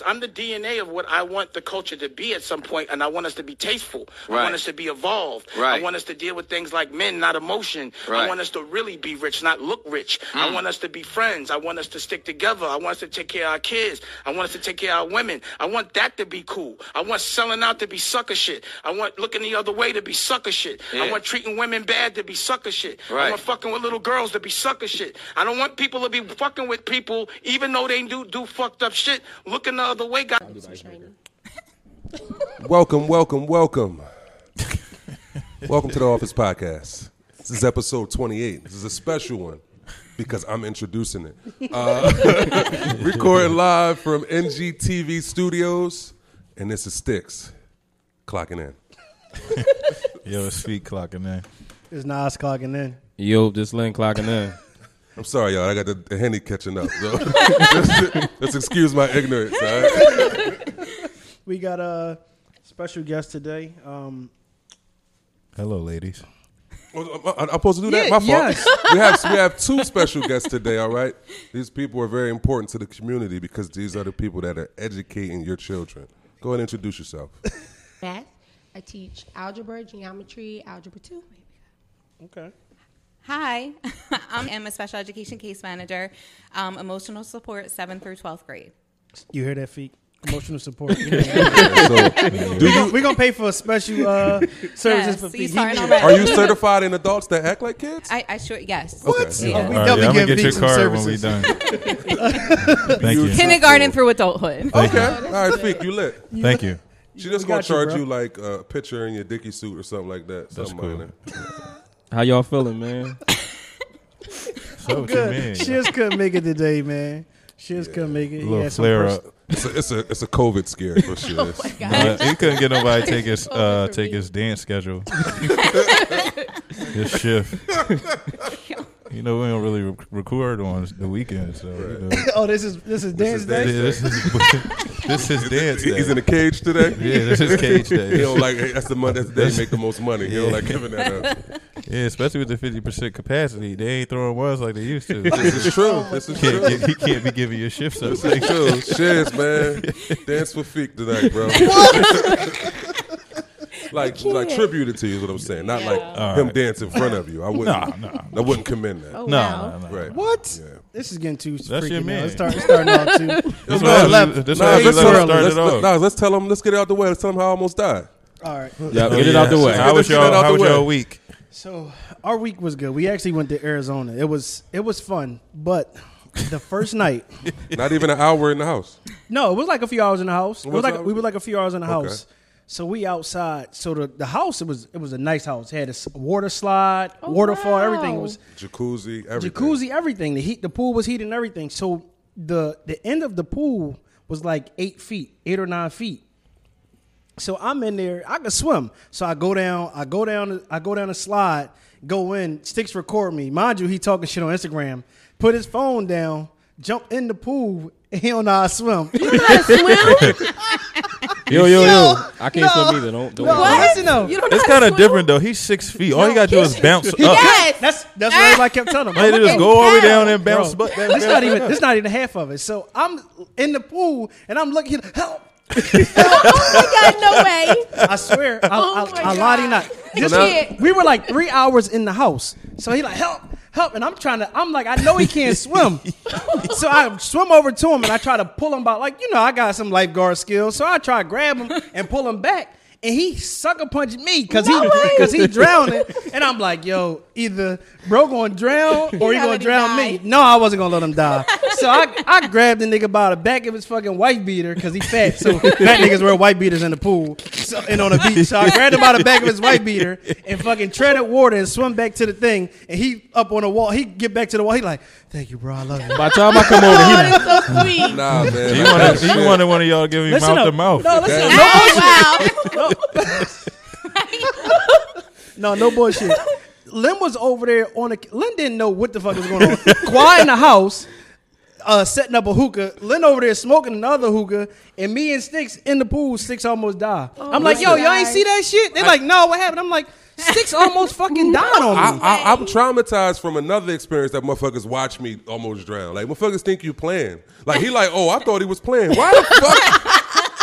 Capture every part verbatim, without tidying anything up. things. I'm the D N A of what I want the culture to be at some point, and I want us to be tasteful. Right. I want us to be evolved. Right. I want us to deal with things like men, not emotion. Right. I want us to really be rich, not look rich. Mm. I want us to be friends. I want us to stick together. I want us to take care of our kids. I want us to take care of our women. I want that to be cool. I want selling out to be sucker shit. I want looking the other way to be sucker shit. Yeah. I want treating women bad to be sucker shit. Right. I want fucking with little girls to be sucker shit. I don't want people to be fucking with people, even though they do do fucked up shit, looking the other way. God. Welcome, welcome, welcome. Welcome to the Office Podcast. This is episode twenty-eight. This is a special one because I'm introducing it. Uh, recording live from N G T V Studios, and this is Sticks clocking in. Yo, it's Feet clocking in. It's Nas clocking in. Yo, this Lynn clocking in. I'm sorry, y'all. I got the, the Henny catching up. So let's, let's excuse my ignorance, all right? We got a special guest today. Um, Hello, ladies. Well, I'm supposed to do that? Yeah, my fault. Yes. We have, we have two special guests today, all right? These people are very important to the community because these are the people that are educating your children. Go ahead and introduce yourself. Math. I teach algebra, geometry, algebra two. Okay. Hi, I am a special education case manager, um, emotional support, seventh through twelfth grade. You hear that, Feet? Emotional support. Yeah, so, do you, we're going to pay for special uh, services yes, for Feet. Are you certified in adults that act like kids? I, I sure, yes. What? Okay. Yeah. Oh, we right, yeah, I'm going to get your card services. When we're done. Thank you. Kindergarten through adulthood. Okay. All right, Feet, you lit. You Thank lit. You. She just going to charge you, you like a uh, picture in your dicky suit or something like that. That's something cool. Like how y'all feeling, man? So what good. You mean? She just couldn't make it today, man. She just yeah. couldn't make it. A little flare up. It's a, it's a it's a COVID scare for sure. Oh my God. He couldn't get nobody to take his uh, take his dance schedule. His shift. You know we don't really re- record on the weekend, so right. You know. Oh, this is this is dance day. This is this is dance. Day. He's in a cage today. Yeah, this is cage day. He don't like hey, that's the month that's the day you make the most money. He yeah. don't like giving that up. Yeah, especially with the fifty percent capacity, they ain't throwing ones like they used to. This is true. This is can't, true. He can't be giving you shifts up. This is true. Cheers, man. Dance for Feek tonight, bro. Like, like tributed to you is what I'm saying. Not yeah. like right. him dance in front of you. I wouldn't. Nah, nah. I wouldn't commend that. Oh, no, wow. no, no, no. Right. What? Yeah. This is getting too that's freaky. Now. It's start, starting out too. This is started off. Let's tell him. Let's get it out the way. Let's tell him how I almost died. All right. Yeah, get it out the way. How was y'all? How was y'all week? So our week was good. We actually went to Arizona. It was it was fun, but. The first night. Not even an hour in the house. No, it was like a few hours in the house. It was like, we were like a few hours in the house. Okay. So we outside. So the, the house, it was it was a nice house. It had a water slide, oh, waterfall, wow. everything. It was jacuzzi, everything. Jacuzzi, everything. The heat, the pool was heated and everything. So the the end of the pool was like eight feet, eight or nine feet. So I'm in there. I can swim. So I go down. I go down. I go down a slide. Go in. Sticks record me. Mind you, he talking shit on Instagram. Put his phone down. Jump in the pool. And he don't know how to swim. You know how to swim? Yo, yo, yo. No, I can't no. swim either. Don't, don't no, what? No. You don't know it's kind of different, though. He's six feet. All no, you got to do is bounce up. Yes. That's that's what everybody kept telling him. They just go all the way down and bounce. Bro, but it's not even, it's not even half of it. So I'm in the pool, and I'm looking. Help. Oh, my God, no way. I swear. I, oh I, I, I lied not. This was, we were like three hours in the house. So he like, help, help. And I'm trying to, I'm like, I know he can't swim. So I swim over to him and I try to pull him back. Like, you know, I got some lifeguard skills. So I try to grab him and pull him back. And he sucker punched me because no he, he drowning. And I'm like, yo, either bro gonna drown or he gonna drown die. me. No, I wasn't gonna let him die. So I, I grabbed the nigga by the back of his fucking white beater because he fat. So fat niggas wear white beaters in the pool so, and on the beach. So I grabbed him by the back of his white beater and fucking treaded water and swim back to the thing. And he up on the wall. He get back to the wall. He like, thank you, bro. I love you. By the time I come over, he like, oh, so sweet. Nah, man. You wanted, so you wanted one of y'all giving me mouth up. to mouth. No, listen. Oh, no, wow. No. No, no bullshit. Lynn was over there on a. Lynn didn't know what the fuck was going on. Quiet in the house, uh, setting up a hookah. Lynn over there smoking another hookah, and me and Sticks in the pool. Sticks almost died. Oh, I'm like, yo, y'all ain't see that shit? They're I, like, no, what happened? I'm like, Sticks almost fucking died on me. I, I, I'm traumatized from another experience that motherfuckers watch me almost drown. Like, motherfuckers think you playing. Like, he like, oh, I thought he was playing. Why the fuck?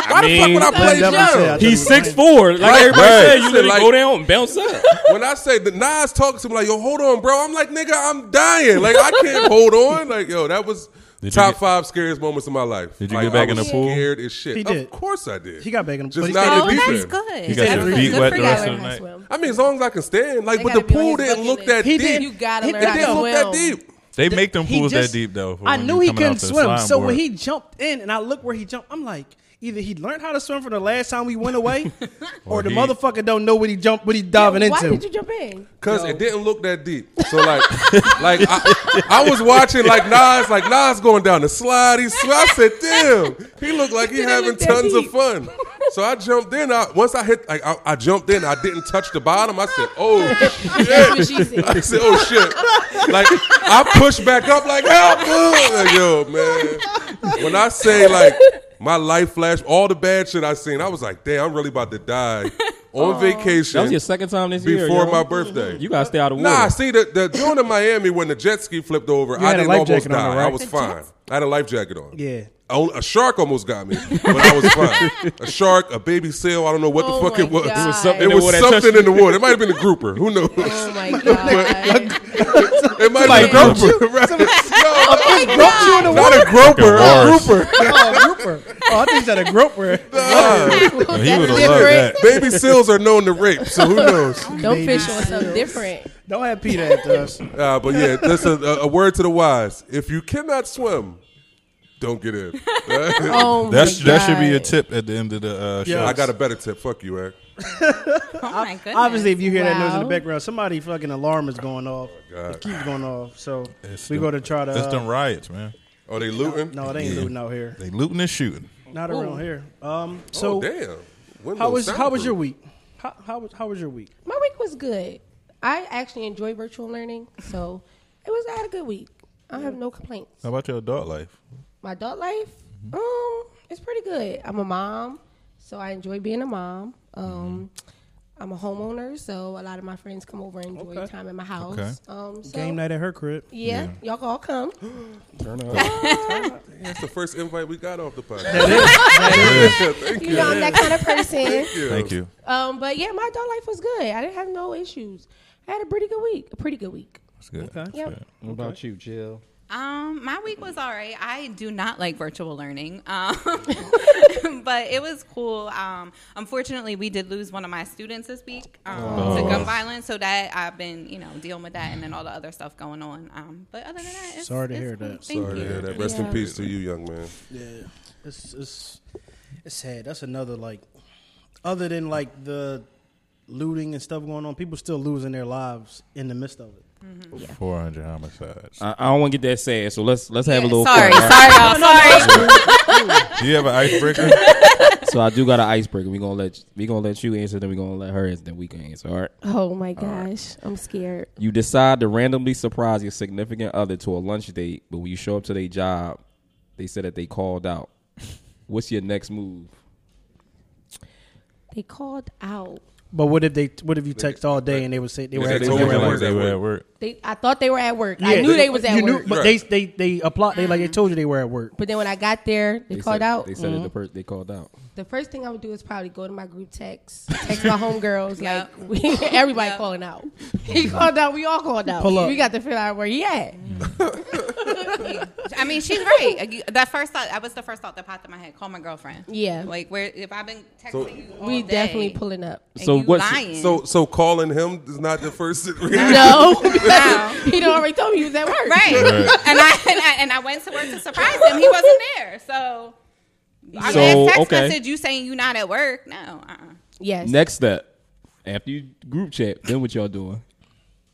Why I mean, the fuck would I play down? He's six four. Like right, everybody right. said, you literally like, go down and bounce up. When I say the Nas talks to me like, yo, hold on, bro. I'm like, nigga, I'm dying. Like, I can't hold on. Like, yo, that was did top get, five scariest moments of my life. Did you like, get back I in the pool? Scared as shit. He did. Of course I did. He got back in the pool. Just not in the deep end. Good. He got your feet wet the rest of the night. Swim. I mean, as long as I can stand. Like, they but the pool didn't look that deep. You gotta learn how to swim. It didn't look that deep. They make them pools that deep, though. I knew he couldn't swim. So when he jumped in and I looked where he jumped, I'm like, either he learned how to swim from the last time we went away, or, or the he, motherfucker don't know what he jumped, what he diving yeah, why into. Why did you jump in? Because no. it didn't look that deep. So like, like I, I was watching like Nas, like Nas going down the slide. He sw- I said, damn, he looked like he having tons deep. Of fun. So I jumped in. I, once I hit, like I, I jumped in. I didn't touch the bottom. I said, oh shit! I said, oh shit! Like I pushed back up, like help! Like, yo, man. When I say like. My life flashed, all the bad shit I seen. I was like, damn, I'm really about to die on Aww. Vacation. That was your second time this year? Before my birthday. You got to stay out of water. Nah, see, the, the during in Miami when the jet ski flipped over, you I didn't almost die. On, right? I was the fine. Jets? I had a life jacket on. Yeah. A shark almost got me, but I was fine. A shark, a baby seal, I don't know what the oh fuck it was. God. It was something, it was in, the something in the water. It might have been a grouper. Who knows? Oh, my God. It might have been a grouper. Right? Somebody, oh no, I you in the Not water. a grouper. A grouper. Oh, a grouper. Oh, I think that a grouper. No. He would have loved that. Baby seals are known to rape, so who knows? Don't fish on something different. Don't have Peter after us. Uh, but yeah, that's a, a word to the wise. If you cannot swim, don't get in. Oh That's, that should be a tip at the end of the uh, show. Yeah, I got a better tip. Fuck you, Eric. Oh my goodness. Obviously, if you hear wow. that noise in the background, somebody fucking alarm is going off. Oh it keeps going off. So it's we go to try to. It's uh, them riots, man. Are they looting? No, no they ain't yeah. looting out here. They looting and shooting. Not Ooh. Around here. Um. So oh, damn. Windows how was how was your week? How, how was how was your week? My week was good. I actually enjoy virtual learning, so it was I had a good week. I have no complaints. How about your adult life? My adult life, mm-hmm. um, it's pretty good. I'm a mom, so I enjoy being a mom. Um, mm-hmm. I'm a homeowner, so a lot of my friends come over and enjoy okay. time at my house. Okay. Um, so Game night at her crib. Yeah, yeah. Y'all can all come. Turn up. That's the first invite we got off the podcast. That is. Thank you. You know, I'm that kind of person. Thank you. Thank you. Um, but, yeah, my adult life was good. I didn't have no issues. I had a pretty good week. A pretty good week. That's good. Okay. That's yep. good. What about okay. you, Jill? Um, my week was all right. I do not like virtual learning, um, but it was cool. Um, unfortunately, we did lose one of my students this week um, oh. to gun violence, so that I've been, you know, dealing with that and then all the other stuff going on. Um, but other than that, it's, sorry to it's hear cool. that. Thank sorry you. to hear that. Rest yeah. in peace to you, young man. Yeah, it's it's it's sad. That's another like, other than like the looting and stuff going on, people still losing their lives in the midst of it. Mm-hmm. Yeah. four hundred homicides. I, I don't want to get that sad, so let's let's have yeah, a little. Sorry, fun, right? sorry, y'all, sorry. Do you have an icebreaker? So I do got an icebreaker. We gonna let we gonna let you answer, then we are gonna let her answer, then we can answer. All right. Oh my gosh, right. I'm scared. You decide to randomly surprise your significant other to a lunch date, but when you show up to their job, they said that they called out. What's your next move? They called out. But what if they? What if you text all day and they would say they, yeah, were, they, they, were, at work. they were at work? They, I thought they were at work. Yeah, I knew they, they was at you work. Knew, but right. they they they applaud. They like they told you they were at work. But then when I got there, they, they called said, out. They said mm-hmm. the per- they called out. The first thing I would do is probably go to my group text, text my homegirls. Like we, everybody yep. calling out. He called out. We all called out. Pull up. We got to figure out where he at. I mean, she's right. That first thought, that was the first thought that popped in my head. Call my girlfriend. Yeah. Like where if I've been texting so, you all we day, definitely pulling up. So what? So so calling him is not the first. No. Wow. He done already told me he was at work. Right. right. And, I, and I and I went to work to surprise him. He wasn't there. So, I so, mean, text okay. message, you saying you not at work? No. Uh-uh. Yes. Next step. After you group chat, then what y'all doing?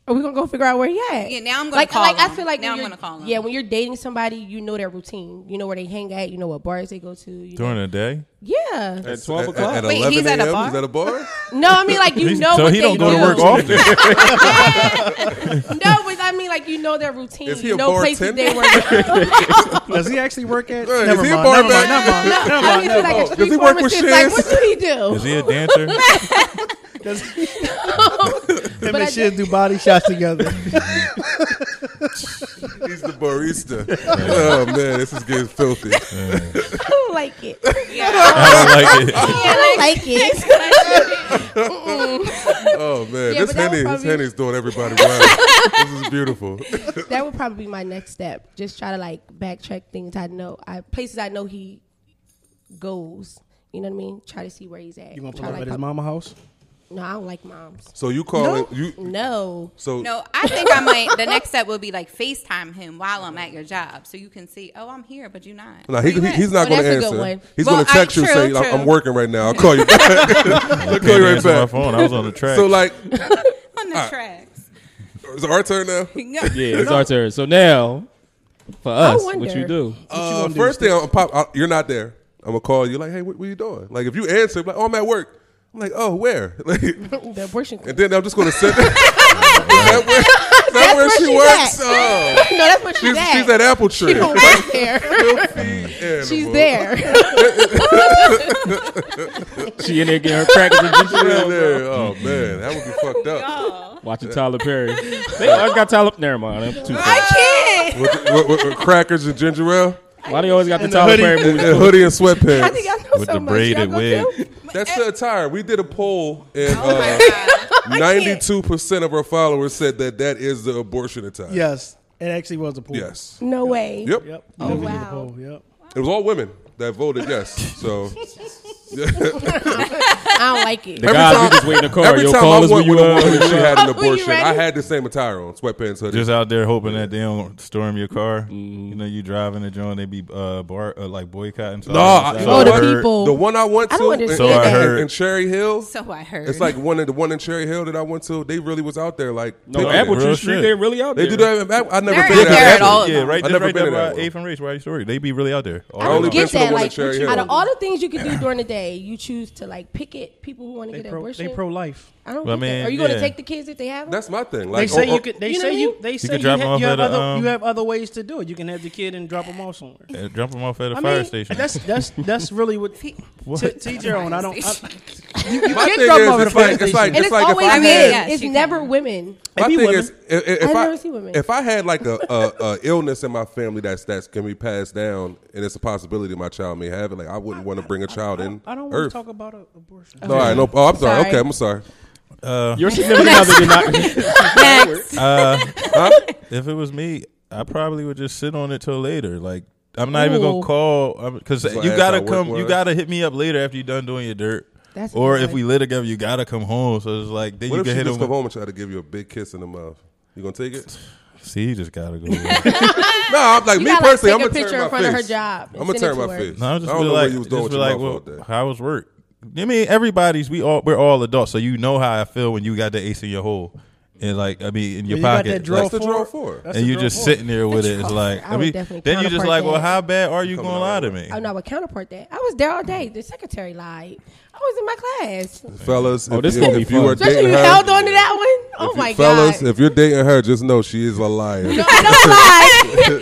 Are we going to go figure out where he at? Yeah, now I'm going like, to call like, him. I feel like now I'm going to call him. Yeah, when you're dating somebody, you know their routine. You know where they hang at. You know what bars they go to. You During know. the day? Yeah. At twelve o'clock? At, at Wait, he's at a bar? He's at a bar? No, I mean, like, you know so what they do. So he don't go do. to work often. No, but I mean, like, you know their routine. Is he a no bartender? They work Does he actually work at? Right, never is he mind, a bartender? Never mind. Never mind. Does he work with shit? Like, what do he do? Is he a dancer? Does he? Him and Shiz do body shots together. He's the barista. Oh man, this is getting filthy. I don't like it. Yeah. I don't like it. I don't like it. Oh man, yeah, this Henny, probably... this Henny's doing everybody well. This is beautiful. That would probably be my next step. Just try to like backtrack things I know, I places I know he goes. You know what I mean? Try to see where he's at. You want to pull up like at his mama house? No, I don't like moms. So you call no. it? You, no. So no, I think I might. The next step will be like FaceTime him while I'm at your job, so you can see. Oh, I'm here, but you're not. No, he, he, he's not well, going to answer. He's well, going to text I, true, you and say, "I'm working right now. I'll call you back." I'll call you right back. On my phone. I was on the track. So like on the tracks. It's our turn now. No. Yeah, it's no. our turn. So now for us, what you do? Uh, what you first do thing, I'm pop. I, you're not there. I'm gonna call you. Like, hey, what, what are you doing? Like, if you answer, like, oh, I'm at work. I'm like, oh, where? Like, the abortion clinic. And then I'm just going to sit there. Is that where, is that that's where, where she works? Oh. No, that's where she's, she's at. She's at Apple Tree. She don't work there. She's there. She in there getting her practice. She in there. Oh, man. That would be fucked up. Yo. Watching Tyler Perry. They, I got Tyler. Never mind. I'm too I can't. With, with, with, with crackers and ginger ale? Why do you always got the Tyler Perry movies? And hoodie and sweatpants. I think I know with so the much. Braided wig. That's the attire. We did a poll, and ninety-two uh, percent of our followers said that that is the abortion attire. Yes, it actually was a poll. Yes. No yep. way. Yep. Yep. Oh wow. Poll. Yep. It was all women that voted yes. So. I don't like it. The every guys time, we just wait in the car. Every Yo, time call I went with a woman, she had an abortion. I had the same attire on, sweatpants, hoodie. Just out there hoping that they don't storm your car. Mm. You know, you driving the joint, they be uh, bar, uh, like boycotting. So no, I, so you know, I the heard, people. The one I went to, I in, so I heard. in Cherry Hill. So I heard. It's like one in the one in Cherry Hill that I went to. They really was out there, like no Apple Tree Street. They're really out there. They do that. I never been there at all. Yeah, right. I never been there. Eighth and Race, right? Story. They be really out there. I only been to the one in Cherry Hill. Out of all the things you can do during the day, you choose to like picket people who want to get pro, abortion. They pro life. I don't. Well, I mean, are you yeah. going to take the kids if they have them? That's my thing. Like, they say or, or, you could. They you say you. They you say you, drop ha- you have a, other. Um, you have other ways to do it. You can have the kid and drop them off somewhere. Yeah, drop them off at a I fire mean, station. That's that's that's really what. T- what? T- t- t- on. I don't. I, you you can drop them off at a fire station. And it's always men. It's never women. My thing is, if I if I had like a illness in my family that's that can be passed down, and it's a possibility my child may have it, like I wouldn't want to bring a child in. I don't want to talk about abortion. No, I know. Oh, I'm sorry. Okay, I'm sorry. Uh, Your significant other did not. uh, huh? If it was me, I probably would just sit on it till later. Like I'm not Ooh. even gonna call because you gotta come. You gotta hit me up later after you're done doing your dirt. That's or if we live together, you gotta come home. So it's like then what you if can she hit just him. Come home and try to give you a big kiss in the mouth. You gonna take it? See, you just gotta go. no, I'm like you me gotta, personally. Like, I'm gonna turn my front face. Of her job I'm gonna turn my her. face. No, I'm just I don't know like, what you was doing with your mouth all day. How was work? I mean, everybody's we all we're all adults, so you know how I feel when you got the ace in your hole, and like I mean in your you pocket, got like, that's the draw for, and you just sitting there with it. It's like I, I mean, then you just like, that. well, how bad are you going to lie to me? Oh no, I would counterpart that. I was there all day. The secretary lied. I was in my class. Fellas, oh, if, this if, if you are dating you her, held on to that one. Oh you, my fellas, god, fellas, if you're dating her, just know she is a liar. No, I don't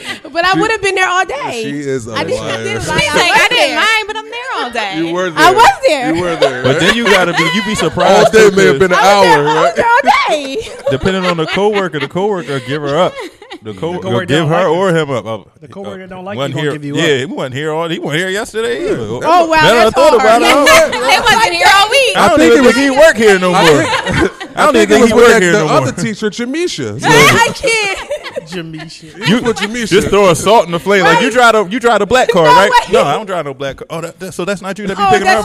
lie, but I would have been there all day. She is a I liar. I didn't lie. I didn't lie, but I'm there all day. You were there. I was there. You were there. Right? But then you gotta be. You be surprised. All day may have been an hour. There, right? I was there all day. Depending on the coworker, the coworker give her up. The coworker give her or him up. The coworker don't like you. Give you up. Yeah, he wasn't here all. He wasn't here yesterday either. Oh wow, that's hard. Wasn't here all week. I don't I think he work here no more. I, think, I don't I think, think he, he work here the no more. The other teacher, Jamisha. So. I can't. Jamisha. You put Jamisha. Just throw a salt in the flame. Right. Like you drive the you drive the black car, no right? Way. No, I don't drive no black car. Oh, that, that, so that's not you that be oh, picking her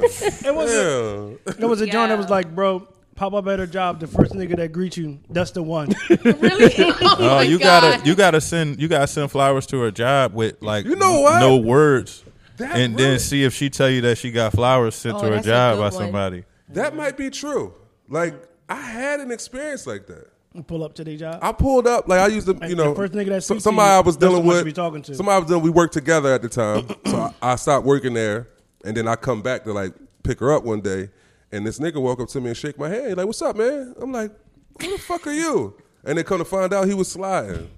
up for work. For sure. Yeah. It was. Yeah. A, it was a yeah. joint that was like, bro. Pop up at her job. The first nigga that greets you, that's the one. Really? Oh, oh my you God. gotta you gotta send you gotta send flowers to her job with like you know what? no words. That and really? Then see if she tell you that she got flowers sent oh, to her job by somebody. That might be true. Like I had an experience like that. You pull up to their job. I pulled up like I used to, you like, know, first nigga that somebody, somebody I was dealing with. Be talking to. Somebody I was dealing. We worked together at the time, so I, I stopped working there, and then I come back to like pick her up one day, and this nigga walk up to me and shake my hand. He's like, "What's up, man?" I'm like, "Who the fuck are you?" And they come to find out he was sliding.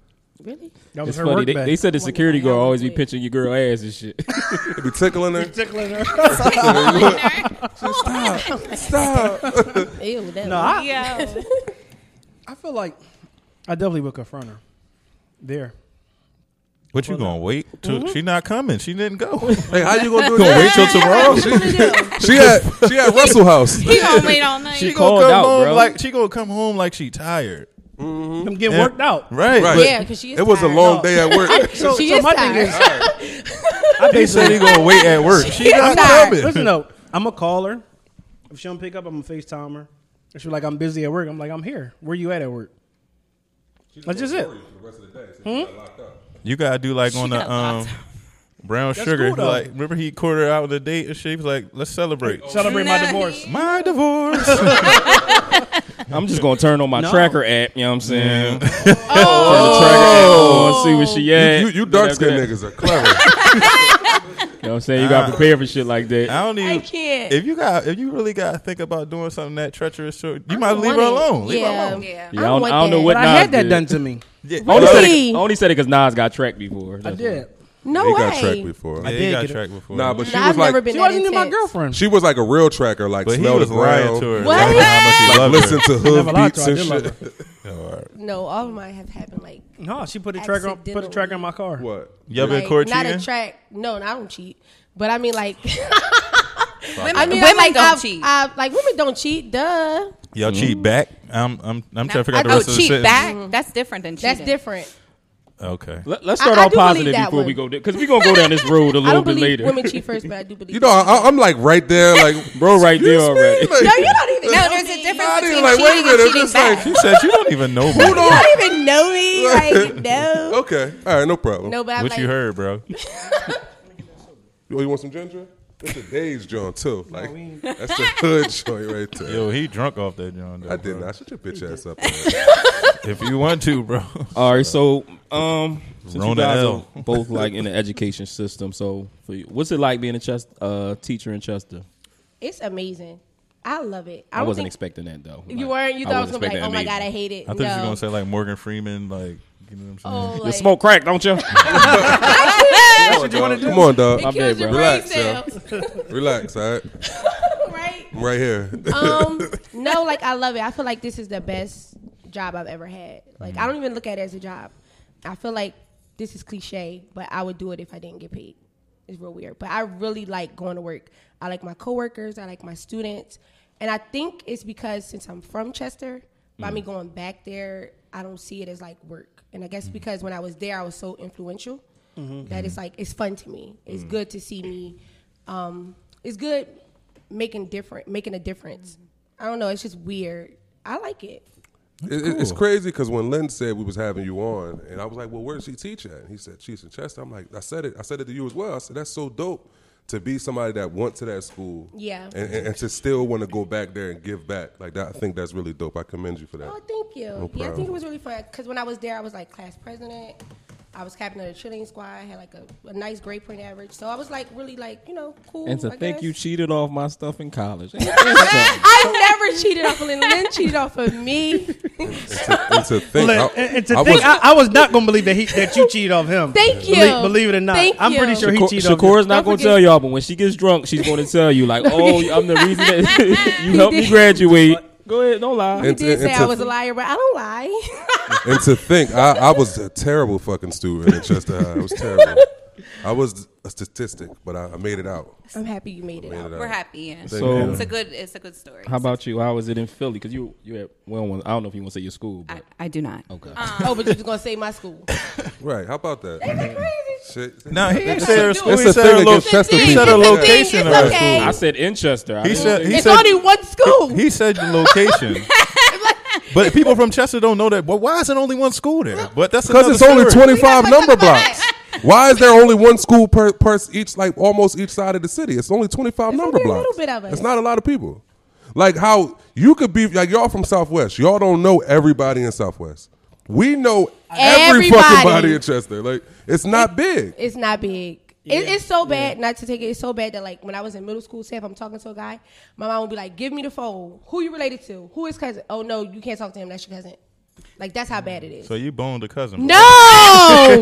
Really? That was it's her funny. They, they said the security guard always be pinching your girl ass and shit. They be tickling her. Be tickling her. tickling her. Stop. Stop. Ew, that no, I, yo. I feel like I definitely would confront her. There. What you well, gonna wait till mm-hmm. she not coming? She didn't go. Hey, how you gonna do it? Gonna wait till tomorrow? she, she had she had Russell House. He gonna wait all night. She, she gonna come out, home bro. like she gonna come home like she tired. Mm-hmm. I'm getting and, worked out. Right. right. Yeah, because she is It was tired. a long no. day at work. so she so is my tired. thing is I think so they gonna wait at work. She, she not tired. coming. Listen though, I'm gonna call her. If she don't pick up, I'm gonna FaceTime her. If she's like, I'm busy at work, I'm like, I'm here. Where you at at work? She's That's just it. For the rest of the day, so hmm? got locked up. You gotta do like she on the um, brown That's sugar. Cool, like remember he caught her out with a date and she was like, "Let's celebrate, oh, celebrate nice. my divorce, my divorce." I'm just gonna turn on my no. tracker app. You know what I'm saying? Yeah. Oh, turn the tracker app on, see what she at. You, you, you dark skin niggas are clever. You know what I'm saying? You gotta prepare for shit like that. I don't even. I can't. If you got, if you really gotta think about doing something that treacherous, you I might leave her alone. Leave yeah. her alone. Yeah. yeah I don't, I don't, I don't know what. But Nas I had that did. done to me. Yeah. Only said it, only said it because Nas got tracked before. That's I did. No he way. He got tracked before. I yeah, did. He got tracked before. Nah, but she I've was never like, been she wasn't even my girlfriend. She was like a real tracker. Like, but smelled he was lying to her. What? Like, yeah. Like, listen to hood beats and shit. All right. No, all of mine have happened like. No, she put a tracker. On, put a tracker in my car. What? You ever like, caught cheating? Not a track. No, no, I don't cheat. But I mean, like. Women, I mean, women like, don't I've, cheat. I've, like women don't cheat, duh. Y'all mm. cheat back. I'm, I'm, I'm trying to figure out the rest of the sentence. Oh, cheat back. That's different than cheating. That's different. Okay. Let, let's start I, I off positive before one. we go, because we're gonna go down this road a little I don't bit later. Women cheat first, but I do believe. You know, I, I'm like right there, like bro, right there already. Like, no, you don't even. No, there's a difference I between like, cheating and cheating back. Like, you said you don't even know me. You don't even know me. Like no. Okay. All right. No problem. No, but I'm what like, you heard, bro? You want some ginger? That's a day's joint too. Like that's the hood joint right there. Yo, he drunk off that joint. I did not. Shut your bitch ass up. If you want to, bro. All right, so um, you guys are both like in the education system. So, for you, what's it like being a Chester, uh, teacher in Chester? It's amazing. I love it. I, I wasn't expecting that though. You like, weren't. You thought I was gonna be like, oh my god, I hate it. I thought no. you were gonna say like Morgan Freeman, like. You know what I'm saying? Oh, like, you smoke crack, don't you? That's what you want to do. Come on, dog. My bad, bro. Relax, yo. Relax, all right? Right? I'm right here. um, no, like, I love it. I feel like this is the best job I've ever had. Like, mm. I don't even look at it as a job. I feel like this is cliche, but I would do it if I didn't get paid. It's real weird. But I really like going to work. I like my coworkers. I like my students. And I think it's because since I'm from Chester, mm. by me going back there, I don't see it as, like, work. And I guess mm-hmm. because when I was there, I was so influential mm-hmm. that it's, like, it's fun to me. It's mm-hmm. good to see me. Um, it's good making different, making a difference. Mm-hmm. I don't know. It's just weird. I like it. It cool. It's crazy because when Lynn said we was having you on, and I was like, well, where does she teach at? And he said, she's in Chester. I'm like, I said it. I said it to you as well. I said, that's so dope to be somebody that went to that school yeah. and, and, and to still want to go back there and give back. Like that, I think that's really dope. I commend you for that. Oh, thank you. No yeah, I think it was really fun because when I was there, I was like class president. I was captain of the cheerleading squad. I had like a, a nice grade point average. So I was like really like, you know, cool. And to I think guess. you cheated off my stuff in college. I never cheated off of Lynn. Lynn cheated off of me. And to, and to think, Lynn, I, and to I, think was, I, I was not going to believe that he, that you cheated off him. Thank you. Believe, believe it or not. Thank I'm you. pretty sure he Shakur, cheated Shakur's off Shakur's not going to tell y'all, but when she gets drunk, she's going to tell you like, oh, I'm the reason that you helped me graduate. Go ahead, don't lie. He did say I was a liar, but I don't lie. And to think, I, I was a terrible fucking student at Chester High. I was terrible. I was a statistic, but I, I made it out. I'm happy you made, it, made out. it out. We're happy. Yeah. So yeah. it's a good, it's a good story. How about you? How was it in Philly? Because you, you at well, I don't know if you want to say your school. But. I, I do not. Okay. Um, oh, but you're just gonna say my school. Right? How about that? That's mm-hmm. crazy. Shit. No, he didn't say her school. He said her location. Okay. I said in Chester. He said, he it's said, only one school. He, he said the location. But people from Chester don't know that. But why is it only one school there? But that's because it's story. Only twenty-five number blocks. Why is there only one school per, per each, like almost each side of the city? It's only twenty-five it's number only blocks. A little bit of it. It's not a lot of people. Like how you could be like y'all from Southwest. Y'all don't know everybody in Southwest. We know every everybody. fucking body in Chester. Like it's not it, big. It's not big. Yeah. It, it's so bad yeah. not to take it. It's so bad that like when I was in middle school, say if I'm talking to a guy, my mom would be like, "Give me the phone. Who you related to? Who is cousin? Oh no, you can't talk to him. That's your cousin." Like, that's how bad it is. So you boned a cousin? No. Why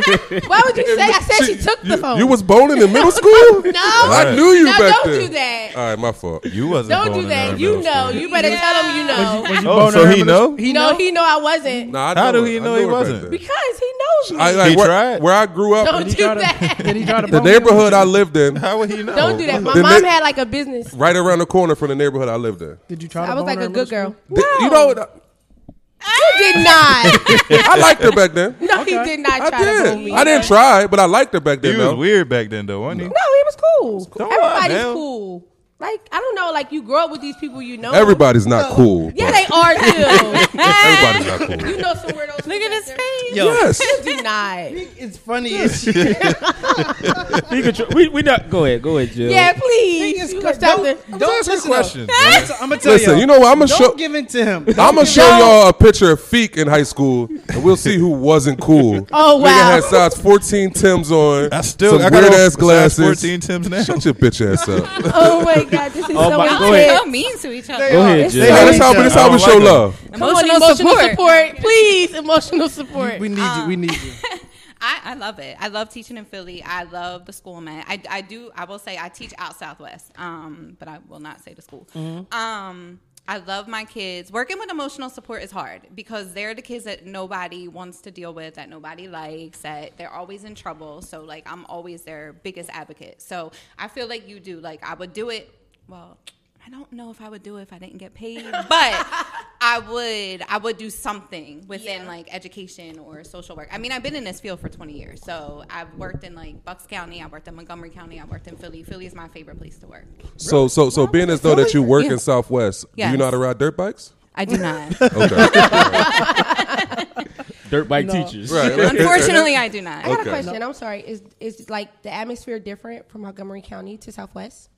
would you say? I said she, she took the you, phone. You was boning in middle school? No. Right. I knew you no, back don't then. Don't do that. All right, my fault. You wasn't. Don't do that. You know. School. You better yeah. tell him you know. Was you, was you oh, so he know? He know. No, he know I wasn't. Nah, I how do he know he wasn't? Because he knows you. I, like, he where, tried. Where I grew up. Don't do that. Did he try to? The neighborhood I lived in. How would he know? Don't do that. My mom had like a business right around the corner from the neighborhood I lived in. Did you try? I was like a good girl. You know. You did not. I liked her back then. No, okay. He did not try I did. to fool me. I didn't try, but I liked her back then. He though. was weird back then, though, wasn't he? No, he was cool. cool. Everybody's on, cool. Like, I don't know. Like, you grow up with these people you know. Everybody's not so. cool. Yeah, they are, too. Everybody's not cool. You know some weirdos. Look at his face. Yo. Yes. Do not. It's funny. we, we not. Go ahead. Go ahead, Jill. Yeah, please. Don't, don't, don't ask me questions. I'm going to tell you. Listen, you know what? I'm going to show. Don't give in to him. I'm going to show y'all a picture of Feek in high school, and we'll see who wasn't cool. Oh, wow. Nigga had size fourteen Tims on. I still some I got weird-ass glasses. fourteen Tims now. Shut your bitch ass up. Oh, my God. God, this is oh so my, so mean to each other. Go ahead, Jill. Yeah, that's how, that's how we show like love. Emotional, emotional support. support. Please, emotional support. We need um, you. We need you. I, I love it. I love teaching in Philly. I love the school, man. I, I do. I will say I teach out Southwest, um, but I will not say the school. Mm-hmm. Um, I love my kids. Working with emotional support is hard because they're the kids that nobody wants to deal with, that nobody likes, that they're always in trouble. So, like, I'm always their biggest advocate. So I feel like you do. Like, I would do it. Well, I don't know if I would do it if I didn't get paid, but I would I would do something within, yeah. like, education or social work. I mean, I've been in this field for twenty years, so I've worked in, like, Bucks County. I worked in Montgomery County. I worked in Philly. Philly is my favorite place to work. So so, so being as though that you work yeah. in Southwest, yes. do you know how to ride dirt bikes? I do not. Okay. Dirt bike no. teachers. Right. Unfortunately, I do not. I got okay. a question. No. I'm sorry. Is, is, like, the atmosphere different from Montgomery County to Southwest?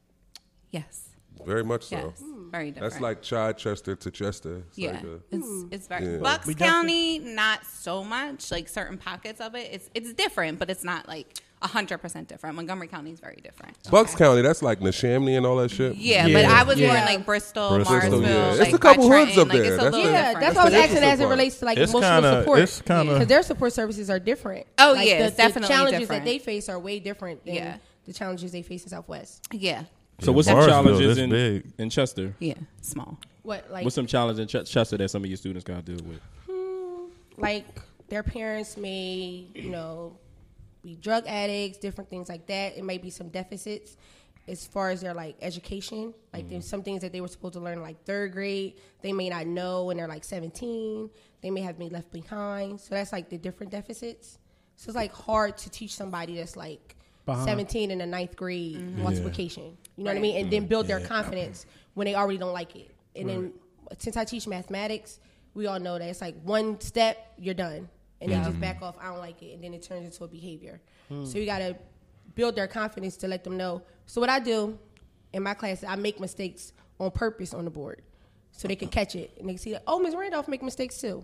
Yes. Very much so. Yes. Mm. Very different. That's like Chichester to Chester. It's yeah. Like a, it's, it's very. Yeah. Bucks County, not so much. Like certain pockets of it. It's it's different, but it's not like one hundred percent different. Montgomery County is very different. Bucks okay. County, that's like Neshaminy and all that shit. Yeah, yeah. but I was yeah. more in like Bristol, Bristol Marsville. Yeah. Like it's a couple hoods up like there. That's yeah, different. That's what I was asking as it relates to like it's emotional kinda, support. Because yeah. their support services are different. Oh, like yeah, the, it's definitely the challenges different. That they face are way different than yeah. the challenges they face in Southwest. Yeah. So yeah, what's some challenges in, in Chester? Yeah, small. What like? What's some challenges in Ch- Chester that some of your students got to deal with? Hmm, like their parents may, you know, be drug addicts, different things like that. It may be some deficits as far as their like education. Like mm. there's some things that they were supposed to learn like third grade. They may not know when they're like seventeen. They may have been left behind. So that's like the different deficits. So it's like hard to teach somebody that's like behind. seventeen in the ninth grade mm-hmm. multiplication. You know right. what I mean? And mm-hmm. then build their yeah. confidence when they already don't like it. And right. then since I teach mathematics, we all know that it's like one step, you're done. And yeah. they just back off, I don't like it. And then it turns into a behavior. Mm. So you got to build their confidence to let them know. So what I do in my class, I make mistakes on purpose on the board so they can catch it. And they can see that, oh, Miz Randolph makes mistakes too.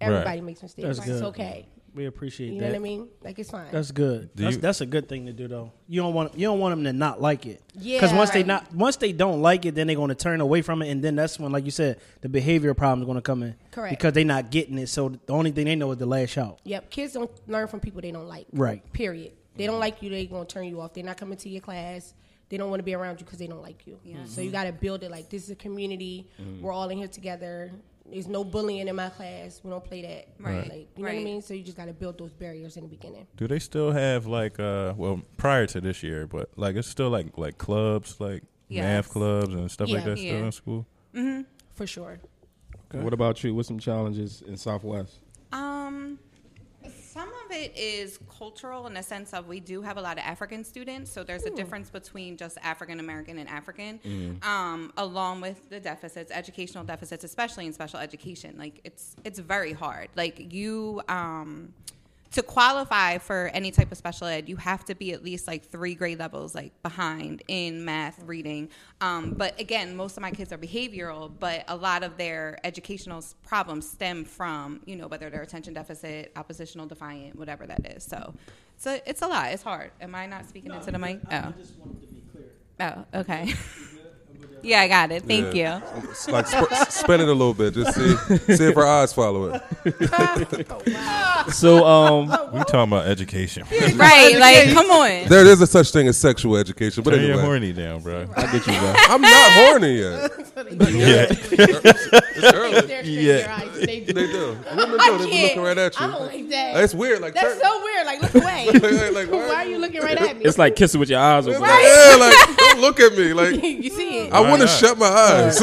Everybody right. makes mistakes. Like, it's okay. We appreciate that. You know that. What I mean? Like, it's fine. That's good. That's, that's a good thing to do, though. You don't want you don't want them to not like it. Yeah. Because once, right. once they don't like it, then they're going to turn away from it. And then that's when, like you said, the behavioral problem is going to come in. Correct. Because they're not getting it. So the only thing they know is to lash out. Yep. Kids don't learn from people they don't like. Right. Period. They don't like you. They're going to turn you off. They're not coming to your class. They don't want to be around you because they don't like you. Yeah. Mm-hmm. So you got to build it like this is a community. Mm-hmm. We're all in here together. There's no bullying in my class. We don't play that. Right. Like, you know right. what I mean? So you just got to build those barriers in the beginning. Do they still have, like, uh, well, prior to this year, but, like, it's still, like, like clubs, like yes. math clubs and stuff yeah, like that yeah. still in school? Mm-hmm. For sure. Okay. What about you? What's some challenges in Southwest? Um... Some of it is cultural in the sense of we do have a lot of African students, so there's Ooh. a difference between just African American and African, mm. um, along with the deficits, educational deficits, especially in special education. Like it's it's very hard. Like you um, to qualify for any type of special ed, you have to be at least like three grade levels like behind in math, reading. Um, but again, most of my kids are behavioral, but a lot of their educational problems stem from, you know, whether they're attention deficit, oppositional defiant, whatever that is. So, so it's a lot. It's hard. Am I not speaking no, into the mic? I, I oh. just wanted to be clear. Oh, okay. Yeah, I got it. Thank yeah. you. It's like sp- spin it a little bit. Just see, see if our eyes follow it. So um, we talking about education, right? Like, come on. There is a such thing as sexual education, but Turn anyway, you're horny now, bro. I get you, bro. I'm not horny yet. Yeah, yeah. They do. Women do. They be looking right at you. I don't like that. It's weird. Like that's so weird. Like look away. like, like, why, why are you looking right at me? It's like kissing with your eyes open. Yeah, like don't look at me. Like you see it. I want to shut my eyes.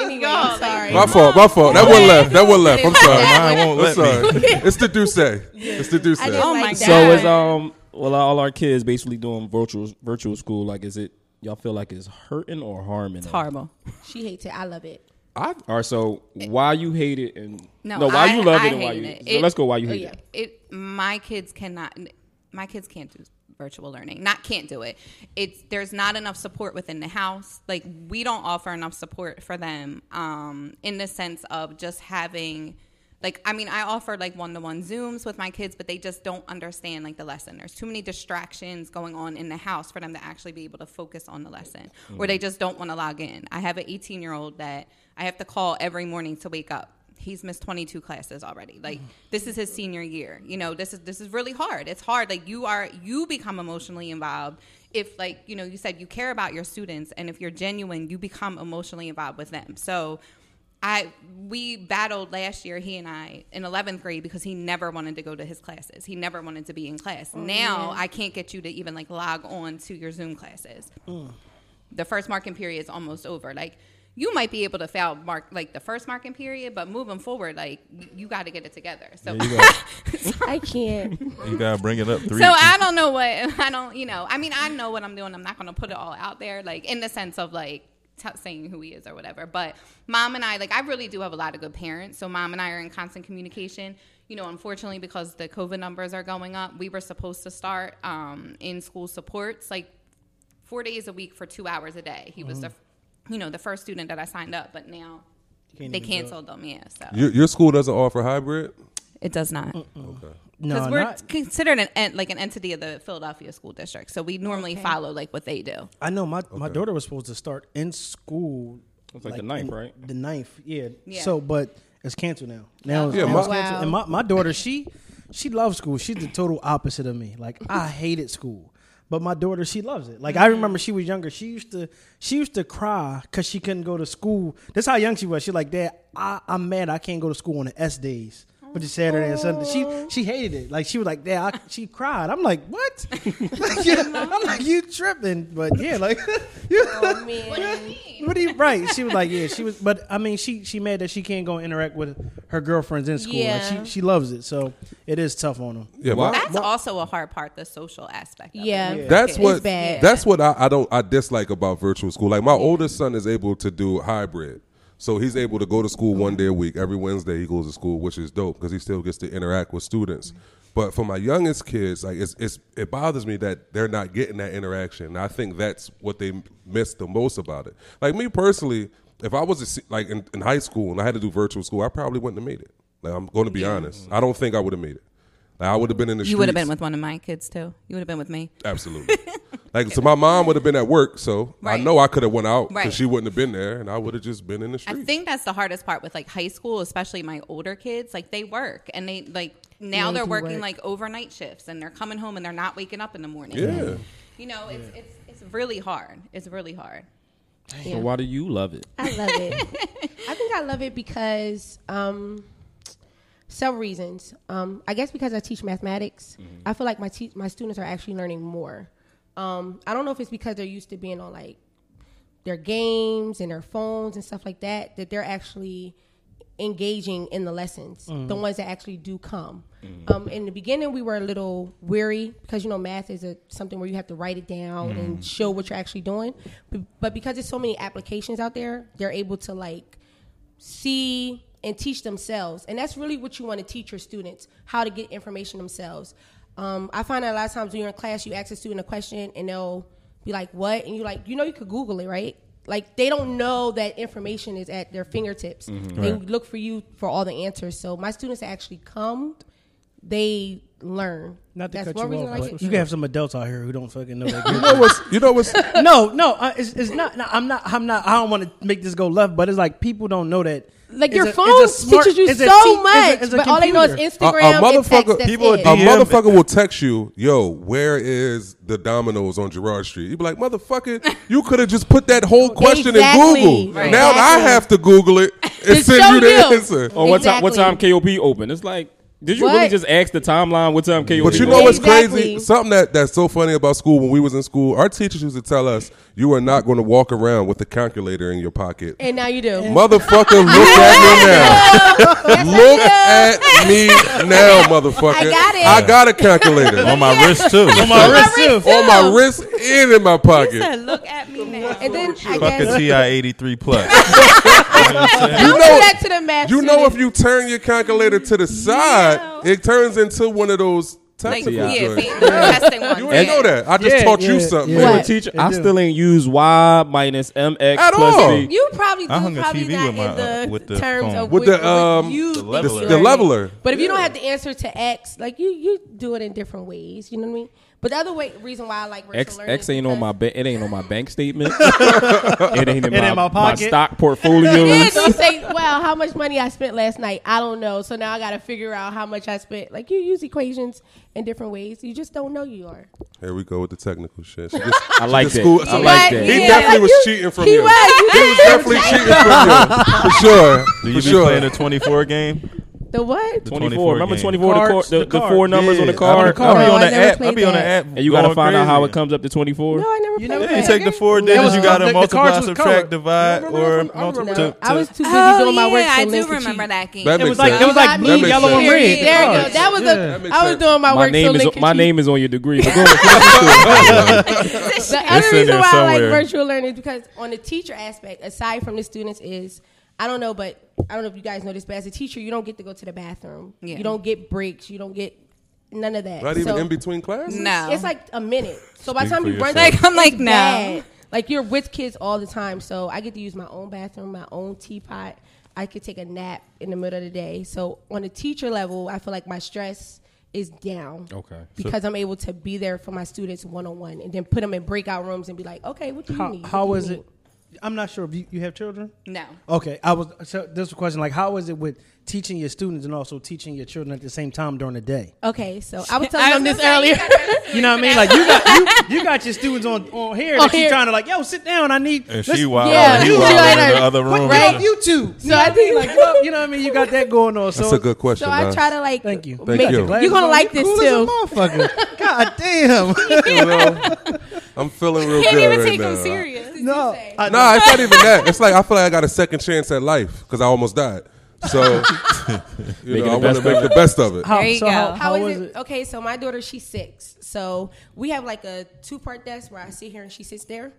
Anyway, I'm sorry. My fault, my fault. That one left. That one left. I'm sorry. Mine won't let me. It's the do say. It's the do say. Oh my God. So it's um well all our kids basically doing virtual virtual school. Like is it y'all feel like it's hurting or harming? It's horrible. She hates it. I love it. I all right. So it, why you hate it and no, no why I, you love I it and why you it. So it, let's go why you hate oh, yeah. it. It my kids cannot. My kids can't do virtual learning. Not can't do it. It's there's not enough support within the house. Like we don't offer enough support for them. Um, in the sense of just having. Like, I mean, I offer, like, one-to-one Zooms with my kids, but they just don't understand, like, the lesson. There's too many distractions going on in the house for them to actually be able to focus on the lesson, mm-hmm. or they just don't want to log in. I have an eighteen-year-old that I have to call every morning to wake up. He's missed twenty-two classes already. Like, mm-hmm. this is his senior year. You know, this is this is really hard. It's hard. Like, you are you become emotionally involved. If, like, you know, you said you care about your students, and if you're genuine, you become emotionally involved with them. So I we battled last year, he and I, in eleventh grade because he never wanted to go to his classes. He never wanted to be in class. Oh, now man. I can't get you to even, like, log on to your Zoom classes. Ugh. The first marking period is almost over. Like, you might be able to fail, mark like, the first marking period, but moving forward, like, you, you got to get it together. So yeah, you gotta, I can't. You got to bring it up. Three, so two. I don't know what – I don't – you know. I mean, I know what I'm doing. I'm not going to put it all out there, like, in the sense of, like, saying who he is or whatever, but mom and I, like, I really do have a lot of good parents, so mom and I are in constant communication. You know, unfortunately, because the COVID numbers are going up, we were supposed to start um in school supports like four days a week for two hours a day. He mm-hmm. was the, you know, the first student that I signed up, but now they canceled them. Yeah, so your, your school doesn't offer hybrid. It does not. Mm-mm. Okay. No, because we're not considered an en- like an entity of the Philadelphia school district, so we normally okay. follow like what they do. I know my, okay. my daughter was supposed to start in school. It's like, like the ninth, right? The ninth, yeah. yeah. So, but it's canceled now. Now, yeah, now my, it's canceled. Wow. And my, my daughter, she she loves school. She's the total opposite of me. Like I hated school, but my daughter, she loves it. Like I remember, she was younger. She used to she used to cry because she couldn't go to school. That's how young she was. She's like, Dad, I, I'm mad. I can't go to school on the S days. But it's Saturday and Sunday. She she hated it. Like she was like, "Dad," she cried. I'm like, "What?" Like, yeah, I'm like, "You tripping?" But yeah, like, you, oh, man. What do you mean? What do you? Right? She was like, "Yeah." She was, but I mean, she she mad that she can't go interact with her girlfriends in school. Yeah. Like, she she loves it, so it is tough on them. Yeah, well, that's well, also a hard part, the social aspect. Of yeah, it. that's okay. what it's bad. That's what I, I don't I dislike about virtual school. Like my yeah. oldest son is able to do hybrid. So he's able to go to school one day a week. Every Wednesday he goes to school, which is dope because he still gets to interact with students. Mm-hmm. But for my youngest kids, like it's, it's, it bothers me that they're not getting that interaction. And I think that's what they miss the most about it. Like me personally, if I was a, like in, in high school and I had to do virtual school, I probably wouldn't have made it. Like I'm going to be yeah. honest. I don't think I would have made it. Like I would have been in the you streets. You would have been with one of my kids too. You would have been with me. Absolutely. Like, so my mom would have been at work, so right. I know I could have went out because right. she wouldn't have been there, and I would have just been in the street. I think that's the hardest part with, like, high school, especially my older kids. Like, they work, and they, like, now yeah, they're working, work. like, overnight shifts, and they're coming home, and they're not waking up in the morning. Yeah. You know, it's yeah. it's, it's really hard. It's really hard. Yeah. So why do you love it? I love it. I think I love it because um, several reasons. Um, I guess because I teach mathematics, mm-hmm. I feel like my te- my students are actually learning more. Um, I don't know if it's because they're used to being on, like, their games and their phones and stuff like that, that they're actually engaging in the lessons, mm. the ones that actually do come. Mm. Um, in the beginning, we were a little weary because, you know, math is a, something where you have to write it down mm. and show what you're actually doing. But, but because there's so many applications out there, they're able to, like, see and teach themselves. And that's really what you want to teach your students, how to get information themselves. Um, I find that a lot of times when you're in class, you ask a student a question and they'll be like, what? And you're like, you know, you could Google it, right? Like, they don't know that information is at their fingertips. Mm-hmm. They right. look for you for all the answers. So my students actually come, they learn. Not to That's cut you off, like but you can have some adults out here who don't fucking know that. You know what's? You know what's? no, no, uh, it's, it's not. No, I'm not. I'm not. I don't want to make this go left, but it's like people don't know that. Like your a, phone a smart, teaches you so te- much, it's a, it's a but computer. All they know is Instagram. A, a motherfucker, text, people, a motherfucker will text you, "Yo, where is the Domino's on Girard Street?" You be like, "Motherfucker, you could have just put that whole question exactly. in Google. Right. Now exactly. I have to Google it and send you the you. answer." Or what exactly. time? What time K O P open? It's like, did you what? really just ask the timeline? What time K O P? But you know what's exactly. crazy? Something that, that's so funny about school. When we was in school, our teachers used to tell us, "You are not going to walk around with a calculator in your pocket." And now you do. Motherfucker, look at me now. Look at me now, motherfucker. I got it. I got a calculator. On my wrist, too. On my wrist, too. On my wrist and in my pocket. Listen, look at me now. And then I Fuck guess. a T I eighty-three plus. You know, Don't do that to the math you know student. If you turn your calculator to the side, no. it turns into one of those technical like, yeah, joints. Yeah. You ain't know that. I just yeah, taught yeah, you something. Yeah. What? Teacher, I still ain't use Y minus M X at plus all. B. You probably do. I hung probably a T V with my, uh, with the terms of with, with the um you the leveler. The leveler. But if you yeah. don't have the answer to X, like you you do it in different ways. You know what I mean? But the other way, reason why I like racial X, learning. X ain't on my ba- it ain't on my bank statement. It ain't in, it my, in my, my stock portfolio. It don't say, well, how much money I spent last night? I don't know. So now I got to figure out how much I spent. Like, you use equations in different ways. You just don't know you are. Here we go with the technical shit. Just, I like that. School, I like that. He yeah, definitely like was you, cheating from he you. Was, he was definitely cheating from you. For sure. Do you be sure. playing a twenty-four game? The what? The twenty-four. Remember twenty-four? Cards, the, the, the, the four numbers yeah. on the card. I'll be on the app. I'll be on the app. And you got to find crazy. out how it comes up to twenty-four. No, I never you played never that. You take the four digits. You got to multiply, subtract, divide, or multiply. I was too busy oh, doing my work. Yeah, I do remember that game. That it was like it was like blue, yellow, and red. There you go. That was a. I was doing my work. My name is on your degree. The other reason why I like virtual learning is because on the teacher aspect, aside from the students, is I don't know, but I don't know if you guys know this, but as a teacher, you don't get to go to the bathroom. Yeah. You don't get breaks. You don't get none of that. Not even so, in between classes? No. It's like a minute. So by the time you run back, like, I'm like, no. Bad. Like, you're with kids all the time. So I get to use my own bathroom, my own teapot. I could take a nap in the middle of the day. So on a teacher level, I feel like my stress is down. Okay. Because so I'm able to be there for my students one-on-one and then put them in breakout rooms and be like, okay, what do you how, need? How is it? I'm not sure if you, you have children. No. Okay. I was. So this was a question. Like, how is it with teaching your students and also teaching your children at the same time during the day? Okay. So I was telling them this earlier. You know what I mean? Like, you got you, you got your students on, on here oh, that she's trying to like, yo, sit down. I need. And she wild. Yeah. You wild like, in the other room. Right. You two. So I think like, you know what I mean? You got that going on. So that's a good question. So I try to like. Thank you. Thank you. You're gonna like this too. Motherfucker. God damn. I'm feeling real good. Can't even take them serious. No, I, no, it's not even that. It's like I feel like I got a second chance at life because I almost died. So, you know, I want to make the best of it. How, there you so go. How, how, how is it? it? Okay, so my daughter, she's six. So we have like a two-part desk where I sit here and she sits there.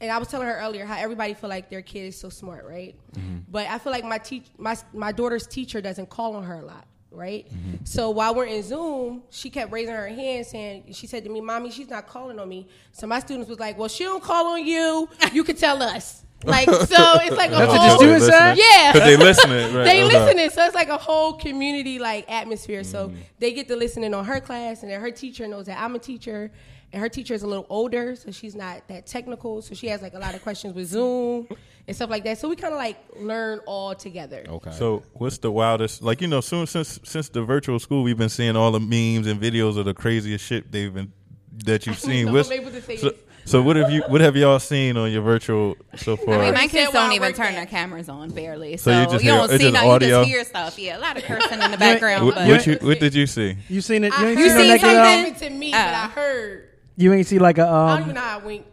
And I was telling her earlier how everybody feel like their kid is so smart, right? Mm-hmm. But I feel like my te- my my daughter's teacher doesn't call on her a lot, right? Mm-hmm. So while we're in Zoom, she kept raising her hand saying, she said to me, "Mommy, she's not calling on me." So my students was like, "Well, she don't call on you. You can tell us." Like, so it's like a That's whole. That's what the students said? Yeah. Because they listening. Right? They okay. listening. So it's like a whole community like atmosphere. Mm-hmm. So they get to listening on her class, and then her teacher knows that I'm a teacher. And her teacher is a little older, so she's not that technical. So she has like a lot of questions with Zoom and stuff like that. So we kind of like learn all together. Okay. So what's the wildest? Like, you know, soon since since the virtual school, we've been seeing all the memes and videos of the craziest shit they've been that you've seen. I'm able to say so, so what have you? What have y'all seen on your virtual so far? I mean, my kids don't even turn their cameras on barely, so, so you, just you don't hear, see no, audio. You just hear stuff. Yeah, a lot of cursing in the background. What, but what, you, what did you see? You seen it? You, ain't I, seen you no seen naked something to me, uh, but I heard. You ain't see like a. Um, I don't even know how I wink.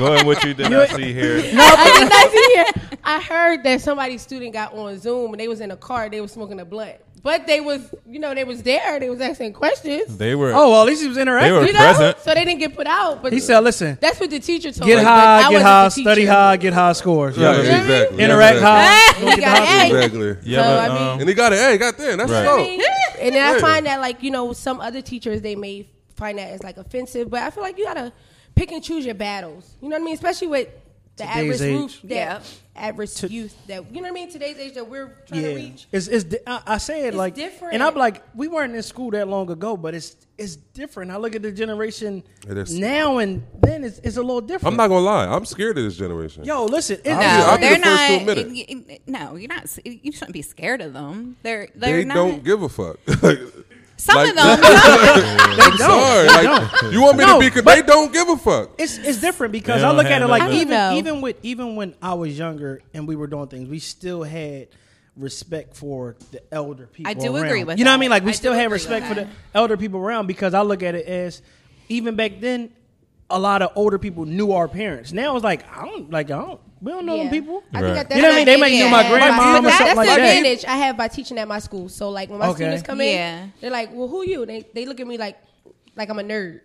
Going what you did not see here. No, I did not see here. I heard that somebody's student got on Zoom and they was in a car. They was smoking a blunt, but they was, you know, they was there. They was asking questions. They were. Oh well, at least he was interacting. They were you know? present, so they didn't get put out. But he said, "Listen, that's what the teacher told get us." High, I get high, study high, get high scores. Yeah, yeah exactly. Interact exactly. high. He got high exactly. Yeah, so, but, um, I mean, and he got an A. Got there. That's right. So. And then I find that like you know some other teachers they may. find that as like offensive, but I feel like you gotta pick and choose your battles. You know what I mean? Especially with the today's average youth, yeah, average to, youth that, you know what I mean, today's age that we're trying yeah. to reach. It's, it's I, I say it it's like different. And I'm like, we weren't in school that long ago, but it's it's different. I look at the generation now and then, it's it's a little different. I'm not gonna lie, I'm scared of this generation. Yo, listen, no, I'll be, I'll be the first to admit it. You, you, no, you're not. You shouldn't be scared of them. They're, they're they not, don't give a fuck. Some like, of them, I'm sorry. Like, you want me no, to be? They don't give a fuck. It's it's different because I look at it like that. even know. even with even when I was younger and we were doing things, we still had respect for the elder people. I do around. agree with you. That. Know what I mean? Like we I still had respect for the elder people around because I look at it as even back then, a lot of older people knew our parents. Now it's like I don't like I don't. We don't know yeah. them people. I right. think that that's you know what I mean? They might know my grandma or that, something like that. That's the advantage I have by teaching at my school. So, like, when my okay. students come yeah. in, they're like, well, who you? They they look at me like like I'm a nerd.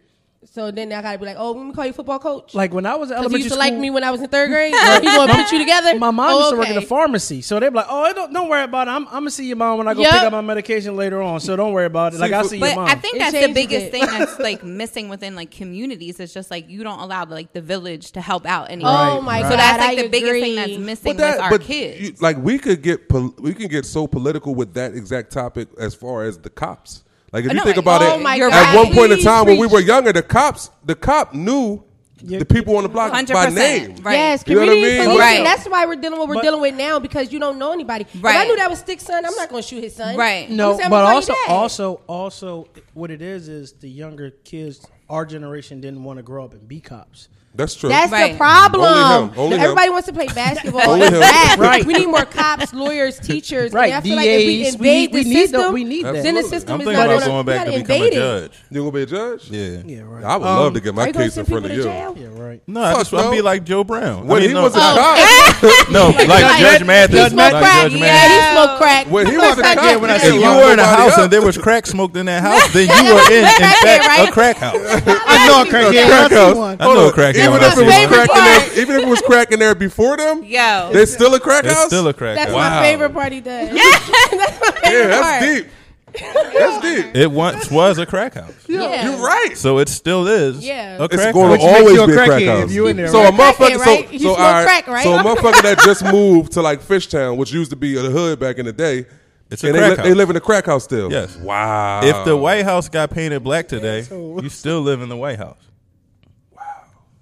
So then I got to be like, oh, let me call you football coach. Like, when I was at elementary school. Because you used to like me when I was in third grade. People going to put you together. My mom oh, used to okay. work in a pharmacy. So they'd be like, oh, don't, don't worry about it. I'm, I'm going to see your mom when I go yep. pick up my medication later on. So don't worry about it. Like, I'll see but your mom. I think it that's the biggest it. thing that's, like, missing within, like, communities. It's just, like, you don't allow, like, the village to help out anymore. Oh, my so God. So that's, like, I the agree. biggest thing that's missing that, with our kids. You, like, we could get pol- we can get so political with that exact topic as far as the cops. Like, if you no, think about oh it, at God, one point in time preach. when we were younger, the cops, the cop knew the people on the block one hundred percent by name. Right. Yes, you know what I mean? Right. That's why we're dealing with what we're but, dealing with now because you don't know anybody. Right. If I knew that was Stick's son, I'm not going to shoot his son. Right. No, but also, also, also, what it is is the younger kids, our generation didn't want to grow up and be cops. That's true. That's right. the problem. Only him. Only Everybody him. wants to play basketball. Right. We need more cops, lawyers, teachers. Right. I feel D As, like if we invade we, the we system, need the, we need that. Then the system is not going back to become a judge. You gonna be a judge? Yeah. Yeah. Right. I would um, love to get my case in front of you. Jail? Yeah. Right. No, I just want to be like Joe Brown. When I mean, he no, was a cop. No, like Judge Matthews. He smoked crack. When he was a cop, when I said you were in a house and there was crack smoked in that house, then you were in, in fact, a crack house. I know a crack house. I know a crack house. Even if, it was crack in there, even if it was crack in there before them, yo, there's still a crack house? There's still a crack house. That's wow. my favorite part he does. Yeah, that's my favorite yeah, that's part. deep. That's deep. It once was a crack house. Yeah. Yeah. You're right. So it still is yeah. a crack it's going house. to always be a crack, crack house. You in there, so right? a motherfucker, right? so, so, our, crack, right? so a motherfucker that just moved to like Fishtown, which used to be a hood back in the day, It's a and crack they, house. They live in a crack house still. Yes. Wow. If the White House got painted black today, you still live in the White House.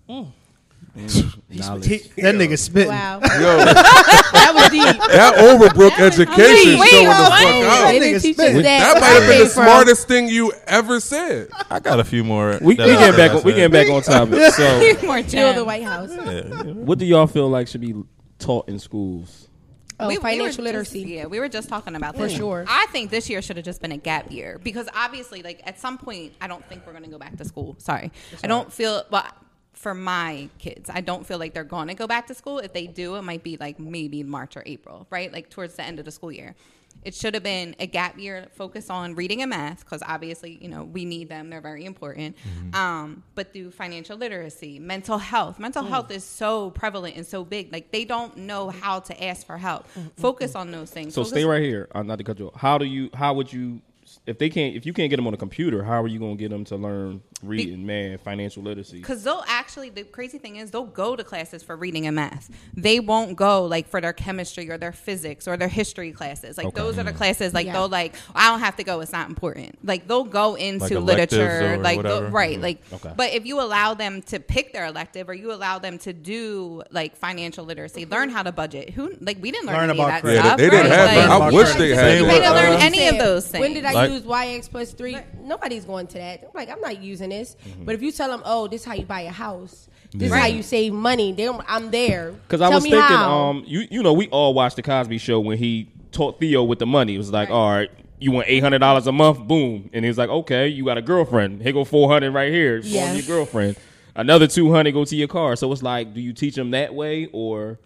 Mm. Mm, he, that nigga spitting. Wow. Yo. That was deep. That Overbrook that education was showing the fuck out. That, that might have been the from. smartest thing you ever said. I got a few more. We, we getting back. On, we getting back on topic. So, more chill the White House. Yeah. What do y'all feel like should be taught in schools? Oh, we, financial we literacy. Just, yeah, we were just talking about that. For sure. I think this year should have just been a gap year because obviously, like at some point, I don't think we're going to go back to school. Sorry, That's I don't right. feel. Well, for my kids, I don't feel like they're going to go back to school. If they do, it might be like maybe March or April, right? Like towards the end of the school year. It should have been a gap year focused on reading and math because obviously, you know, we need them. They're very important. Mm-hmm. Um, but through financial literacy, mental health. Mental mm. health is so prevalent and so big. Like they don't know how to ask for help. Focus mm-hmm. on those things. So Focus stay right here. I'm not to cut you off. How do you, how would you, If they can't, if you can't get them on a computer, how are you going to get them to learn reading, math, financial literacy? Because they'll actually, the crazy thing is, they'll go to classes for reading and math. They won't go like for their chemistry or their physics or their history classes. Like okay. those are the classes like yeah. they'll like, I don't have to go. It's not important. Like they'll go into like literature, like the, right, mm-hmm. like. Okay. But if you allow them to pick their elective or you allow them to do like financial literacy, learn how to budget. Who like we didn't learn, learn any about of that credit. stuff. They, they right? didn't have. Like, I wish they had. They didn't learn any of those things. When did I? Like, use Y X plus three. Nobody's going to that. I'm like, I'm not using this. Mm-hmm. But if you tell them, oh, this is how you buy a house. This right. is how you save money. They don't, I'm there. Because I was thinking, how. um, you you know, we all watched the Cosby Show when he taught Theo with the money. It was like, right. all right, you want eight hundred dollars a month, boom. And he was like, okay, you got a girlfriend. Here go four hundred right here. Yes. Your girlfriend. Another two hundred go to your car. So it's like, do you teach them that way or...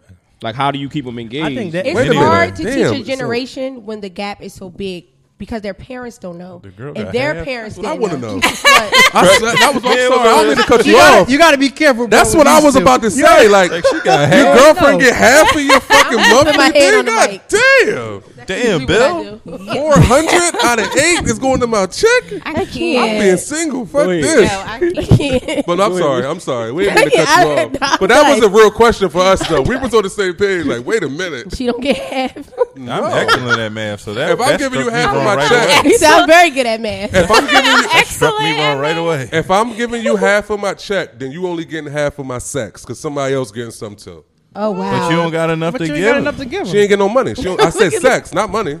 Like, how do you keep them engaged? I think that, it's hard to Damn. teach a generation so, when the gap is so big. because their parents don't know. The girl and their half. parents didn't I know. know. I want to know. That was I'm sorry. I don't mean to cut you, you off. Gotta, you got to be careful. That's what I was to. about to say. Like, like she got half. Your girlfriend get half of your fucking monthly thing? God damn. Damn, Bill. four hundred out of eight is going to my check? I can't. I'm being single. Fuck Wait. this. No, I can't. But I'm Wait. sorry. I'm sorry. We didn't mean to cut you off. No, but that like, was a real question for us, though. We was on the same page. Like, wait a minute. She don't get half. No. I'm excellent at math, so that if I'm giving you half of my right check, you sound very good at math. If I'm giving you excellent me wrong right away, if I'm giving you half of my check, then you only getting half of my sex because somebody else getting some too. Oh wow! But you don't got enough but to you give. Got enough to give. She ain't get no money. She don't, I said sex, not money.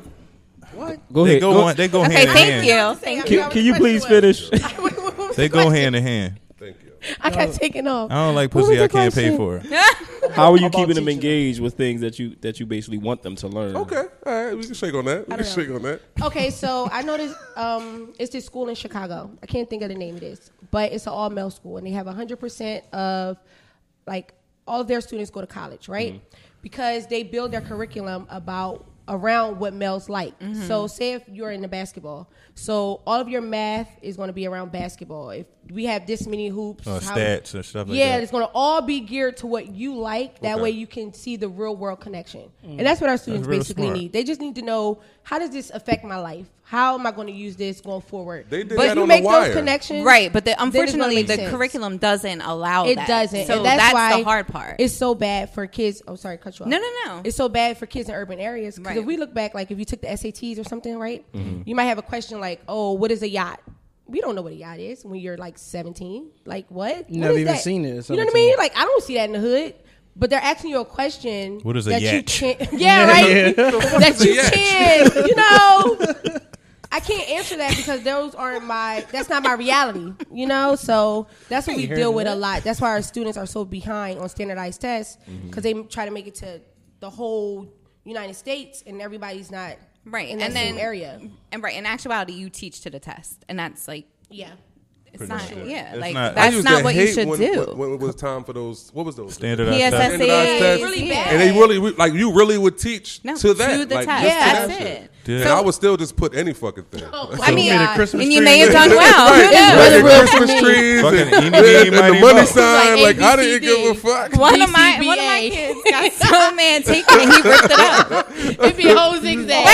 What? Go they ahead. Go, go on, they go okay, hand in hand. Okay, thank you. Can, can you please finish? They go hand in hand. I got taken off. I don't like pussy. I can't question? pay for it. How are you keeping them engaged with things that you that you basically want them to learn? Okay, all right, we can shake on that. We can know. shake on that. Okay, so I noticed um, it's this school in Chicago. I can't think of the name of this, but it's an all male school, and they have a hundred percent of like all of their students go to college, right? Mm-hmm. Because they build their curriculum about around what males like. Mm-hmm. So say if you're into basketball, so all of your math is going to be around basketball. If we have this many hoops, oh, stats and stuff like yeah, that. Yeah, it's going to all be geared to what you like. That okay. way you can see the real world connection. Mm. And that's what our students basically smart. need. They just need to know, how does this affect my life? How am I going to use this going forward? They did but that you on make the wire. those connections. Right, but the, unfortunately the sense. curriculum doesn't allow it that. It doesn't. So and that's, that's why the hard part. It's so bad for kids. I'm oh, sorry, cut you off. No, no, no. It's so bad for kids in urban areas. Because right. if we look back, like if you took the S A Ts or something, right? Mm-hmm. You might have a question like, oh, what is a yacht? We don't know what a yacht is when you're like seventeen. Like what? Never what even that? seen it. You know what I mean? Like I don't see that in the hood. But they're asking you a question. What is a that yacht? You can't, yeah, right. that you can't. You know, I can't answer that because those aren't my. That's not my reality. You know, so that's what we deal with that. a lot. That's why our students are so behind on standardized tests because mm-hmm. they try to make it to the whole United States and everybody's not. Right, in and that then same area, and right in actuality, you teach to the test, and that's like yeah, it's Pretty not sure. yeah, it's like not, that's not what you should when, do. When, when it was time for those, what was those standardized tests? Standardized tests, really bad. And they really like you really would teach no, to that, to the like, test. Yeah, that's that it. Yeah. So, I would still just put any fucking thing. Oh, like, I mean, uh, and you may have done well. Who knows? Like Christmas trees and, and, and the money sign. Like, like I didn't give a fuck. One of my one of my kids got so man taken and he ripped it up. It'd be a whole zigzag.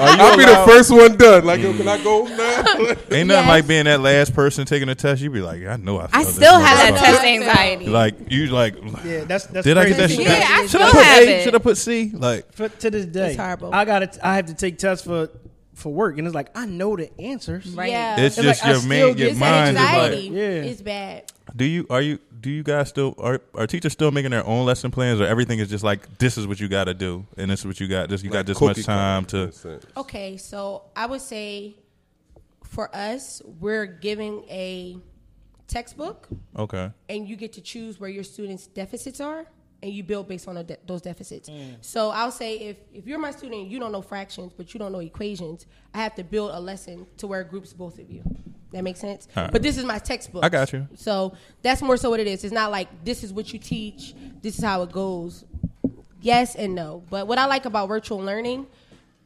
I'll be the first one done. Like, yo, can I go home now? Ain't nothing yes. like being that last person taking a test. You'd be like, I know I. I still have that test anxiety. Like you like. Yeah, that's that's. Did I get that? Yeah, I still have it. Should I put C? Like to this day, it's horrible. I got it. I have to take. Test for for work and it's like I know the answers. Right. Yeah. It's, it's just like, your man, your mind anxiety is like, yeah. it's bad. Do you are you do you guys still are are teachers still making their own lesson plans or everything is just like this is what you got to do and this is what you got this you like got this much time to. Okay, so I would say for us we're giving a textbook. Okay. And you get to choose where your students' deficits are. And you build based on de- those deficits. Mm. So I'll say if, if you're my student and you don't know fractions, but you don't know equations, I have to build a lesson to where it groups both of you. That makes sense? Right. But this is my textbook. I got you. So that's more so what it is. It's not like this is what you teach. This is how it goes. Yes and no. But what I like about virtual learning,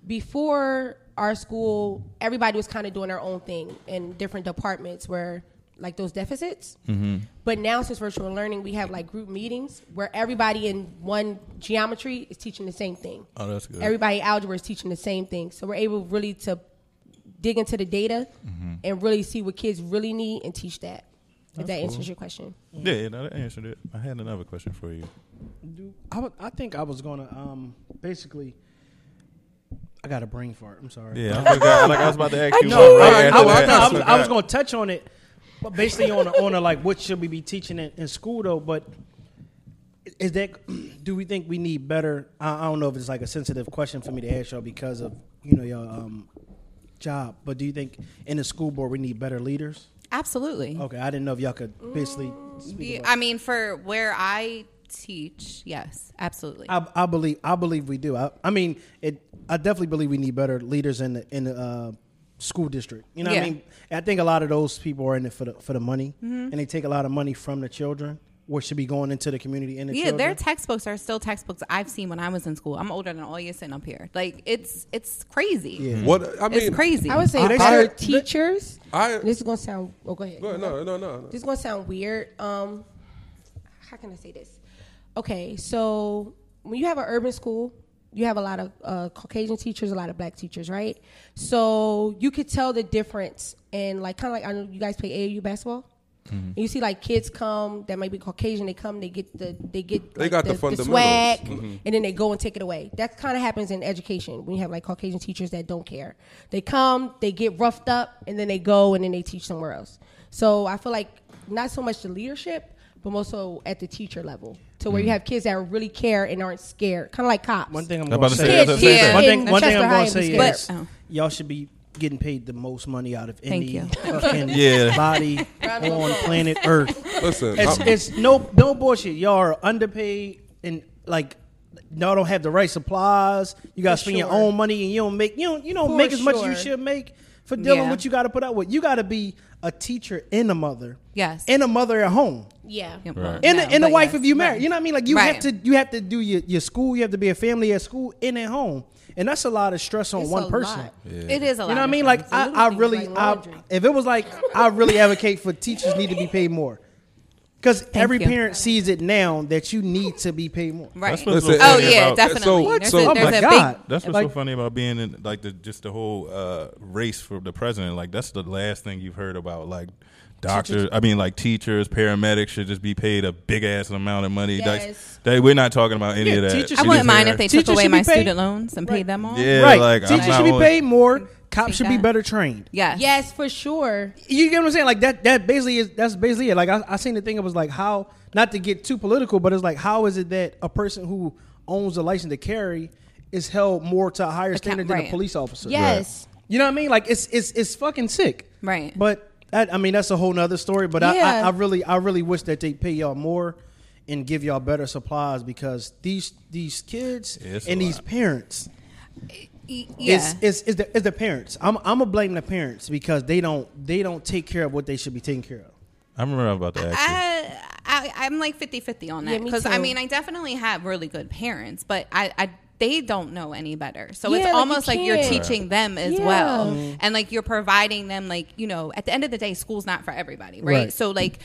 before our school, everybody was kind of doing their own thing in different departments where like those deficits. Mm-hmm. But now since virtual learning, we have like group meetings where everybody in one geometry is teaching the same thing. Oh, that's good. Everybody in algebra is teaching the same thing. So we're able really to dig into the data mm-hmm. and really see what kids really need and teach that. That's if that cool. answers your question. Yeah, yeah, no, that answered it. I had another question for you. I, w- I think I was going to um, basically... I got a brain fart. I'm sorry. Yeah, I, forgot, like, I was about to ask you. No, right I, I, I, I was, was going to touch on it. But basically on a, on a, like what should we be teaching in, in school though? But is that do we think we need better? I, I don't know if it's like a sensitive question for me to ask y'all because of you know your um, job. But do you think in the school board we need better leaders? Absolutely. Okay, I didn't know if y'all could basically. Speak about I mean, for where I teach, yes, absolutely. I, I believe I believe we do. I, I mean, it. I definitely believe we need better leaders in the in the. Uh, school district. You know yeah. what I mean? I think a lot of those people are in it for the for the money mm-hmm. and they take a lot of money from the children what should be going into the community and the yeah, children. Their textbooks are still textbooks I've seen when I was in school. I'm older than all you sitting up here. Like it's it's crazy. Yeah. What I mean, it's crazy. I would say I, our I, teachers. I, this is gonna sound. Oh, go ahead. Go ahead no, no, no, no. This is gonna sound weird. Um, how can I say this? Okay, so when you have an urban school, you have a lot of uh, Caucasian teachers, a lot of black teachers, right? So you could tell the difference in like kind of like I know you guys play A A U basketball. Mm-hmm. And you see like kids come that might be Caucasian, they come, they get the they get they like, got the, the, the swag mm-hmm. and then they go and take it away. That kind of happens in education when you have like Caucasian teachers that don't care. They come, they get roughed up, and then they go and then they teach somewhere else. So I feel like not so much the leadership, but more so at the teacher level. So where mm-hmm. you have kids that really care and aren't scared. Kind of like cops. One thing I'm, I'm going to say, kids, say yeah. one thing, one thing I'm going to say is but, oh. y'all should be getting paid the most money out of any fucking yeah. body on planet Earth. Listen, it's, it's no no bullshit. Y'all are underpaid and like y'all don't have the right supplies. You gotta for spend sure. your own money and you don't make you don't you don't for make as sure. much as you should make for dealing yeah. with you gotta put up with. You gotta be a teacher and a mother. Yes. And a mother at home. Yeah. Right. And no, a, and a wife yes. if you marry. Right. You know what I mean? Like you right. have to you have to do your, your school, you have to be a family at school and at home. And that's a lot of stress on it's one person. Yeah. It is a lot. You know what I mean? Like I, I really, like I, if it was like, I really advocate for teachers need to be paid more, because every you. parent sees it now that you need to be paid more. Right? That's what's so oh yeah, about. Definitely. So, what? so, a, oh my God, big, that's what's like, so funny about being in like the just the whole uh, race for the president. Like that's the last thing you've heard about. Like. Doctors, I mean, like teachers, paramedics should just be paid a big ass amount of money. Yes. They, we're not talking about any yeah, of that. Teachers, I wouldn't mind if they took away my student loans and right. paid them all. Yeah, right. Like, teachers should be paid more. Cops should that. be better trained. Yes, yes, for sure. You get what I'm saying? Like that. That basically is. That's basically it. Like I, I seen the thing. It was like how not to get too political, but it's like how is it that a person who owns a license to carry is held more to a higher standard right. than a police officer? Yes. Right. You know what I mean? Like it's it's it's fucking sick. Right. But. That, I mean, that's a whole nother story, but yeah. I, I, I really I really wish that they pay y'all more and give y'all better supplies, because these these kids yeah, and these lot. parents, yeah. it's, it's, it's, the, it's the parents. I'm I'm gonna blame the parents because they don't they don't take care of what they should be taking care of. I remember I'm about to ask you. I, I, I'm like fifty-fifty on that, because yeah, I mean, I definitely have really good parents, but I... I they don't know any better. So yeah, it's like almost you like you're teaching them as yeah. well. Mm-hmm. And like you're providing them like, you know, at the end of the day, school's not for everybody, right? right. So like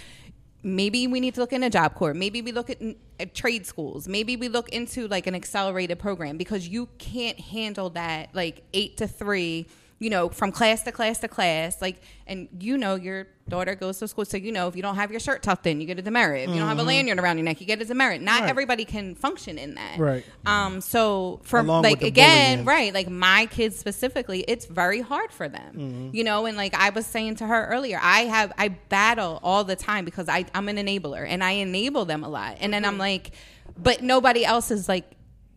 maybe we need to look into Job Corps. Maybe we look at, at trade schools. Maybe we look into like an accelerated program, because you can't handle that like eight to three, you know, from class to class to class. Like, and you know, your daughter goes to school. So, you know, if you don't have your shirt tucked in, you get a demerit. If mm-hmm. you don't have a lanyard around your neck, you get a demerit. Not right. everybody can function in that. Right. Um. So, for Along like, again, right, like my kids specifically, it's very hard for them, mm-hmm. you know, and like I was saying to her earlier, I have, I battle all the time because I, I'm an enabler and I enable them a lot. And then mm-hmm. I'm like, but nobody else is like,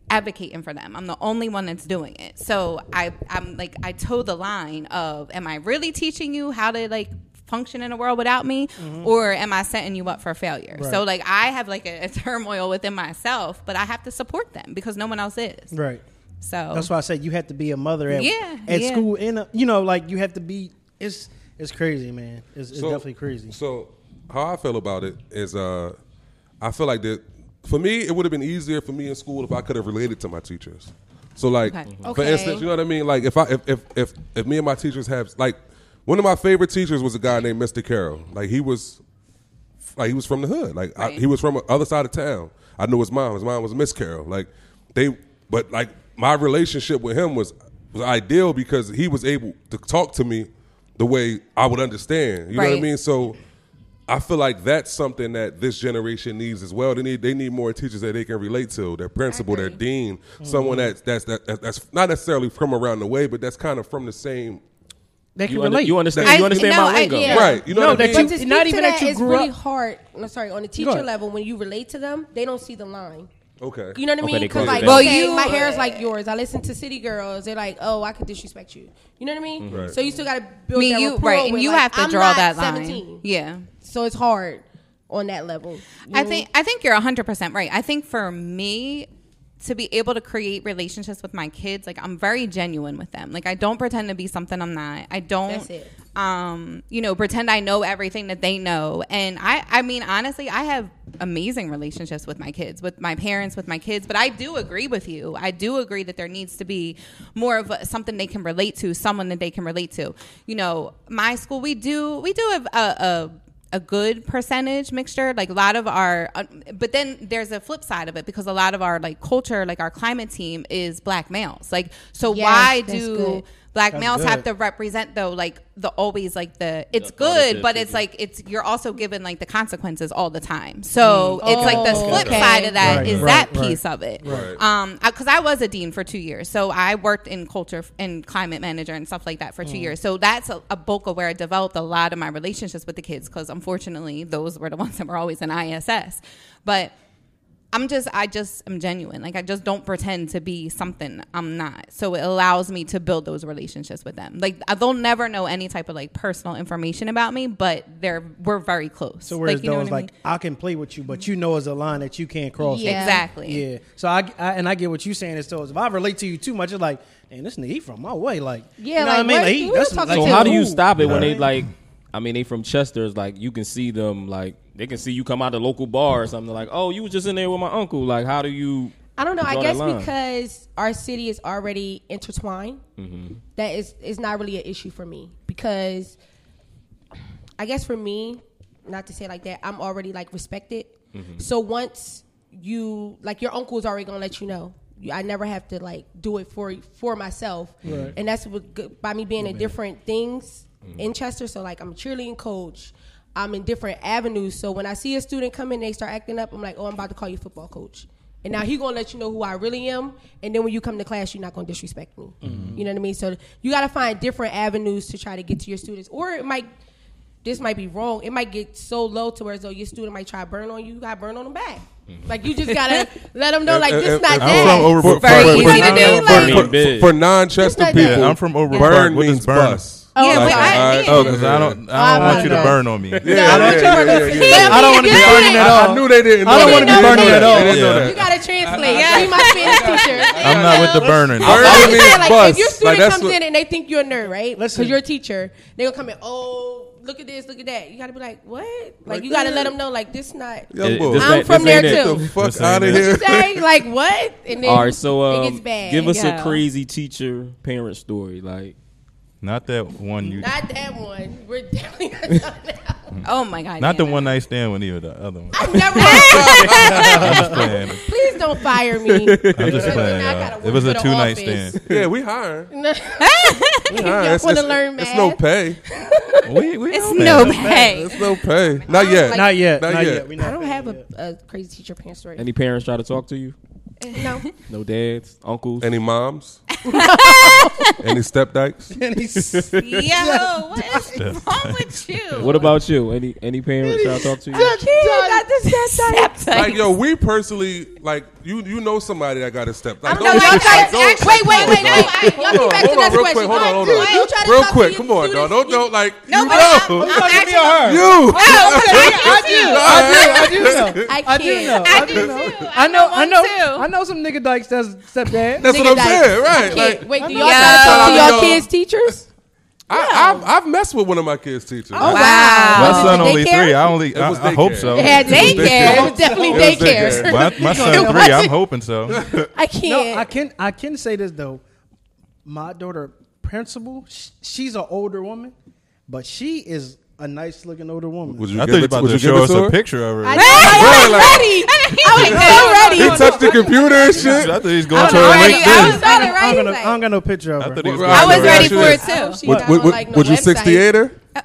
advocating for them. I'm the only one that's doing it. So I, I'm like, I toe the line of, am I really teaching you how to like function in a world without me, mm-hmm. or am I setting you up for failure? Right. So like, I have like a, a turmoil within myself, but I have to support them because no one else is. Right. So that's why I said you have to be a mother at, yeah, at yeah. school, and you know, like you have to be. It's it's crazy, man. It's, it's so, definitely crazy. So how I feel about it is, uh, I feel like that. For me, it would have been easier for me in school if I could have related to my teachers. So, like, okay. for okay. instance, you know what I mean? Like, if I if, if if if me and my teachers have, like, one of my favorite teachers was a guy named Mister Carroll. Like, he was, like, he was from the hood. Like, right. I, he was from the other side of town. I knew his mom. His mom was Miss Carroll. Like, they, but like my relationship with him was was ideal because he was able to talk to me the way I would understand. You right. know what I mean? So. I feel like that's something that this generation needs as well. They need they need more teachers that they can relate to, their principal, their dean, mm-hmm. someone that, that's that, that's not necessarily from around the way, but that's kind of from the same. They can you relate. Under, you understand? I, you understand no, my lingo, yeah. right? You know no, what that I mean? You, not even that, that you grew really up. It's really hard. I'm sorry, on the teacher level, when you relate to them, they don't see the line. Okay. You know what I mean? Because, like, well, okay, you, my hair is like yours. I listen to City Girls. They're like, oh, I could disrespect you. You know what I mean? Right. So you still got to build Me, that you, rapport. Right, and with, you like, have to I'm draw that seventeen. Line. Yeah. So it's hard on that level. I think, I think you're one hundred percent right. I think for me... to be able to create relationships with my kids, like I'm very genuine with them. Like I don't pretend to be something I'm not. I don't. That's it. um, you know, pretend I know everything that they know. And I, I mean, honestly, I have amazing relationships with my kids, with my parents, with my kids. But I do agree with you. I do agree that there needs to be more of a, something they can relate to, someone that they can relate to. You know, my school, we do we do have a, a a good percentage mixture, like a lot of our, uh, but then there's a flip side of it, because a lot of our like culture, like our climate team is black males. Like, so yes, why do good. black that's males good. have to represent though? Like the always like the, it's the good, but it's like, it's, you're also given like the consequences all the time. So mm. it's oh, like the flip okay. side of that right, is right, that right, piece right, of it. Right. Um, I, cause I was a dean for two years. So I worked in culture and climate manager and stuff like that for mm. two years. So that's a, a bulk of where I developed a lot of my relationships with the kids. Cause unfortunately those were the ones that were always in I S S, but I'm just, I just am genuine. Like, I just don't pretend to be something I'm not. So it allows me to build those relationships with them. Like, they'll never know any type of, like, personal information about me, but they're we're very close. So whereas like, those, like, I, mean? I can play with you, but you know it's a line that you can't cross. Yeah. Exactly. Yeah. So I, I, and I get what you're saying. Is so if I relate to you too much, it's like, dang, this nigga, he from my way. Like, yeah, you know like, what I mean? What, like, he, that's, like, so how do you stop it when right. they, like, I mean, they from Chester. It's like, you can see them, like, they can see you come out the local bar or something like, oh, you was just in there with my uncle. Like, how do you? I don't know. I guess because our city is already intertwined. Mm-hmm. That is, it's not really an issue for me because I guess for me, not to say it like that, I'm already like respected. Mm-hmm. So once you like your uncle is already going to let you know. I never have to like do it for for myself. Right. And that's what by me being oh, in man. different things mm-hmm. in Chester. So like I'm a cheerleading coach. I'm in different avenues. So when I see a student come in, they start acting up. I'm like, oh, I'm about to call you football coach. And now he going to let you know who I really am. And then when you come to class, you're not going to disrespect me. Mm-hmm. You know what I mean? So you got to find different avenues to try to get to your students. Or it might, this might be wrong. It might get so low to where as though your student might try to burn on you. You got to burn on them back. Like, you just got to let them know, like, this is not that. For non-Chester people, yeah, I'm from Overbrook. Burn means bust. Oh, yeah, like, but I, I, oh, because I don't, I don't I want you to burn on me. Yeah, I don't want you to burn on me. I don't want to be burning at all. I knew they didn't. I don't want to be burning at all. Yeah. You gotta translate. Yeah, you my Spanish teacher. I'm not with the burning. Burning means bust. If your student comes in and they think you're a nerd, right? Because you're a teacher, they gonna come in. Oh, look at this, look at that. You gotta be like, what? Like, you gotta let them know, like, this not. I'm from there too. Get the fuck out of here. Like, what? And then all right, so give us a crazy teacher parent story, like. Not that one. You not that one. We're definitely not that one. Oh, my God. Not the one night stand one either, the other one. I never had one. Please don't fire me. I'm just playing. I mean, I it was a two night stand. Yeah, we hired. we hired. It's, it's, learn it's no pay. we, we it's no pay. pay. It's no pay. Not, not yet. Like, not yet. Not, not yet. yet. I don't have a, a crazy teacher parent story. Any parents try to talk to you? No. No dads, uncles. Any moms? Any stepdikes? Any s- Yo, what is wrong with you? What about you? Any any parents I talk to you? Your kid got the stepdikes. Like, yo, we personally, like, you you know somebody that got a stepdike. Like, no, like, wait, wait, wait, no. Y'all get back to this question. Hold on, hold on, hold on. Real quick, come on, dog. Don't, don't, like, you know. You. I do, I do, I do know. I do know. I know, I know. I know some nigga dykes that's stepdad. That's what I'm saying, right? Like, wait, do y'all talk to y'all kids' teachers? I, I've, I've messed with one of my kids' teachers. Oh, wow. My son only three. I only. I, I hope so. It had daycare. It was definitely it was daycare. daycare. my, my son three. I'm hoping so. I can't. No, I can. I can say this though. My daughter principal. She's an older woman, but she is a nice looking older woman. Would you I thought you about to show us a picture of her. I, I was ready. I was so ready. He touched the computer and shit. I thought he was going to her LinkedIn. I was ready. I don't got no, no picture of her. I, was I was ready for it too. Would, would, would, like no would you sixty-eight her? Uh,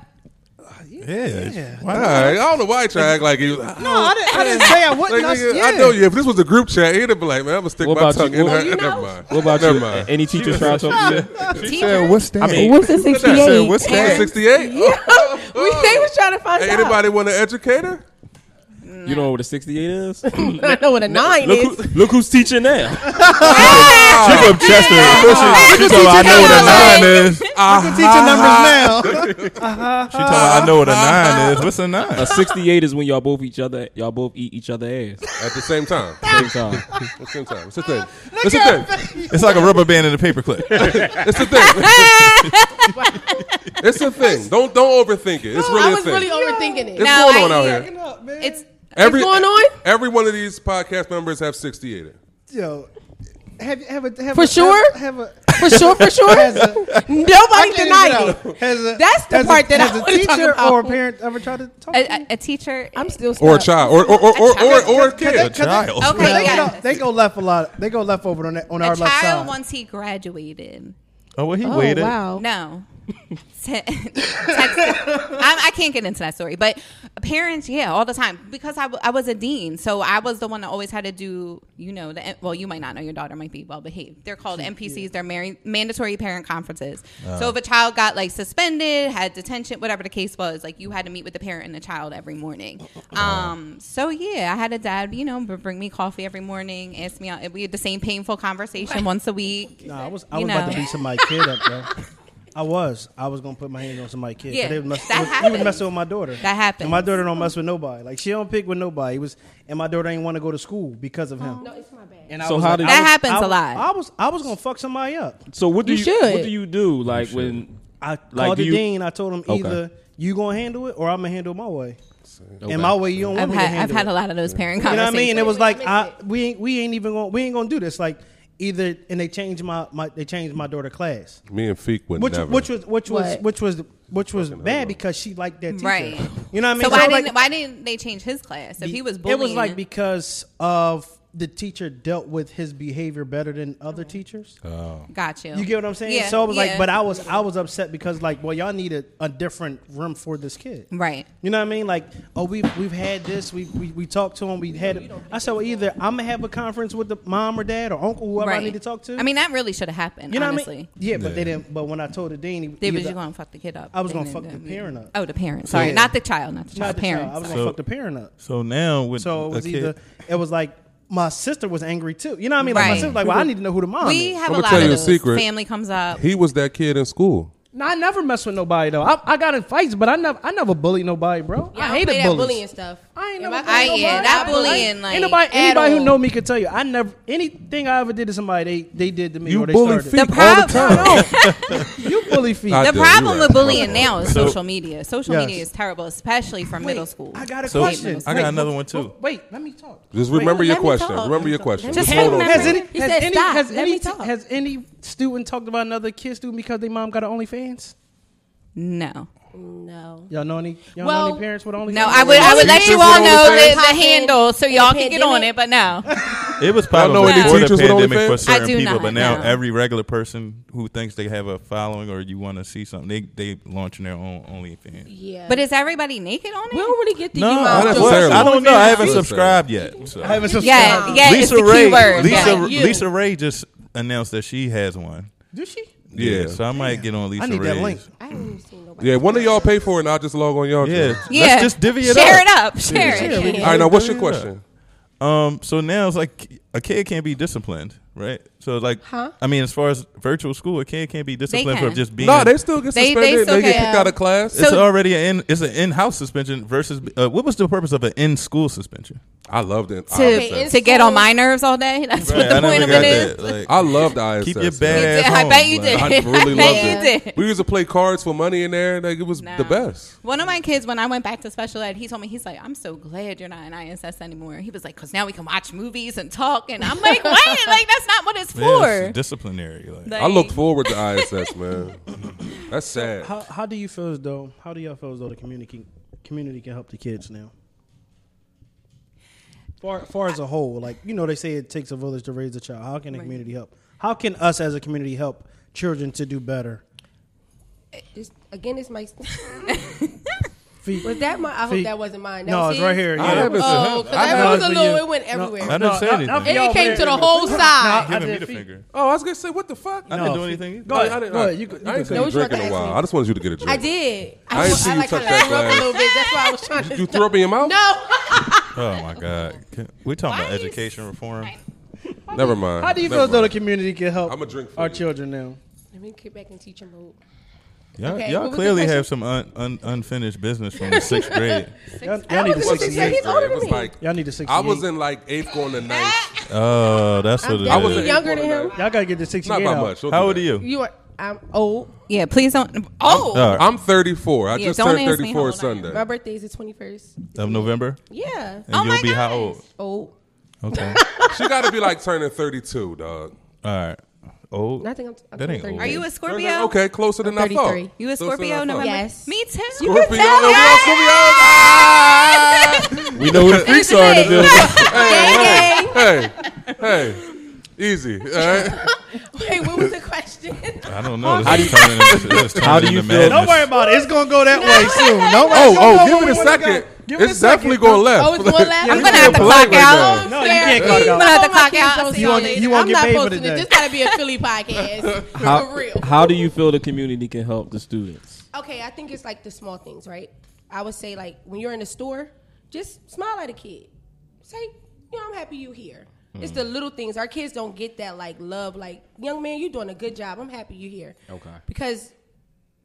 yeah. yeah. Why? I don't know why I try to act like he was. Like, no, I didn't, I didn't say I wouldn't. Like, I, yeah. I know you. Yeah, if this was a group chat, he'd have been like, man, I'm going to stick what my tongue you? in well, her. Never know? mind. What about Never you? Mind. Any teachers try to talk to you? She said, what's that? I mean, what's the sixty-eight? She said, what's that? sixty-eight? Yeah. Oh, oh, oh. They was trying to find hey, out. Anybody want an educator? You know what a sixty-eight is? I know what a nine look is. Who, look who's teaching now. She's from Chester. She's from Chester. I know what a nine is. Uh-huh. You can teach your numbers now. Uh-huh. She told me I know what a nine is. What's a nine? A sixty-eight is when y'all both each other y'all both eat each other ass at the same time. Same time. At same time. It's the thing. It's the thing. It's like a rubber band in a paperclip. It's the thing. It's the thing. Don't don't overthink it. It's no, really I was a thing. Really overthinking it. It's now, going on out here. Up, it's every, what's going on? Every one of these podcast members have sixty-eight. Yo. Have, have a, have for a, sure, have, have a, for sure, for sure. A, Nobody denied it. A, That's the part a, that I a teacher or a parent ever tried to talk a, to a, a teacher, I'm still stuck. Or a child, or or or or or, or a kid, a child. Okay, they, yeah. go, they go left a lot. They go left over on that, on a our left side. A child once he graduated. Oh, well, he oh, waited. Wow. No. I, I can't get into that story, but parents, yeah, all the time, because I, w- I was a dean, so I was the one that always had to do, you know, the, well, you might not know, your daughter might be well behaved. They're called M P Cs, yeah. They're mar- mandatory parent conferences. Oh. So if a child got like suspended, had detention, whatever the case was, like you had to meet with the parent and the child every morning. Oh. Um, so yeah, I had a dad, you know, bring me coffee every morning, ask me out. We had the same painful conversation once a week. No, I was I was know. about to beat somebody's kid up, though. I was. I was going to put my hands on somebody's kid. Yeah, they was mess- that was, happened. He was messing with my daughter. That happened. And my daughter don't mess with nobody. Like, she don't pick with nobody. It was, and my daughter ain't want to go to school because of him. No, it's my bad. And I so was, how like, did that was, happens was, a lot. I was, I was, was going to fuck somebody up. So what do you, you what do you do? Like, you when I called like the you, dean, I told him either okay. you going to handle it or I'm going to handle it my way. No and bad. my way, you don't I've want had, me to handle I've it. I've had a lot of those parent you conversations. You know what I mean? And it was like, I, we ain't, we ain't even going. We ain't going to do this. Like. Either and they changed my, my they changed my daughter class. Me and Feek would which, never. Which was which was what? which was which was Fucking bad because she liked that teacher. Right. You know what I mean? So, so why like, didn't why didn't they change his class if he was bullying? It was like because of the teacher dealt with his behavior better than other teachers. Oh, got you. You get what I'm saying? Yeah, so it was yeah. like, but I was I was upset because like, well, y'all need a, a different room for this kid, right? You know what I mean? Like, oh, we we've, we've had this, we we we talked to him, we had. It. I said, well, either I'm gonna have a conference with the mom or dad or uncle, whoever right. I need to talk to. I mean, that really should have happened. You know honestly. what I mean? Yeah, but yeah. they didn't. But when I told the dean, he, they was you gonna fuck the kid up. I was gonna fuck the parent up. Oh, the parent. Sorry, yeah. not the child, not the child. Parent. I was gonna so, fuck the parent up. So now with so it was either kid. it was like. My sister was angry too. You know what I mean? Like right. my sister was like, well, I need to know who the mom we is. We have I'm a lot of those. Family comes up. He was that kid in school. No, I never messed with nobody though. I, I got in fights, but I never I never bullied nobody, bro. Yeah, I, I hated bullies. That bullying stuff. I ain't never I, bullied I, nobody. Yeah, that bullying like anybody, anybody who know me can tell you. I never anything I ever did to somebody they, they did to me you or they bully started. Feet the prob- all the time. You bully feet. I the do, problem with right. bullying now is so, social media. Social yes. media is terrible, especially for wait, middle school. I got a so, question. I got wait, another one too. Wait, wait, let me talk. Just remember wait, your question. Remember your question. Just hold on. Has any has any has any student talked about another kid student because their mom got an OnlyFans? No, no. Y'all know any? Y'all well, know any parents with OnlyFans? No, I would. I would let you all know the, the handle so y'all can get on it. But no, it was probably well, before the pandemic for certain people, not, but now no. every regular person who thinks they have a following or you want to see something, they they launching their own OnlyFans. Yeah, but is everybody naked on it? We don't really get the no. I don't know. I haven't subscribed yet. So. I haven't subscribed. Yeah, yeah. Lisa Ray. Lisa Lisa Ray just announced that she has one. Does she? Yeah, yeah, so I might get on Lisa Ray's. I need Ray's. that link. I haven't even seen nobody. Yeah, one of y'all pay for it, and I'll just log on y'all. Yeah, yeah. Let's just divvy it Share up. Share it up. Share yeah. it. Yeah. All right, now what's your question? Um, so now it's like a kid can't be disciplined, right? So like, huh? I mean, as far as virtual school, a kid can't be disciplined for just being. No, they still get suspended. They, they, still they get picked out of class. So it's already an in, it's an in-house suspension versus uh, what was the purpose of an in-school suspension? I loved it. To, to get on my nerves all day. That's right, what the I point of it is. Like, I loved I S S. Keep your bad ass home. I bet you did. I really loved it. Did. We used to play cards for money in there. Like it was no. the best. One of my kids, when I went back to special ed, he told me, he's like, I'm so glad you're not in I S S anymore. He was like, because now we can watch movies and talk. And I'm like, wait, like that's not what it's for. Yeah, it's disciplinary. Like. Like, I look forward to I S S, man. That's sad. How, how do you feel as though? How do y'all feel as though the community community can help the kids now? Far, far as a whole, like you know, they say it takes a village to raise a child. How can the right. community help? How can us as a community help children to do better? It's, again, it's my. Feet. Was that my? I Feet. hope that wasn't mine. That no, was it's right here. Yeah. I never oh, because I was a little. It went everywhere. No, I didn't say anything. No, it came to the whole side. No, I did finger. Oh, I was gonna say what the fuck? No, I didn't do anything. Go ahead. I didn't. Go ahead. You, you I didn't no, drink in a while. Me. I just wanted you to get a drink. I did. I, I didn't see I you like touch that glass. A little bit. That's why I was trying to. You threw up in your mouth? No. Oh my god. We're talking about education reform. Never mind. How do you feel though the community can help our children now? Let me get back in teacher mode. Y'all, okay, y'all clearly have some un, un, unfinished business from the sixth grade. Six, y'all, y'all need the sixty-eight. Like, y'all need the sixty-eight. I was in like eighth going to ninth. Oh, that's I'm what it is. I was younger than him. Y'all gotta get the sixty-eight. Not by much. How old are you? You are. I'm old. Yeah, please don't. Oh, right. I'm thirty-four. I yeah, just turned thirty-four Sunday. My birthday is the twenty-first of November. Yeah. And oh you'll my be gosh. How old? Old. Okay. She gotta be like turning thirty-two, dog. All right. Old. I think I'm t- I'm that ain't old. Are you a Scorpio? No, no, okay, closer than I thought. You a Scorpio? No, yes. Me too. Scorpio. You can tell. Yeah. Scorpio. We know who the freaks are in the building. Hey, hey, hey, hey. Easy. All right. Wait, what was the question? I don't know. How do you feel? Don't worry about it. It's gonna go that no. way soon. No. Oh, oh, give it a second. Give it's it definitely second. Going left. Oh, it's going left. I'm, I'm gonna have to clock out. Right no, you can't clock out. I'm gonna have to clock out. You won't, you won't get paid for today. This gotta be a Philly podcast. How, for real. How do you feel the community can help the students? Okay, I think it's like the small things, right? I would say like when you're in the store, just smile at a kid. Say, you know, I'm happy you here. It's the little things. Our kids don't get that like love. Like, young man, you're doing a good job. I'm happy you're here. Okay. Because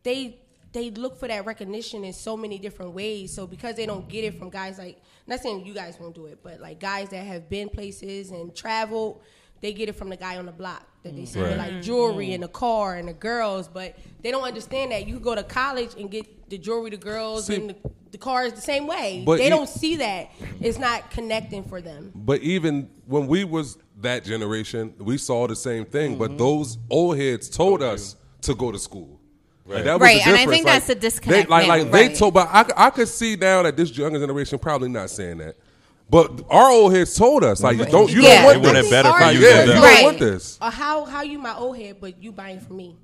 they they look for that recognition in so many different ways. So because they don't get it from guys like, not saying you guys won't do it, but like guys that have been places and traveled, they get it from the guy on the block that they see right. like jewelry mm. and a car and the girls, but they don't understand that you go to college and get the jewelry, the girls, see, and the, the cars the same way. They e- don't see that. It's not connecting for them. But even when we was that generation, we saw the same thing. Mm-hmm. But those old heads told okay. us to go to school. Right, like right. and I think like, that's the disconnect. They, like, like right. they told. But I, I could see now that this younger generation probably not saying that. But our old heads told us, like, right. you don't, you yeah. don't want this. Better you, yeah, you right. don't want this. Or how, how you my old head, but you buying from me?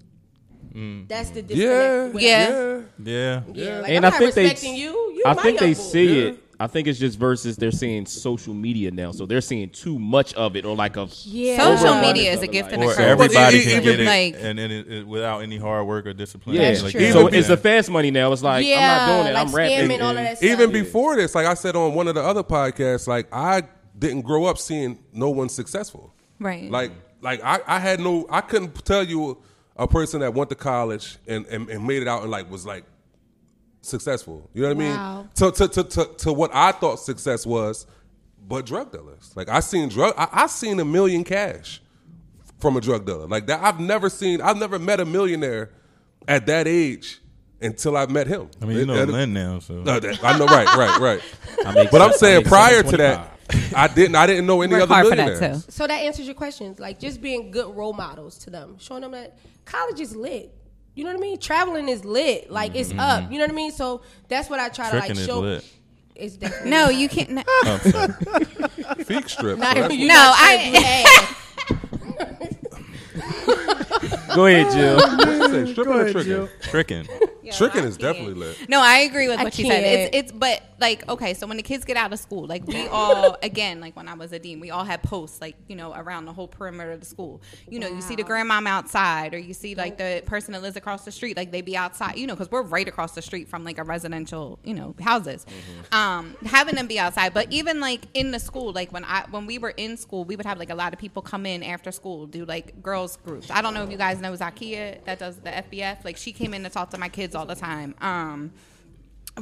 Mm. That's the disconnect. Yeah. Yeah. yeah, yeah, yeah. Like, and I'm I not think respecting they, you. You I my think they boy. See yeah. it. I think it's just versus they're seeing social media now, so they're seeing too much of it, or like a yeah. social media is a gift and a curse. Or everybody can get it, and, and it, it without any hard work or discipline. Yeah, that's like, true. So yeah. it's the fast money now. It's like yeah, I'm not doing it. Like I'm rapping. And all of that stuff. Even before this, like I said on one of the other podcasts, like I didn't grow up seeing no one successful. Right. Like like I, I had no I couldn't tell you a person that went to college and, and, and made it out and like was like. Successful, you know what wow. I mean? To, to to to to what I thought success was, but drug dealers. Like I seen drug, I, I seen a million cash from a drug dealer. Like that, I've never seen, I've never met a millionaire at that age until I met him. I mean, you it, know Lynn now, so no, that, I know, right, right, right. I mean, but I'm saying prior to that, I didn't, I didn't know any We're other millionaires. That too. So that answers your questions. Like just being good role models to them, showing them that college is lit. You know what I mean? Traveling is lit. Like, it's mm-hmm. up. You know what I mean? So, that's what I try Tricking to, like, show. Is lit. It's definitely No, you can't. No, Feek strip. Not if you no, I. Go ahead, Jill. Go ahead, Jill. Tricking. Yo, Tricking is definitely lit. No, I agree with what you said. It's, it's, but, like, okay, so when the kids get out of school, like, we all, again, like, when I was a dean, we all had posts, like, you know, around the whole perimeter of the school. You know, wow. you see the grandmom outside, or you see, like, the person that lives across the street, like, they be outside, you know, because we're right across the street from, like, a residential, you know, houses. Mm-hmm. Um, having them be outside. But even, like, in the school, like, when I when we were in school, we would have, like, a lot of people come in after school, do, like, girls groups. I don't know if you guys know Zakiya that does the F B F. Like, she came in to talk to my kids all the time. Um,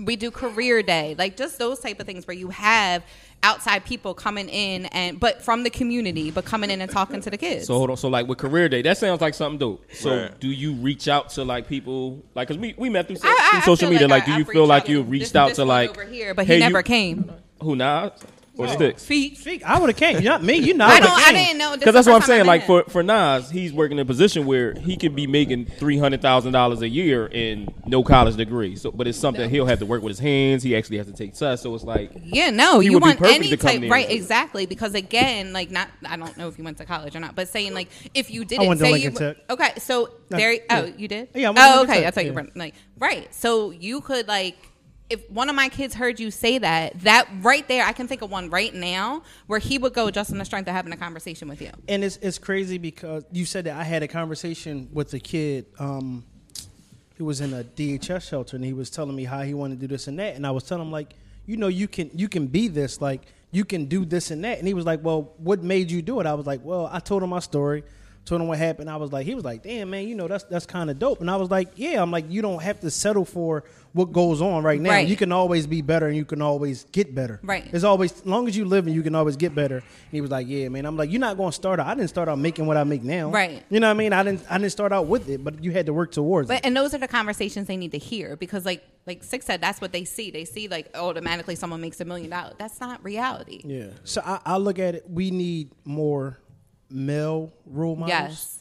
we do career day, like just those type of things where you have outside people coming in and but from the community, but coming in and talking to the kids. So hold on, so like with career day, that sounds like something dope. So right. do you reach out to like people, like because we we met through, I, through I social media? Like, I, like do you feel like you reached this, out this to like over here, but hey, he never you, came. Who now? Or no. Sticks. Feet. Feet. I would have came. Not me. You know. I, don't, I didn't know. Because that's what I'm saying. Like for, for Nas, he's working in a position where he could be making three hundred thousand dollars a year and no college degree. So, but it's something no. he'll have to work with his hands. He actually has to take tests. So it's like, yeah, no, you want any type, right? Exactly. Because again, like not, I don't know if you went to college or not, but saying like if you didn't, I went to say Lincoln Tech. You okay, so no, there. Yeah. Oh, you did. Yeah. I went oh, to okay. Tech. I thought you were like right. So you could like. If one of my kids heard you say that, that right there, I can think of one right now where he would go just in the strength of having a conversation with you. And it's it's crazy because you said that I had a conversation with a kid um, who was in a D H S shelter, and he was telling me how he wanted to do this and that. And I was telling him, like, you know, you can you can be this, like, you can do this and that. And he was like, well, what made you do it? I was like, well, I told him my story. told him what happened. I was like, he was like, damn, man, you know, that's that's kind of dope. And I was like, yeah, I'm like, you don't have to settle for what goes on right now. Right. You can always be better and you can always get better. Right. It's always, as long as you live and you can always get better. And he was like, yeah, man. I'm like, you're not going to start out. I didn't start out making what I make now. Right. You know what I mean? I didn't I didn't start out with it, but you had to work towards but, it. And those are the conversations they need to hear because like, like Six said, that's what they see. They see like automatically someone makes a million dollars. That's not reality. Yeah. So I, I look at it. We need more male role models. Yes.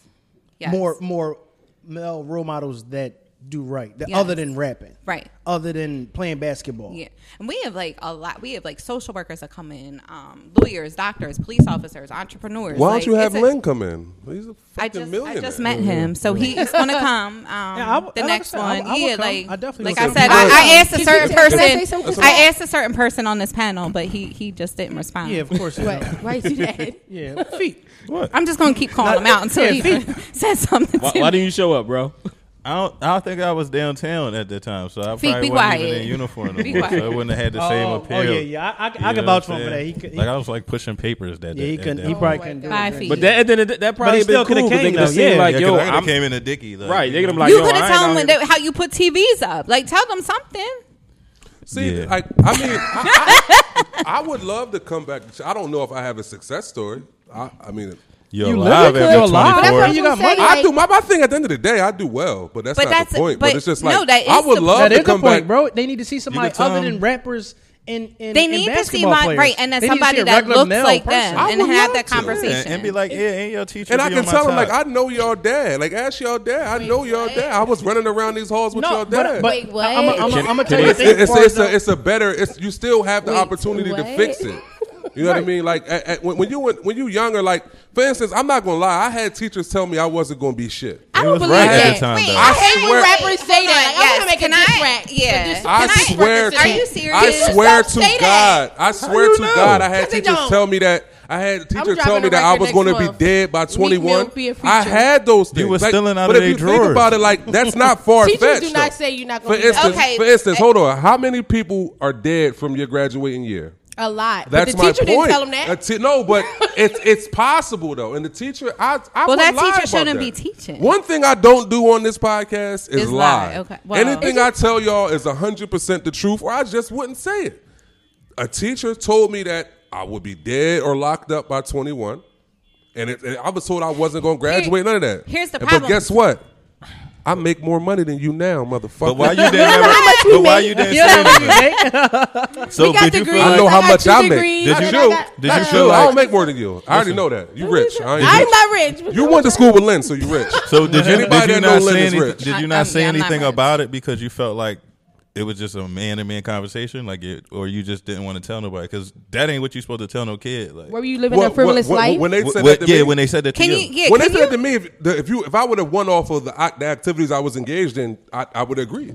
Yes. More more male role models that do right. That yes. Other than rapping. Right. Other than playing basketball. Yeah. And we have like a lot. We have like social workers that come in, um, lawyers, doctors, police officers, entrepreneurs. Why don't like, you have Lynn a, come in? He's a fucking I just, millionaire. I just met mm-hmm. him, so he's gonna come. Um, yeah, I, the I next one, I, I yeah. Like, I definitely like I said, I, I asked a certain person. I asked a certain person on this panel, but he he just didn't respond. Yeah, of course. What? Why did you did? Yeah, feet. What? I'm just gonna keep calling him out until he says something. Why, why didn't you show up, bro? I don't, I don't think I was downtown at that time, so I Feet probably wasn't quiet. Even in uniform no more, so I wouldn't have had the same oh, appeal. Oh, yeah, yeah. I, I, I can vouch for him for that. He could, he, like, I was, like, pushing papers that day. Yeah, he, that, couldn't, that he probably couldn't do it. But that, that, that probably but still could have cool, came, though. Yeah, like, yeah, yo, I came in a dicky. Like, right, they could have like, you could have told them how you put T Vs up. Like, tell them something. See, yeah. like, I mean, I, I, I would love to come back. I don't know if I have a success story. I, I mean... You're you alive after twenty-four. That's you got money. I do my, my thing at the end of the day. I do well, but that's but not that's, the point. But, but it's just like no, that is I would the, love that to is come the point, back, bro. They need to see somebody other than rappers and and they need and to see my right, and then somebody that looks like them and have that to. Conversation yeah, and be like, yeah, ain't your teacher? And I can tell them like, I know y'all dad. Like, ask y'all dad. I know y'all dad. I was running around these halls with y'all dad. Wait, what? I'm gonna tell you, it's a it's a better. It's you still have the opportunity to fix it. You know right. what I mean? Like at, at, when, when you went, when you younger, like for instance, I'm not gonna lie, I had teachers tell me I wasn't gonna be shit. I don't believe right that. At the time, Wait, I, I hate when rappers say that. Like, yes. I'm gonna make a track. Yeah. So I, I swear. To, are you serious? I swear to God. I swear to know? God. I had teachers tell me that. I had teachers tell me that I was going to be dead by twenty-one. I had those things. You were like, stealing out of their drawers. But if you think about it, like, that's not far-fetched. Teachers do not say you're not going to be dead. For instance, hold on. How many people are dead from your graduating year? A lot. That's but the my teacher point. Didn't tell him that. Te- no, but it's it's possible though. And the teacher, I, I well, that teacher shouldn't that. Be teaching. One thing I don't do on this podcast is it's lie. lie. Okay. Wow. Anything I tell y'all is a hundred percent the truth, or I just wouldn't say it. A teacher told me that I would be dead or locked up by twenty-one, and, it, and I was told I wasn't going to graduate. Here, none of that. Here's the problem. But guess what? I make more money than you now, motherfucker. But why you didn't ever, but why you didn't say anything? So did degrees, you feel like I know how I much I make. Did you? Did you, got, did you feel like I don't make more than you? I already know that. You rich. I ain't I'm rich. not rich. You went to school with Lynn, so you rich. So did you, did you not say anything, rich. Did you not I'm, say yeah, anything not about it because you felt like it was just a man-to-man conversation, like it, or you just didn't want to tell nobody because that ain't what you're supposed to tell no kid. Like, were you living what, a frivolous what, what, life? When they said what, that to yeah, me, when they said that to you, you yeah, when they said you? That to me, if, if you, if I would have won off of the, the activities I was engaged in, I, I would agree.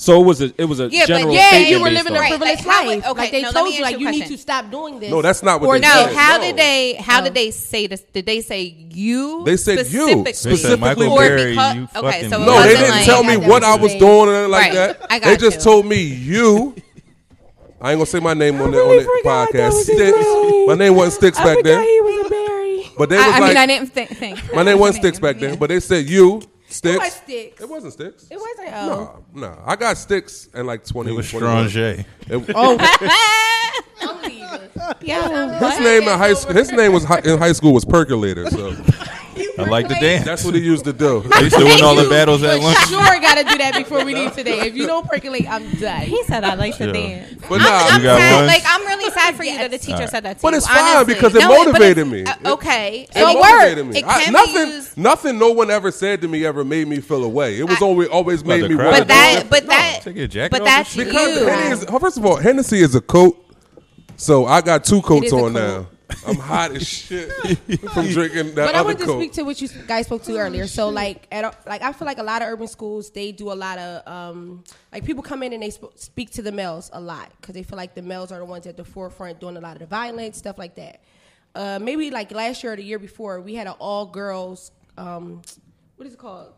So it was a, it was a yeah, general yeah, statement. Yeah, you were living a privileged right, like, life. Okay, like they no, told you, like you, you need to stop doing this. No, that's not what or they no, said. How no, how did they? How no. did they say this? Did they say you? They said specifically? you specifically. Michael Berry, because, you okay, so no, they didn't like, tell me I what I was saying. doing or anything like right. that. I got they just you. told me you. I ain't gonna say my name on the really on the podcast. Sticks. My name wasn't Sticks back then. He was a Berry. But they was like, I mean, I didn't think. My name wasn't Sticks back then, but they said you. Sticks. It, sticks. It wasn't Sticks. It wasn't. Oh. No, no. I got Sticks and like twenty. It was Stranger. Oh, I'm leaving. Yeah. His name in high school. His name was hi- in high school was Percolator. So I like to dance. That's what he used to do. He used to win all the battles at once. Sure, got to do that before we leave today. If you don't percolate, I'm done. He said I like to yeah. dance. But nah, I'm, I'm sad. Like I'm really sad for yes. you that the teacher right. said that to but you. But it's fine honestly. Because it no, motivated me. Uh, okay, it, it, it motivated worked. me. It I, nothing, used... nothing. No one ever said to me ever made me feel away. It was I, always always made me. But that, but that, but that's you. First of all, Hennessy is a coat. So I got two coats on coat. now. I'm hot as shit from drinking that but other coat. But I want to speak to what you guys spoke to earlier. So like, at, like I feel like a lot of urban schools, they do a lot of, um, like people come in and they sp- speak to the males a lot because they feel like the males are the ones at the forefront doing a lot of the violence, stuff like that. Uh, maybe like last year or the year before, we had an all-girls, um, what is it called?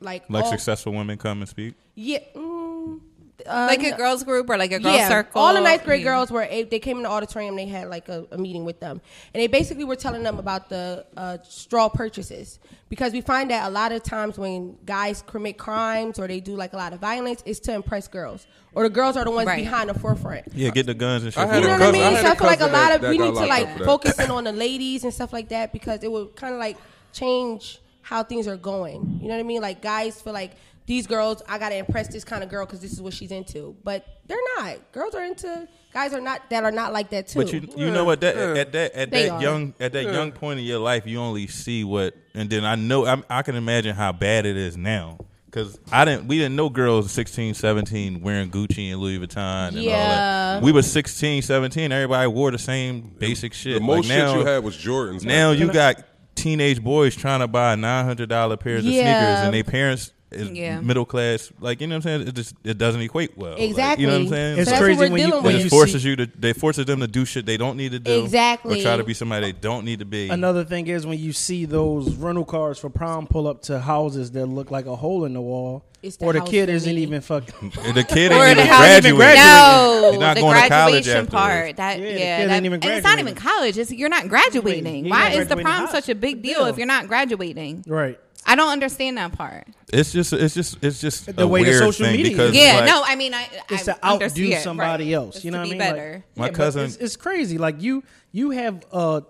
Like, like all- successful women come and speak? Yeah. Mm, Uh, like a girls group or like a girls yeah, circle? All the ninth grade yeah. girls were, they came in the auditorium, they had like a, a meeting with them. And they basically were telling them about the uh, straw purchases. Because we find that a lot of times when guys commit crimes or they do like a lot of violence, it's to impress girls. Or the girls are the ones right. behind the forefront. Yeah, get the guns and shit. You know cousin, what I mean? I so I feel like a lot of, we need to like focus in on the ladies and stuff like that because it would kind of like change how things are going. You know what I mean? Like guys feel like, these girls, I gotta impress this kind of girl because this is what she's into. But they're not. Girls are into guys are not that are not like that too. But you you yeah. know what that yeah. at that at they that are. young at that yeah. young point in your life you only see what and then I know I, I can imagine how bad it is now because I didn't we didn't know girls sixteen, seventeen wearing Gucci and Louis Vuitton and yeah. all that. We were sixteen, seventeen. Everybody wore the same basic shit. The most like now, shit you had was Jordans. Now you got teenage boys trying to buy nine hundred dollars pairs yeah. of sneakers and their parents. Is yeah. middle class, like you know what I'm saying. It just it doesn't equate well. Exactly, like, you know what I'm saying. It's so crazy when you, when it forces you to, they forces them to do shit they don't need to do. Exactly, or try to be somebody they don't need to be. Another thing is when you see those rental cars for prom pull up to houses that look like a hole in the wall. The or the kid isn't even fucking. The kid ain't even graduating. No, you're not the going to college part. That yeah, yeah that, and it's not even college. It's you're not graduating. You're Why not graduating is the prom house. Such a big deal yeah. if you're not graduating? Right. I don't understand that part. It's just, it's just, it's just the a way weird the social thing media. Is. Yeah, like, no, I mean, I, I it's to outdo somebody right. else. It's you know what I mean? Better. Like, my yeah, cousin, it's, it's crazy. Like you, you have, uh,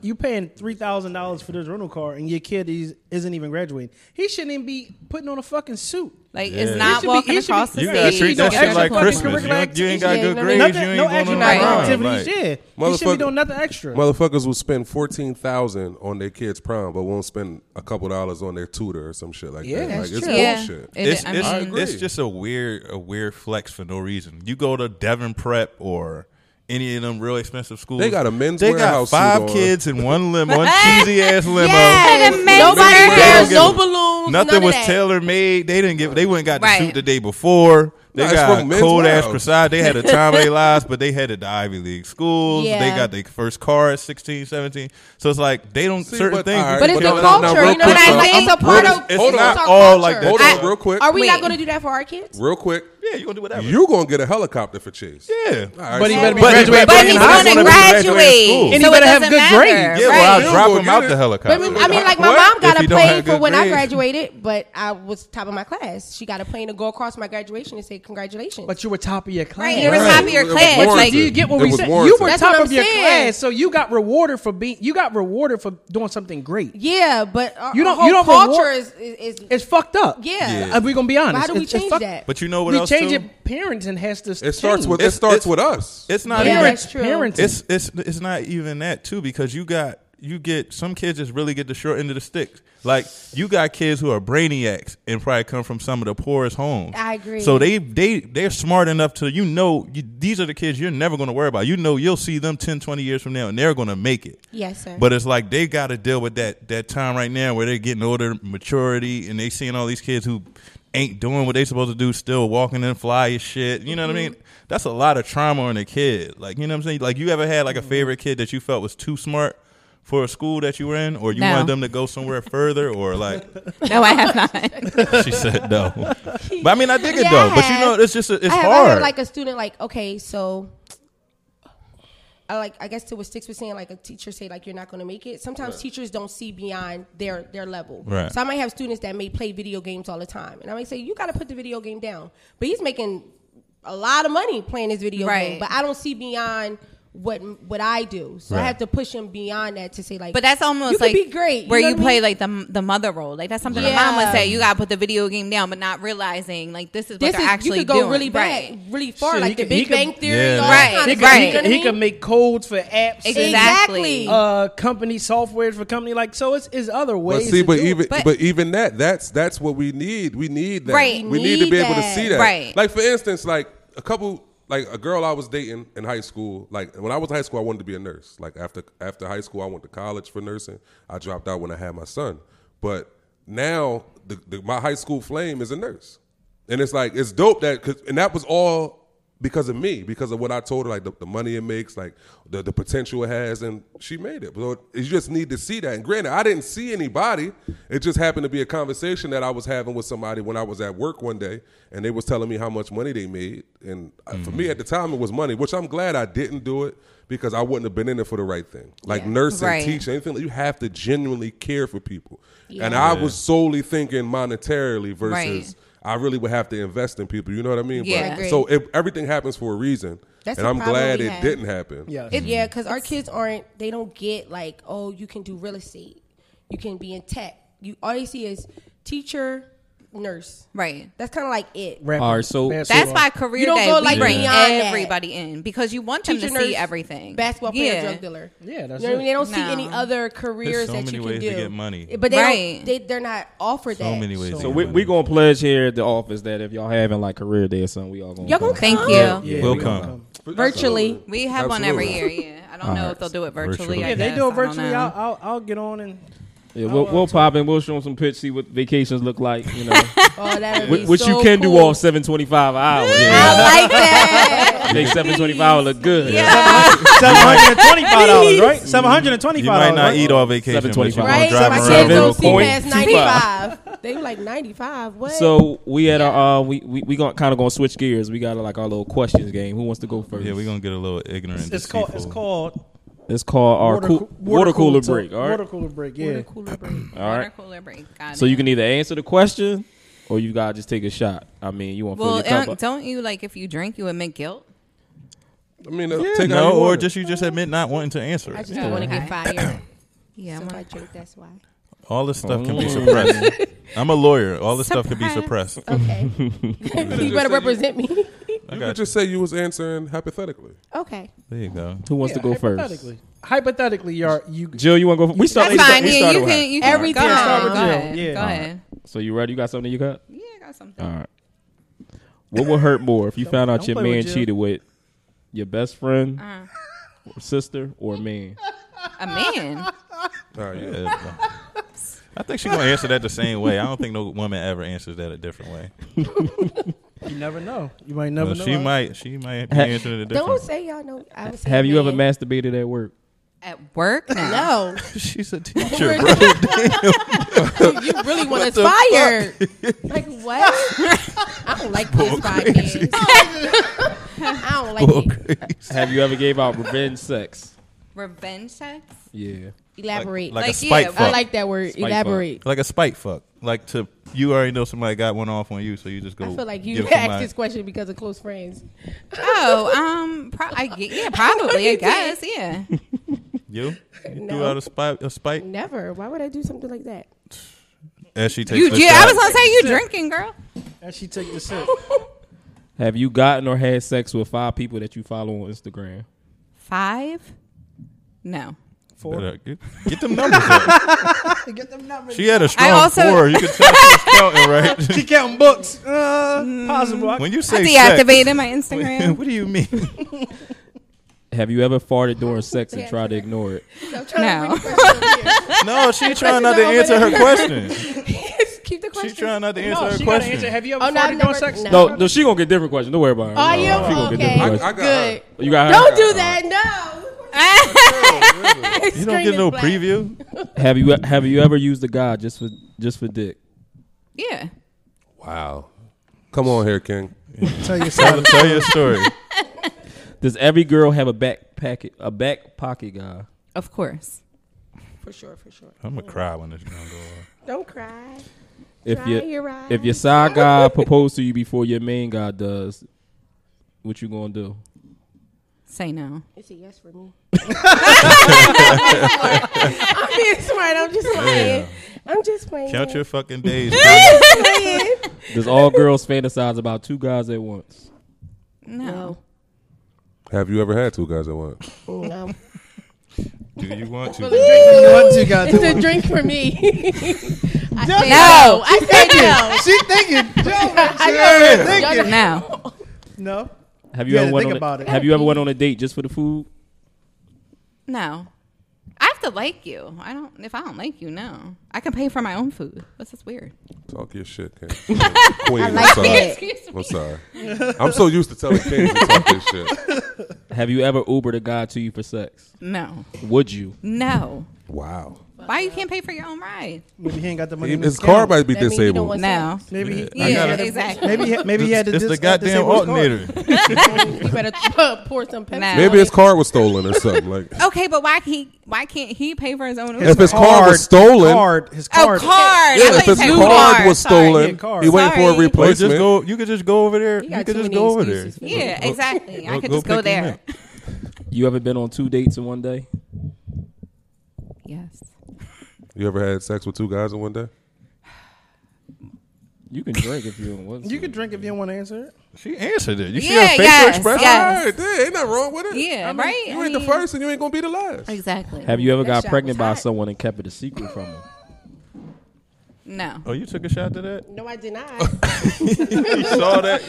you paying three thousand dollars for this rental car, and your kid is, isn't even graduating. He shouldn't even be putting on a fucking suit. Like yeah. it's not walking be, across the stage. You gotta treat that shit like Christmas. You, ain't, you ain't got yeah, good nothing, grades. Nothing, you ain't no going on right. activities. Like, yeah, motherfuck- you should be doing nothing extra. Motherfuckers will spend fourteen thousand on their kids' prom, but won't spend a couple dollars on their tutor or some shit like yeah, that. Like, it's yeah. bullshit. It, it's, I mean, it's, I agree. It's just a weird, a weird flex for no reason. You go to Devon Prep or any of them real expensive schools. They got a men's they warehouse. They got five kids in one limo, one cheesy ass limo. Yeah, the men's nobody cares. No balloons. Nothing was tailor made. They didn't give. They went and got right. the suit the day before. They no, got cold ass croissant. They had a time of their lives, but they headed to Ivy League schools. Yeah. They got their first car at sixteen, seventeen. So it's like they don't See, certain but, things. Right, but it's a culture. Now, now, you know what I think? It's a part of it's not all culture. Like that. Hold on, I, real quick. Are we Wait. not going to do that for our kids? Real quick. Yeah, you're going to do whatever. You're going to get a helicopter for Chase. Yeah. Right, but so. he better be graduating. But, but he's going to graduate. And he so better have good matter, grades. Yeah, well, I'll drop him out the helicopter. I mean, like, my mom got a plane for when I graduated, but I was top of my class. She got a plane to go across my graduation and say, congratulations. But you were top of your class. Right, you were right. top of your class. But like, do you get what it we said? You were That's top of your saying. class, so you got rewarded for being. You got rewarded for doing something great. Yeah, but our, you don't. Our you don't culture reward, is, is is it's fucked up. Yeah, yeah. Uh, we're gonna be honest. How do we it's, change it's that? But you know what we else? We change too? It. Parenting has to. It change. starts with. It starts it's, with us. It's not yeah, even that's true. Parenting. It's it's it's not even that too because you got. You get some kids just really get the short end of the stick. Like you got kids who are brainiacs and probably come from some of the poorest homes. I agree. So they they they're smart enough to you know you, these are the kids you're never going to worry about. You know you'll see them ten, twenty years from now and they're going to make it. Yes, sir. But it's like they got to deal with that that time right now where they're getting older, maturity, and they seeing all these kids who ain't doing what they supposed to do, still walking and fly as shit. You know mm-hmm. what I mean? That's a lot of trauma on a kid. Like you know what I'm saying? Like you ever had like a favorite kid that you felt was too smart for a school that you were in, or you no. wanted them to go somewhere further, or like? No, I have not. She said no. But I mean, I dig it yeah, though. But you know, it's just a, it's I have, hard. I have like a student, like okay, so, I like I guess to what Sticks was saying, like a teacher say like you're not going to make it. Sometimes right. teachers don't see beyond their their level. Right. So I might have students that may play video games all the time, and I might say you got to put the video game down. But he's making a lot of money playing his video right. game, but I don't see beyond what what I do, so right. I have to push him beyond that to say like. But that's almost you like be great, you where you I mean? play like the the mother role. Like that's something yeah. the mom would say. You gotta put the video game down, but not realizing like this is this what they're is, actually you could go doing. Really bad, right. really far, Shit, like the could, Big Bang could, Theory, yeah. all right? Kind of right. He, could, he could make codes for apps, exactly. Uh, company software for company, like so. It's, it's other ways. But see, to but do even it. But, but even that that's that's what we need. We need that. Right. We need, need to be that. able to see that. Right. Like for instance, like a couple. Like a girl I was dating in high school, like when I was in high school, I wanted to be a nurse. Like after after high school, I went to college for nursing. I dropped out when I had my son. But now the, the, my high school flame is a nurse. And it's like, it's dope that, cause, and that was all because of me, because of what I told her, like the, the money it makes, like the, the potential it has, and she made it. So you just need to see that. And granted, I didn't see anybody. It just happened to be a conversation that I was having with somebody when I was at work one day, and they was telling me how much money they made. And mm-hmm. for me at the time, it was money, which I'm glad I didn't do it, because I wouldn't have been in it for the right thing. Like yeah. nursing, right. teaching, anything. You have to genuinely care for people. Yeah. And I was solely thinking monetarily versus right. I really would have to invest in people. You know what I mean? Yeah. But, so it, everything happens for a reason. That's and I'm glad it didn't happen. Yeah, it, yeah, because our kids aren't, they don't get like, oh, you can do real estate. You can be in tech. You All they see is teacher, nurse. Right. That's kind of like it. All right, so that's why career day go, like, we bring everybody that. in, because you want them teacher, to nurse, see everything. Basketball player, yeah. drug dealer. Yeah, that's you know it. They don't no. see any other careers so that you can do. To get money. But they right. don't, they, they're not offered so that. So many ways. So, so we're we going to pledge here at the office that if y'all having like career day or something, we all going to come. Thank you. Yeah, yeah, we'll we come. come. Virtually. Absolutely. We have Absolutely. one every year, yeah. I don't all know right. if they'll do it virtually. If they do it virtually, I'll get on and... Yeah, we'll, we'll pop in. We'll show them some pics, see what vacations look like, you know. Oh, that would be Which so you can cool. do all seven twenty-five hours. Yeah. I like that. Make seven twenty-five look good. Yeah. seven twenty-five dollars, right? seven twenty-five dollars. You might not right? eat all vacation, but you're right? gonna drive so around. Don't see past ninety-five. They were like ninety-five. What? So we had yeah. our, uh, we we, we gonna kind of gonna switch gears. We got like our little questions game. Who wants to go first? Yeah, we're gonna get a little ignorant. It's, it's called. It's called. It's called our water, coo- water, water cooler, cooler break. All right? Water cooler break, yeah. Water cooler break. All right. Water cooler break. Got so it. You can either answer the question or you got to just take a shot. I mean, you want to well, fill your cup up. Don't you, like, if you drink, you admit guilt? I mean, yeah, take no, or water. just you just admit not wanting to answer it. I just yeah. don't want to get fired. yeah, I'm going to drink, that's why. All this stuff mm. can be suppressed. I'm a lawyer. All this Surprise. stuff can be suppressed. Okay. you better represent you, me. I you could you. just say you was answering hypothetically. Okay. There you go. Who wants yeah, to go hypothetically. first? Hypothetically, you're, you Jill, you want to go first? We start. That's we fine. Start, yeah, we start you with can, you can everything. Go start with Jill. Go ahead. Yeah. Go ahead. Right. So you ready? You got something you got? Yeah, I got something. All right. What would hurt more if you found out your man with cheated with your best friend, uh-huh. or sister, or a man? A man. All right. Yeah. I think she's going to answer that the same way. I don't think no woman ever answers that a different way. You never know. You might never well, know. She might. She might be answering it a different way. Don't say y'all know. I was Have you man. ever masturbated at work? At work? No. She's a teacher, bro. You really want us fired. Like, what? I don't like this podcast. I don't like Bull it. Crazy. Have you ever gave out revenge sex? Revenge sex? Yeah. Elaborate. Like, like, like a spite yeah, fuck. I like that word. Spite Elaborate. Fuck. Like a spite fuck. Like to you already know somebody got one off on you, so you just go. I feel like you asked this question because of close friends. Oh, um, pro- I, yeah, probably. I, I guess, did. yeah. You? You no. threw out a spite? A spite? Never. Why would I do something like that? As she takes. You, the yeah, shot. I was gonna say you drinking, girl. As she takes the sip. Have you gotten or had sex with five people that you follow on Instagram? Five? No. Get, get them numbers up. Get them numbers. She had a strong also, four. You can tell she's counting, right? She counting books. Uh, mm. Possible. When you say I deactivated sex, my Instagram. What do you mean? Have you ever farted during sex and tried to ignore it? No. No, she's trying not to answer her question. Keep the question. She's trying not to answer no, her question. Answer, have you ever oh, farted no, during sex? No, no, no, she's going to get different questions. Don't worry about her. Are no, you? No, okay. Get I, I got Good. Her. You got her. Don't do that. No. You don't get no black. preview. Have you have you ever used a guy just for just for dick? Yeah. Wow. Come on here, King. Yeah. Tell your story. Tell your story. Does every girl have a back packet a back pocket guy? Of course. For sure. For sure. I'm gonna cry when this is gonna go on. Don't cry. If Dry your, your eyes. If your side guy proposes to you before your main guy does, what you gonna do? Say no. It's a yes for me. I'm being smart. I'm just lying. Yeah. I'm just playing. Count your fucking days. Does all girls fantasize about two guys at once? No. no. Have you ever had two guys at once? No. Do you want to? You want two guys it's at a once? Drink for me. I no. no. I said no. She's thinking. I know. Thinking. No. No. Have you, you ever went on a, Have you ever went on a date just for the food? No. I've to like you. I don't. If I don't like you, no. I can pay for my own food. What's this weird? Talk your shit, King. Queen, I like it. I'm sorry. I'm sorry. I'm so used to telling kings to talk this shit. Have you ever Ubered a guy to you for sex? No. Would you? No. Wow. Why you can't pay for your own ride? Maybe he ain't got the money. He, his car account. Might be that disabled. No. Maybe he, yeah, yeah exactly. Maybe maybe he had to. It's the goddamn alternator. You better pour some petrol. No. Maybe his car was stolen or something. Like. Okay, but why he? Why can't he pay for his own? His if his card, car was stolen, card, his card. Oh, card. Yeah, if his card, card was stolen, Sorry. he waiting for a replacement. Just go, you could just go over there. You, you could just go over there. Yeah, exactly. I could just go there. You ever been on two dates in one day? Yes. You ever had sex with two guys in one day? You can drink if you don't want to. You can drink if you don't want to answer it. She answered it. You yeah, see her facial yes, expression? Yes. All right, dude, ain't nothing wrong with it. Yeah, I mean, right? You I ain't mean, the first and you ain't going to be the last. Exactly. Have you ever that got pregnant by someone and kept it a secret from them? No. Oh, you took a shot to that? No, I did not. You saw that?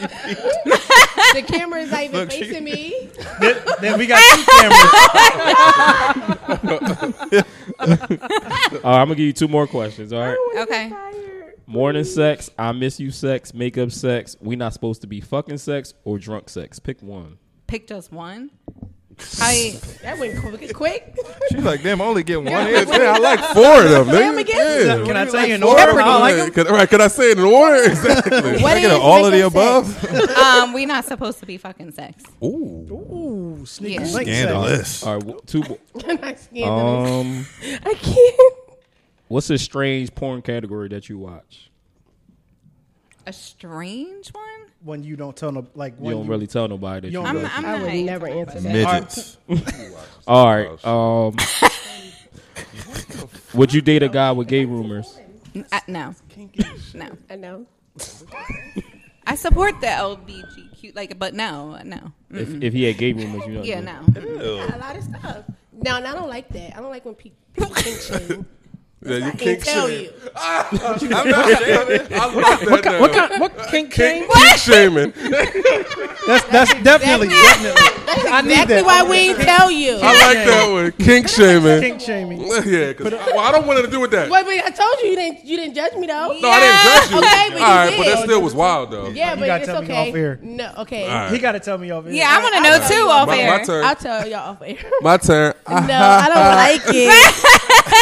The camera is not even Look, facing she, me. Then, then we got two cameras. All right, I'm going to give you two more questions, all right? Okay. Morning sex, I miss you sex, makeup sex, we not supposed to be fucking sex, or drunk sex. Pick one. Pick just one? I that went quick. quick. She's like, damn, I only get one. Yeah, I like four of them. Damn, yeah. Can I tell like you in order? Like can, right? Can I say it in order? Exactly. Can I get an all of the sex? above? Um, we not supposed to be fucking sex. Ooh, ooh, sneaky, yeah. scandalous. All right, w- two. Bo- um, I can't. What's a strange porn category that you watch? A strange one? When you don't tell no, like when you don't you, really tell nobody that you, you don't. I'm, I'm I would right. never answer that. Midgets. All right. Um, would you date a guy with gay rumors? I, no. No. I know. I support the L G B T Q, like, but no, no. If, if he had gay rumors, you don't. Yeah, know. no. Ew. A lot of stuff. No, and I don't like that. I don't like when people think. Yeah, you I can't tell you. Ah, I'm not shaming. I love that. What, kind, what, kind, what kink shaming? Kink shaming. That's that's definitely. definitely. That's exactly I need that. why we ain't tell you. I like that one. Kink shaming. Kink shaming. Yeah, because well, I don't want to do with that. Wait, wait. I told you you didn't. You didn't judge me though. No, yeah. I didn't judge you. Okay, but all right, you did. But that still was wild though. Yeah, you but gotta it's tell okay. Me off air. No, okay. Right. He got to tell me off air. Yeah, I want to know too off air. My turn. I'll tell y'all off air. My turn. No, I don't like it.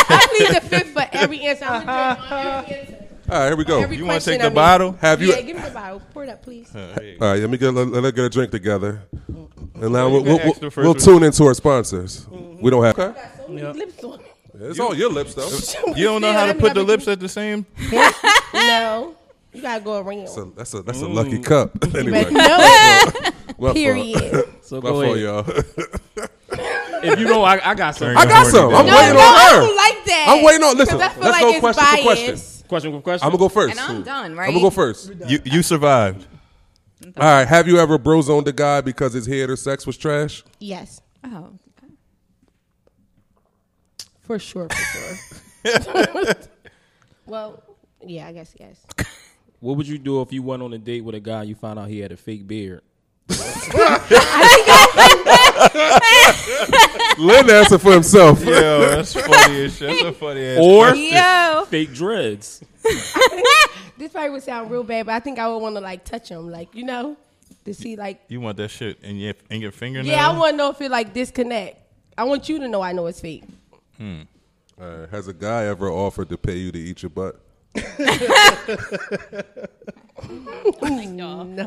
I need the fifth. But every answer, I'm gonna drink every answer. All right, here we go. Every you want to take the I mean, bottle? Have you? Yeah, give me the bottle. Pour it up, please. All right, all right let me get let, let's get a drink together, and now we'll we'll, we'll, we'll tune into our sponsors. Mm-hmm. We don't have. Okay. So yep. lips on. It's you, all your lips though. You don't know how to put the lips at the same point? No, you gotta go around. So that's a that's a mm. lucky cup. Anyway, no. Well, period. So go ahead, y'all. If you know, I, I got some. I got some. I'm no, waiting no, on her. I don't like that. I'm waiting on. Listen, let's like go question biased. for question. Question for question. I'm gonna go first. And I'm done. Right. I'm gonna go first. You you survived. All right. Have you ever brozoned a guy because his head or sex was trash? Yes. Oh. For sure. For sure. Well, yeah. I guess yes. What would you do if you went on a date with a guy and you found out he had a fake beard? Lynn answered for himself. Yo, that's funny as shit. That's a funny ass. Or yo. fake dreads. This probably would sound real bad, but I think I would want to like touch him, like you know, to see like you want that shit in your in your fingernail. Yeah, I want to know if it like disconnect. I want you to know I know it's fake. Hmm. Uh, has a guy ever offered to pay you to eat your butt? Like, no. no,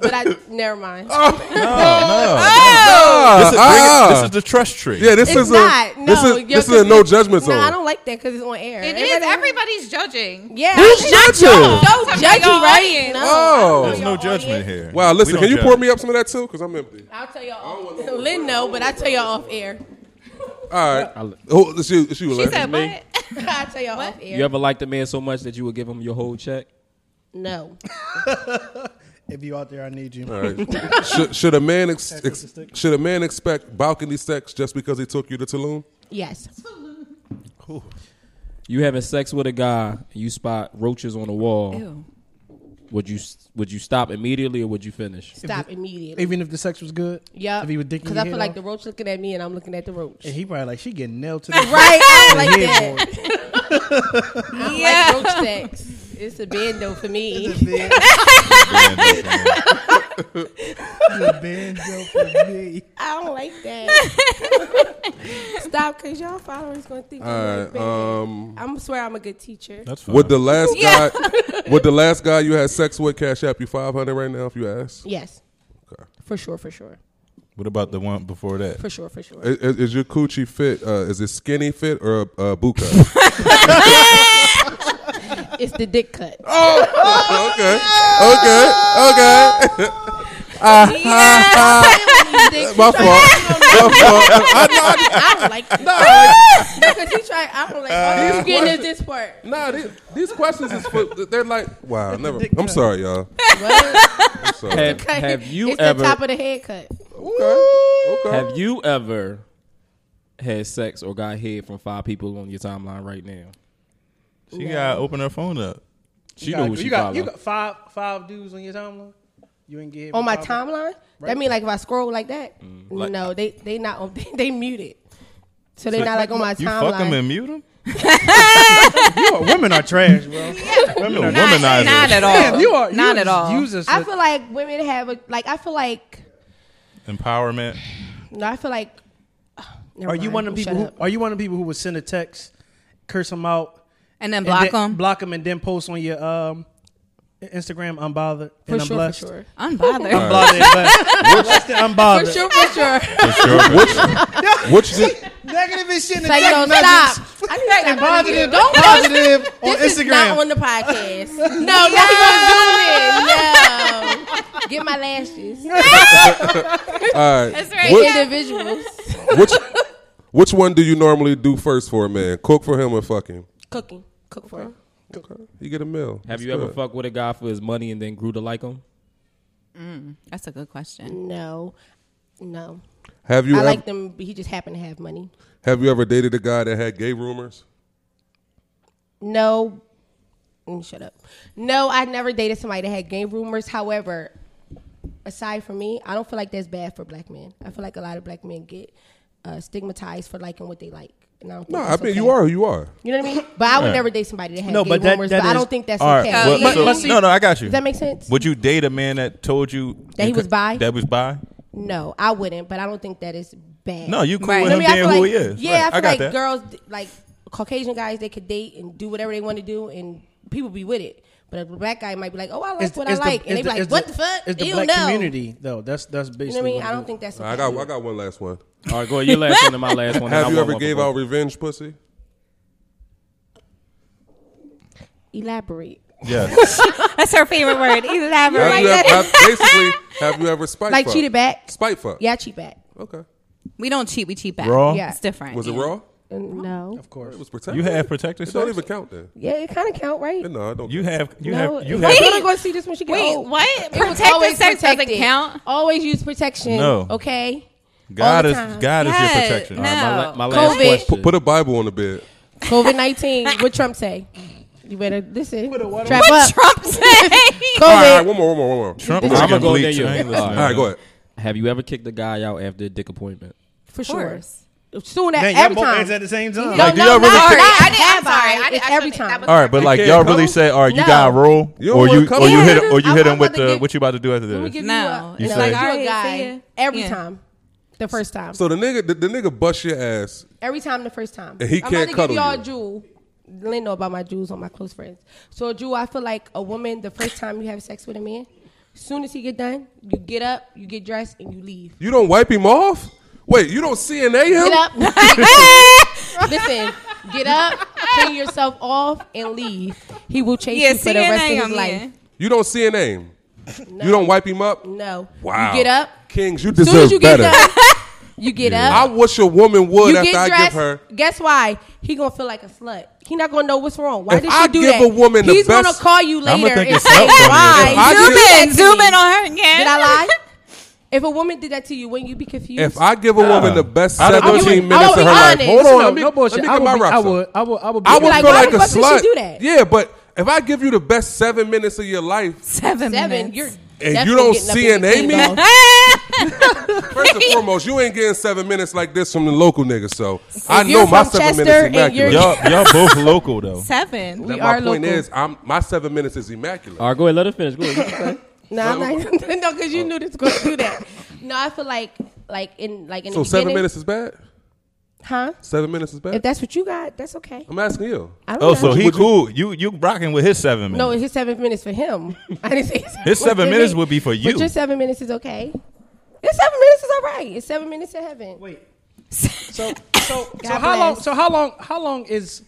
but I never mind. Oh, no, no, oh. no. This, is, ah. it, this is the trust tree. Yeah, this it's is not. A, no, this is, this is a no judgment zone. No, I don't like that because it's on air. It Everybody is. Everybody's judging. Yeah, who's judging? No, no judging, right? No. Oh, there's no judgment here. Wow, listen, can you judge. pour me up some of that too? Because I'm empty. I'll tell y'all. Off. Lynn, no, but I tell y'all off air. All right. Oh, it's you. It's you. She said what? I'll tell y'all off air. You ever liked a man so much that you would give him your whole check? No. If you out there, I need you. All right. should, should a man ex- ex- should a man expect balcony sex just because he took you to Tulum? Yes. Ooh. You having sex with a guy, you spot roaches on the wall. Ew. would you would you stop immediately or would you finish? Stop the, immediately. Even if the sex was good? Yeah. If he was dicking your head off? Because I feel like the roach looking at me and I'm looking at the roach. And he probably like, she getting nailed to the right? I like that. I don't yeah. like roach sex. It's a bando for me. It's a bando for me. It's a bando for me. I don't like that. Stop, because y'all followers going to think you're right, like bad. Um, I'm swear I'm a good teacher. That's fine. Would the last yeah. guy Would the last guy you had sex with cash app you five hundred right now if you ask? Yes. Okay. For sure, for sure. What about the one before that? For sure, for sure. Is, is your coochie fit? Uh, is it skinny fit or uh, buka? It's the dick cut. Oh, okay, okay, okay. Uh, yeah. My fault. I don't like this. No, because he tried. I don't like. Uh, you getting at this part? No, these, these questions is for. They're like, wow, never. I'm cut. sorry, y'all. What? I'm sorry. Have, have you it's ever? It's the top of the head cut. Okay. Okay. Have you ever had sex or got head from five people on your timeline right now? She yeah. gotta open her phone up. She knows she you got, you got five five dudes on your timeline. You ain't get on my timeline. Right. That mean like if I scroll like that, mm, like, no, they they not on, they, they muted, so they so not like, like on my you timeline. You fuck them and mute them. You are, women are trash, bro. Yeah. Women are not, womenizers. Not at all. Damn, you are not you at all. Users I feel like women have a, like I feel like empowerment. No, I feel like. Oh, are mind. you one of people? Who, are you one of people who would send a text, curse them out? And then block and then them. Block them and then post on your um, Instagram, unbothered for and sure, unblessed. For sure. Unbothered. Unbothered and blessed. And unbothered. For sure, for sure. For sure. Which, which the negative is shit in the text message. Don't stop. I need to positive, don't positive on this Instagram. This is not on the podcast. No, no, no. We're going to do it. No. Get my lashes. All right. That's right. What, individuals. Which, which one do you normally do first for a man? Cook for him or fuck him? Cooking. Cook for him. Okay. You get a meal. Have that's you good. ever fucked with a guy for his money and then grew to like him? Mm, that's a good question. No. No. Have you I ever, liked him, but he just happened to have money. Have you ever dated a guy that had gay rumors? No. Mm, shut up. No, I never dated somebody that had gay rumors. However, aside from me, I don't feel like that's bad for black men. I feel like a lot of black men get uh, stigmatized for liking what they like. No, no I mean, okay. you are who you are. You know what I mean? But I would yeah. never date somebody that had no, gay but that, rumors, that but is, I don't think that's right. okay. Well, yeah. but, but see, no, no, I got you. Does that make sense? Would you date a man that told you... That he was could, bi? That was bi? No, I wouldn't, but I don't think that is bad. No, you cool right. with him I mean, being like, who he is. Yeah, right. I feel I like that. girls, like Caucasian guys, they could date and do whatever they want to do, and people be with it. But a black guy might be like, oh, I like it's, what it's I the, like. And they be like, what the fuck? It's the black community, though. That's basically... You know what I mean? I don't think that's... I got I got one last one. All right, go ahead. Your last one and my last one. Have you ever gave out revenge pussy? Elaborate. Yes. That's her favorite word. Elaborate. Have ever, have, basically, have you ever spite like fuck? Like cheated back? Spite fuck. Yeah, I cheat back. Okay. We don't cheat. We cheat back. Raw? Yeah. It's different. Was yeah. it raw? Uh, no. Of course. It was protected. You have protected sex? It don't even count then. Yeah, it kind of count, right? No, I don't. You have. You no, have. You have. I'm going to go see this when she gets Wait, old. what? Protected sex protected. doesn't count? Always use protection. No. Okay. God is God yeah, is your protection. No. All right, my, my last question. P- put a Bible on the bed. COVID nineteen What Trump say? You better listen. What, what Trump say? COVID. All right, one more, one more, one more. Trump is gonna go there. All right, go ahead. Have you ever kicked a guy out after a dick appointment? For sure. Soon at Man, every time. At the same time. Like, no, no, y'all really sorry. Kick? I didn't. I'm sorry. I didn't, I every time. All right, but like y'all really say, all right, you got to roll, or you or you hit or you hit him with the what you about to do after this? No, it's like you a guy every time. The first time. So the nigga, the, the nigga bust your ass every time. The first time, and he I'm can't cuddle you. I'm about to give y'all a jewel. Lynn know about my jewels on my close friends. So a jewel, I feel like a woman. The first time you have sex with a man, as soon as he get done, you get up, you get dressed, and you leave. You don't wipe him off. Wait, you don't C N A him. Get up. Listen, get up, clean yourself off, and leave. He will chase yeah, you for C N A the rest of his I'm life. In. You don't C N A him. No. You don't wipe him up. No. Wow. You get up. Kings, you deserve as you better. Get done, you get yeah. up. I wish a woman would you after I dressed, give her. Guess why? He gonna feel like a slut. He not gonna know what's wrong. Why if did you I do give that? A woman He's the best, gonna call you later and say why. Zoom in, zoom in on her again. Did I lie? If a woman did that to you, wouldn't you be confused? If I give a woman uh, the best seventeen minutes of her honest. life, hold on, no, let me, no bullshit. Let me I, would be, I would, I would, I would. I would feel like, like a slut. Do that? Yeah, but. If I give you the best seven minutes of your life, seven, seven minutes, you're and you don't C N A me. First and foremost, you ain't getting seven minutes like this from the local niggas. So if I know my seven Chester minutes is immaculate. Y'all, y'all both local though. Seven. We are local. My point is, I'm, my seven minutes is immaculate. All right, go ahead. Let her finish. Go ahead. No, I'm not, no, because you oh. knew this was going to do that. No, I feel like, like in, like in. So the seven minutes is bad. Huh? Seven minutes is bad. If that's what you got, that's okay. I'm asking you. I don't oh, know. So he cool. You you rocking with his seven minutes? No, his seven minutes for him. I didn't say his seven, his seven minutes would be for you. But your seven minutes is okay. His seven minutes is all right. It's seven minutes in heaven. Wait. So so so how long? So how long? How long is?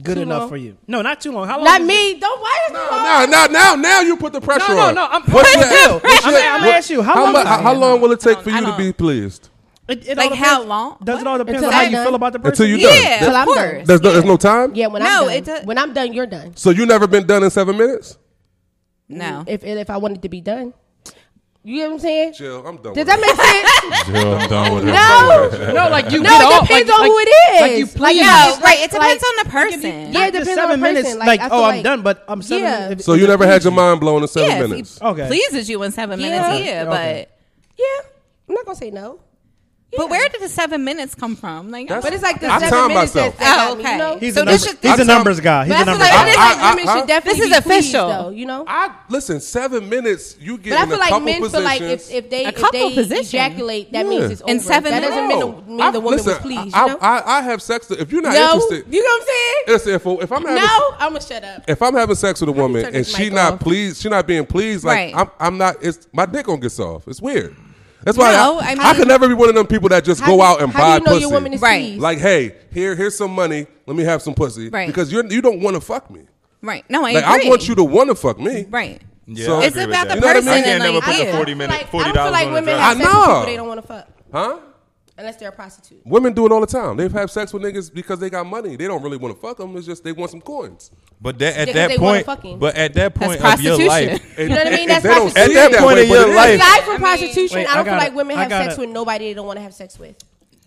Good too enough long. For you? No, not too long. How long? Not me. It? Don't wait. No, no, no, now, now you put the pressure on. No, no, no. I'm putting the hell. I'm asking you. How, how long? Much, how long will it take for you to be pleased? It, it like how long? Does what? It all depend until on how I'm you done. Feel about the person? Until you're done. Yeah, until I'm done. There's no, there's no time. Yeah, when no, I'm done. When I'm done, you're done. So you never been done in seven minutes? No. If if I wanted to be done. You get what I'm saying? Chill, I'm done. Does that make sense? Chill, I'm done with it. No, no, like you. No, it depends like, on like, who it is. Like you play. Like, yeah, right. It depends like, on the person. Yeah, it depends seven on the person. Minutes, like, like oh, I'm like, done, but I'm seven. Yeah. Minutes. So you never had your mind blown in seven yeah, minutes? He okay. Pleases you in seven yeah. minutes? Yeah, okay. But yeah, I'm not gonna say no. Yeah. But where did the seven minutes come from? Like, that's, but it's like the I seven minutes. Myself. That oh, okay. Me, you know? He's so a numbers, should, he's a numbers guy. He's a numbers guy. Like, I, I, I, I, I, this is official, though, you know. I listen. Seven minutes, you get. But I feel like couple men positions. Feel like if, if they, if they ejaculate, that yeah. means it's over. In seven that minutes, that doesn't mean, mean the woman listen, was pleased. I, you know? I, I, I have sex. To, if you're not no, interested, you know what I'm saying. Listen, if, if I'm having, no, I'm gonna shut up. If I'm having sex with a woman and she not pleased, she not being pleased, like I'm, I'm not. It's my dick gonna get soft. It's weird. That's why no, I, I, mean, I could never be one of them people that just go you, out and buy you know pussy. Your woman is right. Like, hey, here, here's some money. Let me have some pussy. Right. Because you're, you don't want to fuck me. Right. No, I like, agree. I want you to want to fuck me. Right. Yeah, so, it's about the you know person. I, mean? I can't like, never put I, the forty minute, like, forty dollars on the I don't feel like women have sex with people they don't want to fuck. Huh? Unless they're a prostitute. Women do it all the time. They have sex with niggas because they got money. They don't really want to fuck them. It's just they want some coins. But that, at, that point, but at that point that's of your life. You know what I mean? That's prostitution. At that, that point of your life. Aside from I mean, prostitution, wait, I don't I gotta, feel like women have gotta, sex with nobody they don't want to have sex with.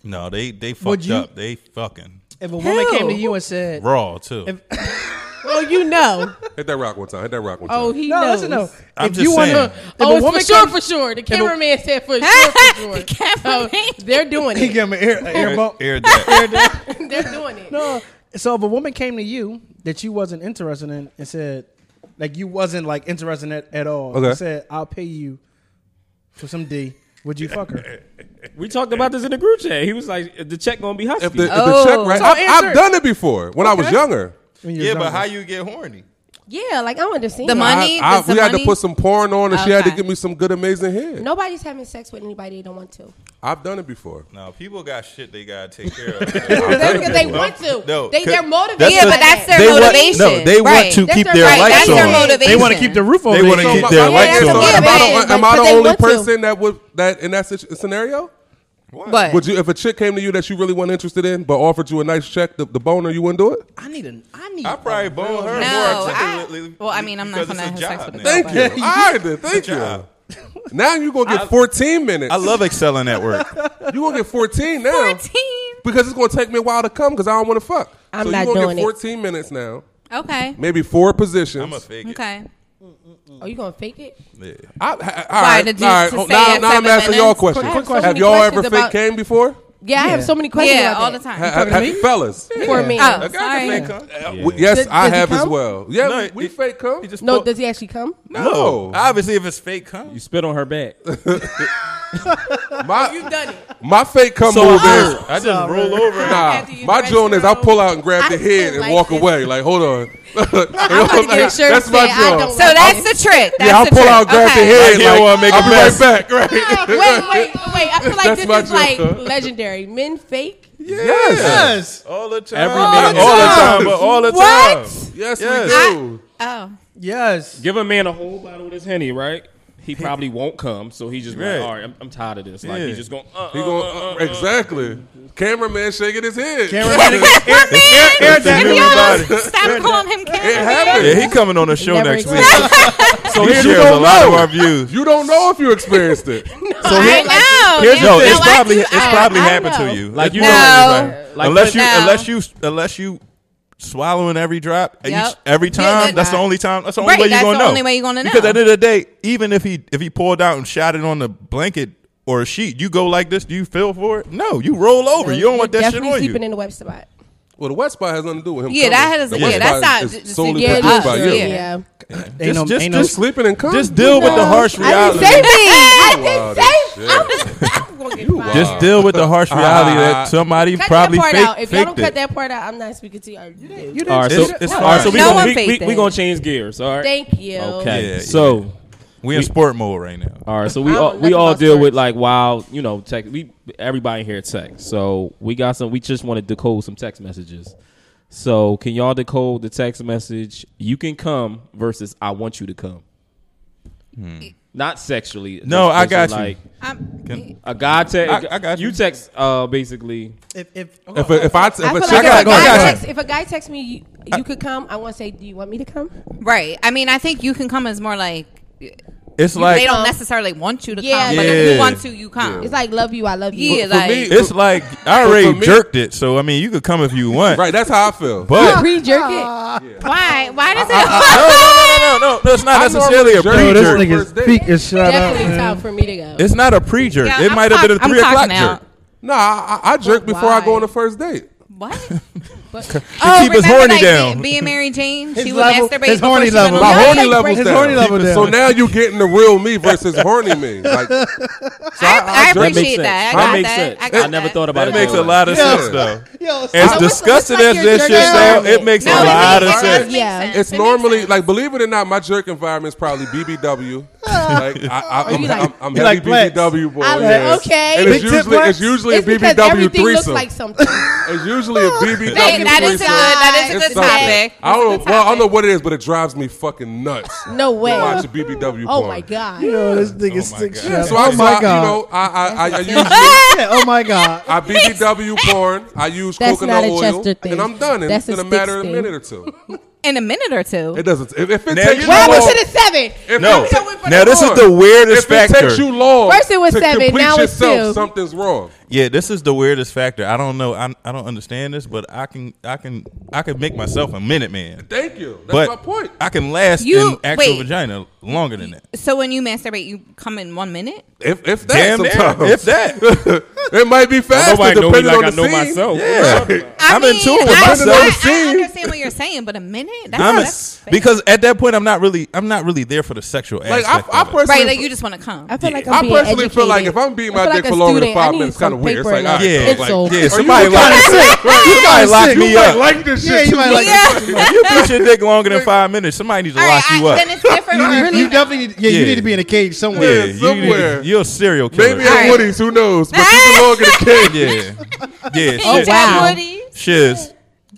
No, they, they fucked you, up. They fucking. If a woman Hell. Came to you and said. Raw, too. If, well, you know. Hit that rock one time. Hit that rock one time. Oh, he no, knows. Listen, no. I'm if just you saying. Wanna, if oh, a woman for sure, comes, for sure. The cameraman said for sure, for sure. The cameraman. So they're doing it. He gave him an air bump. Air dip. They're doing it. No. So if a woman came to you that you wasn't interested in and said, like you wasn't like interested in it at all, okay. And said, I'll pay you for some D, would you fuck her? We talked about this in the group chat. He was like, the check going to be husky. If the, oh. if the check, right? So I, I've done it before when okay. I was younger. When yeah, younger. But how you get horny? Yeah, like I want to see the money. I, I, we the had money? To put some porn on, and okay. she had to give me some good, amazing head. Nobody's having sex with anybody they don't want to. I've done it before. No, people got shit they gotta take care of. That's because they want to. No, they, they're motivated. Yeah, but that's their motivation. Want, no, they right. want to that's keep their, their lights that's on. Their motivation. They want to keep the roof over. They want to keep their lights on. Am I the only person that would that in that scenario? What? What? Would you, if a chick came to you that you really weren't interested in, but offered you a nice check, the, the boner, you wouldn't do it? I need a, I need. I probably bone her no, more articulately. Well, I mean, I'm not gonna have sex with a girl. Thank you. I did. Thank you. Now you're gonna get I, fourteen minutes. I love excelling at work. You're gonna get fourteen now. fourteen. Because it's gonna take me a while to come because I don't want to fuck. I'm so not you're gonna doing get fourteen it. minutes now. Okay. Maybe four positions. I'm gonna fake it. Okay. Mm-mm. Oh, you gonna fake it? Yeah. I, I, all right. Did you all right. Oh, now, now I'm asking y'all questions. Quick, quick, have so y'all ever fake came before? Yeah, yeah, I have so many questions. Yeah, all the time. Ha, ha, have you fellas? Yeah. For me. Oh, sorry. Yeah. Yes, does, I does have as well. Yeah, no, we it, fake come. He just no, does he actually come? No. no. Obviously, if it's fake come. You spit on her back. my, You've done it. My fake come so move oh, is. I just so roll over. Nah, my joint is I pull out and grab the head and walk away. Like, hold on. That's my job. So that's the trick. Yeah, I pull out, grab the head. I'll be right back. Wait, wait, wait. I feel like this is like legendary. Men fake? Yes. yes. All the time. Every man, all the time. All the time. All the time. What? Yes, yes, we do. I, oh. Yes. Give a man a whole bottle of this Henny, right? He probably won't come, so he just right. like, all right, I'm, I'm tired of this. Like, yeah. he's just going, uh, he uh, going uh, uh, uh, exactly. Cameraman shaking his head. Cameraman. Stop calling him cameraman. Yeah, he coming on the show next week. So he shares a lot of our views. You don't know if you experienced it. So here, I know. Here's no, it's no, probably it's I, probably I, I happened know. To you. Like you no. know, like, unless, you, unless you unless you unless you swallowing every drop yep. each, every time, yeah, that's not. the only time. That's the only right, way you're gonna know. That's the only way you're gonna know. Because at the end of the day, even if he if he pulled out and shot it on the blanket or a sheet, you go like this. Do you feel for it? No, you roll over. No, you don't want that shit on you. Definitely sleeping in the wet spot. Well, the wet spot has nothing to do with him. Yeah, coming. that has. Yeah, that's not just solely yeah, produced by you. Yeah. yeah. Just, ain't no, just, ain't no just sleeping and coming. Just deal no. with the harsh reality. I didn't say Just deal with the harsh reality uh, that somebody cut probably that part fake, out. If y'all don't cut that part out, I'm not speaking to you. You didn't. You didn't. All right, so, it's, all right, so we no gonna, we, we, we gonna change gears. All right. Thank you. Okay. Yeah, yeah. So we in we, sport mode right now. All right. So we all we all deal sports. with like wild, you know, tech. We everybody here tech. So we got some. We just want to decode some text messages. So can y'all decode the text message? You can come versus I want you to come. Hmm. Not sexually. No, I got like, you. Can, a guy text. I, I got you. You text uh, basically. If if oh, if, if I, if I, I, like I got a guy text, if a guy texts me, you, you I, could come. I want to say, do you want me to come? Right. I mean, I think you can come is more like. It's you, like they don't um, necessarily want you to yeah, come. But yeah. Like if you want to, you come. Yeah. It's like love you, I love you. Yeah, for, for like, me, it's like I already me, jerked it, so I mean you could come if you want. Right, that's how I feel. But pre-jerk uh, it. Yeah. Why? Why does I, it? I, I, no, no, no, no, no. It's not I necessarily a pre-jerk. This thing is definitely time for me to go. It's not a pre-jerk. Yeah, it I'm might talk, have been a I'm three o'clock out. jerk. No, I, I, I jerk before I go on the first date. What? But, to oh, keep his horny like down. Being Mary Jane, she would masturbate. His horny level. My horny level's down. His horny level down. So now you're getting the real me versus horny me. Like, so I, I, I appreciate that. That makes sense. I, got that. That. I, got I never that. thought about that it. That makes a lot of yeah. sense, though. Yo, as so disgusting like as this shit sounds, it makes no, a lot of sense. Yeah, it's normally like, believe it or not, my jerk environment's probably B B W. Like I'm heavy B B W boy. Okay. And it's usually it's usually a B B W threesome. It's usually a B B W. That is, a, that is a good topic. I don't know, well, I don't know what it is, but it drives me fucking nuts. No way. To watch a B B W porn. Oh my god. You know this thing is sick shit. So I, you know, I, I, I, I usually oh my god. I B B W porn. I use That's coconut oil, and I'm done. And it's in a matter of a minute or two. In a minute or two. It doesn't. If, if it now, takes you well, long. Well, it was seven. No. Now, this is the weirdest factor. If it takes you long First it was to seven, complete now yourself, it's two. Something's wrong. Yeah, this is the weirdest factor. I don't know. I, I don't understand this, but I can I can, I can, can make myself a minute man. Thank you. That's but my point. I can last you, in actual wait, vagina longer than that. So when you masturbate, you come in one minute? If, if that. Damn sometimes. If that. It might be faster well, depending like on I the know scene. Myself. Yeah. I'm mean, in tune with I, myself. I, I understand what you're saying, but a minute? That's, I'm a, that's because at that point, I'm not really, I'm not really there for the sexual like, aspect. I, I personally, right? Like you just want to come. I feel yeah. like I'm I personally educated. feel like if I'm beating my dick like for longer than five minutes, it's kind of weird. It's like, like, yeah, it's like, so yeah, somebody lock me up. You might like this shit. You might like this. You put your dick longer than five minutes, somebody needs to lock you up. Then it's different. You definitely, yeah, you need to be in a cage somewhere. Somewhere. You're a serial killer. Maybe at Woody's. Who knows? But you belong in a cage. Yeah. Yeah. Oh wow. Shiz.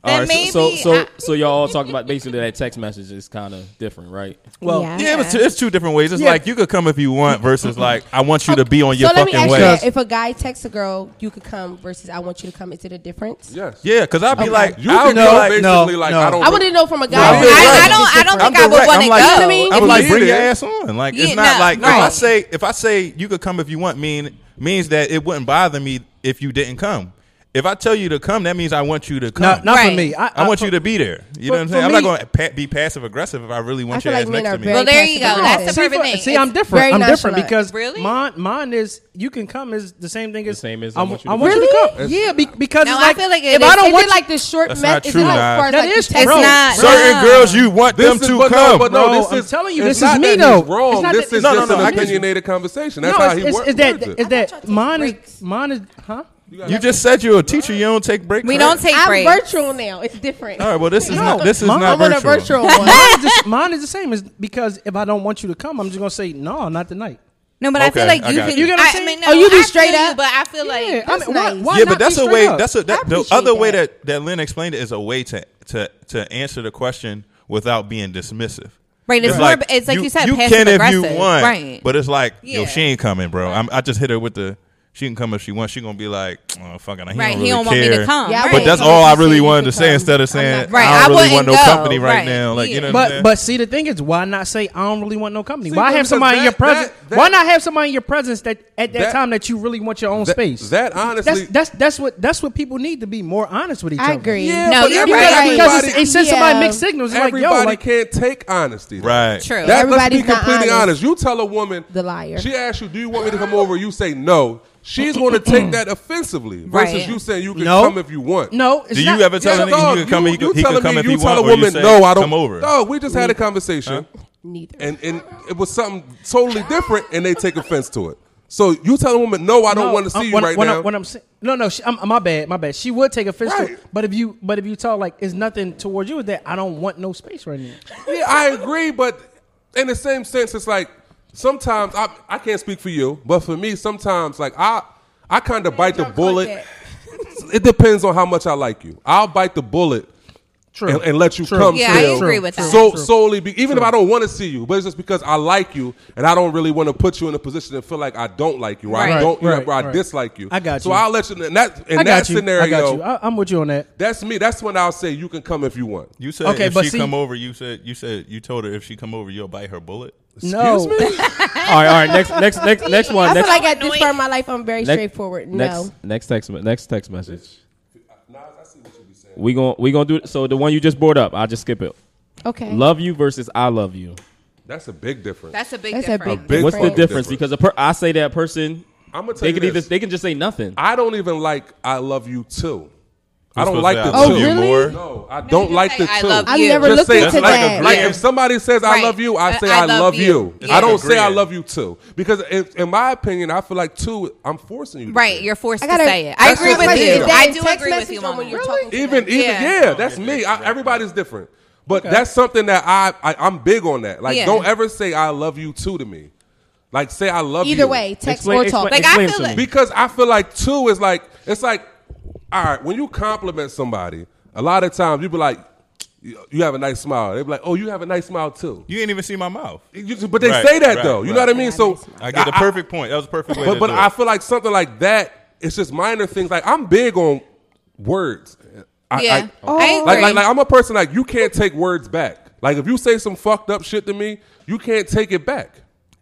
All right, maybe so so, I, so y'all all talking about basically that text message is kind of different, right? Well, yeah, yeah it's, two, it's two different ways. It's yeah. like you could come if you want versus like I want you okay. to be on your so fucking let me ask way. You, if a guy texts a girl, you could come versus I want you to come. Is it a difference? Yes. Yeah, because I'd be okay. like, you I don't know, basically no, like no. I don't. I want to know from a guy. No, I, I don't. I don't think I would want to go. I mean, I'm like, like bring your ass on. Like yeah, it's not no, like no. if I say if I say you could come if you want mean means that it wouldn't bother me if you didn't come. If I tell you to come, that means I want you to come. Not, not right. for me. I, I, I want for, you to be there. You know what I'm saying? I'm not going to pa- be passive aggressive if I really want I your like ass next to me. Well, there you go. That's the perfect thing. See, I'm different. I'm different because really? mine, mine is you can come is the same thing as the same as I want you to, really? you to come. It's, yeah, be, because no, it's like I feel like it if is, I don't want it like the short message. That is true. Certain girls you want them to come. But no, I'm telling you, this is me though. Wrong. This is just an opinionated conversation. That's how he works. Is that is that mine is mine is huh? You, you just said you're a teacher. You don't take breaks. We right? don't take I'm breaks. I'm virtual now. It's different. All right. Well, this is no, not, this is mine, not I'm virtual. A virtual one. mine, is the, mine is the same. It's because if I don't want you to come, I'm just gonna say no, not tonight. No, but okay, I feel like you I can. You get what I'm saying? I mean, no, oh, you be I straight up. You, but I feel yeah, like that's I mean, why, why yeah, but that's a way. Up? That's a that, the other that. way that that Lynn explained it is a way to to to answer the question without being dismissive. Right, it's, it's like, more, it's like you, you said, you passive can aggressive. If you want, right? But it's like, yo, she ain't coming, bro. I just hit her with the. she can come if she wants. She gonna be like, oh, fucking, he right, don't really he don't care. Want me to come. Yeah, right. But that's all I really wanted to say instead of saying, right. I don't really I want no go. company right, right now. Like, yeah. you know but, what I'm but see, the thing is, why not say, I don't really want no company? See, why have somebody that, in your presence? That, that, why not have somebody in your presence that at that, that time that you really want your own that, space? That honestly, that's, that's that's what that's what people need to be more honest with each other. I agree. Yeah, no, you're right. Because it sends somebody mixed signals. Everybody can't take honesty. Right. True. Let's be completely honest. You tell a woman, the liar. She asks you, do you want me to come over? You say no. She's going to take that offensively versus right. you saying you can no. come if you want. No, it's do you not. ever tell yeah, a nigga he can come, you, he you he can come me, if he wants? You tell a woman, say, no, I don't. Come over. No, we just had a conversation. Huh? Neither. And, and it was something totally different, and they take offense to it. So you tell a woman, no, I don't no, want to see um, you when, right when now. I, when I'm no, no, she, I'm, my bad, my bad. She would take offense right. to it, but if you, but if you talk like it's nothing towards you, that I don't want no space right now. Yeah, I agree, but in the same sense, it's like. Sometimes, I I can't speak for you, but for me, sometimes, like, I I kind of bite the bullet. Like it depends on how much I like you. I'll bite the bullet True. And, and let you True. come. Yeah, I agree with that. So, solely, be, even True. if I don't want to see you, but it's just because I like you, and I don't really want to put you in a position to feel like I don't like you, or right. I, don't, you right. know, or I right. dislike you. I got you. So I'll let you, in that, in that you. scenario. I got you. I, I'm with you on that. That's me. That's when I'll say, you can come if you want. You said okay, if she see, come over, you said, you said, you told her if she come over, you'll bite her bullet? Excuse no. me? all right, all right. Next, next, next, next one. I next, feel like at this part of my life, I'm very next, straightforward. No. Next, next text, next text message. Nah, I see what you be saying. We gonna, we gonna do it. So the one you just brought up, I'll just skip it. Okay. Love you versus I love you. That's a big difference. That's a big That's difference. A big difference. What's the difference? difference? Because a per- I say that person, I'm gonna tell they you can this. either they can just say nothing. I don't even like I love you too. I don't like the oh, two. Really? More. No, I don't no, like the I two. I never looked at that. Like, a, like yeah. if somebody says I right. love you, I say I, I love, love you. you. Yeah. I don't say I love you too. Because if, in my opinion, I feel like two, I'm forcing you. To right, you're forced gotta, to say it. I agree with you. I do agree with you on when you're talking to Even, even, yeah, that's me. Everybody's different. But that's something that I, I'm big on that. Like, don't ever say I love you too to me. Like, say I love you. Either way, text or talk. Like, I feel it. Because I feel like two is like, it's like, all right, when you compliment somebody, a lot of times you be like, you have a nice smile. They be like, oh, you have a nice smile too. You ain't even see my mouth. You, but they right, say that right, though. You right. know what I mean? So I get the perfect I, point. That was a perfect way but, to But do I it. feel like something like that, it's just minor things. Like, I'm big on words. I, yeah. I, oh. I like, like, like, I'm a person like, you can't take words back. Like, if you say some fucked up shit to me, you can't take it back.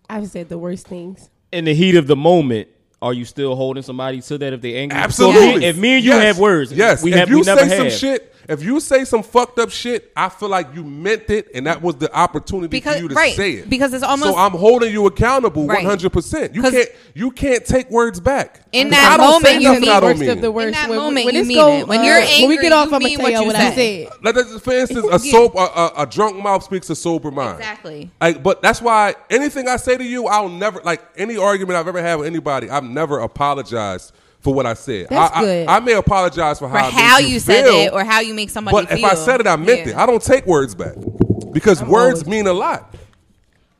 I've said the worst things. In the heat of the moment. Are you still holding somebody to that if they angry? Absolutely. So if me and you yes. have words, yes. we, have, if you we never say have. some shit, if you say some fucked up shit, I feel like you meant it, and that was the opportunity because, for you to right. say it. Because it's almost so I'm holding you accountable right. one hundred percent. You can't you can't take words back. In that moment, you mean it. In that moment, you mean it. When you're angry, when we get off, I'm gonna tell you what I said. Like, for instance, a sober, a, a drunk mouth speaks a sober mind. Exactly. Like, but that's why anything I say to you, I'll never like any argument I've ever had with anybody. I've never apologized for what I said. That's I, good. I, I may apologize for how, for I how you, you said feel, it or how you make somebody but feel. But if I said it, I meant yeah. it. I don't take words back because I'm words mean a lot.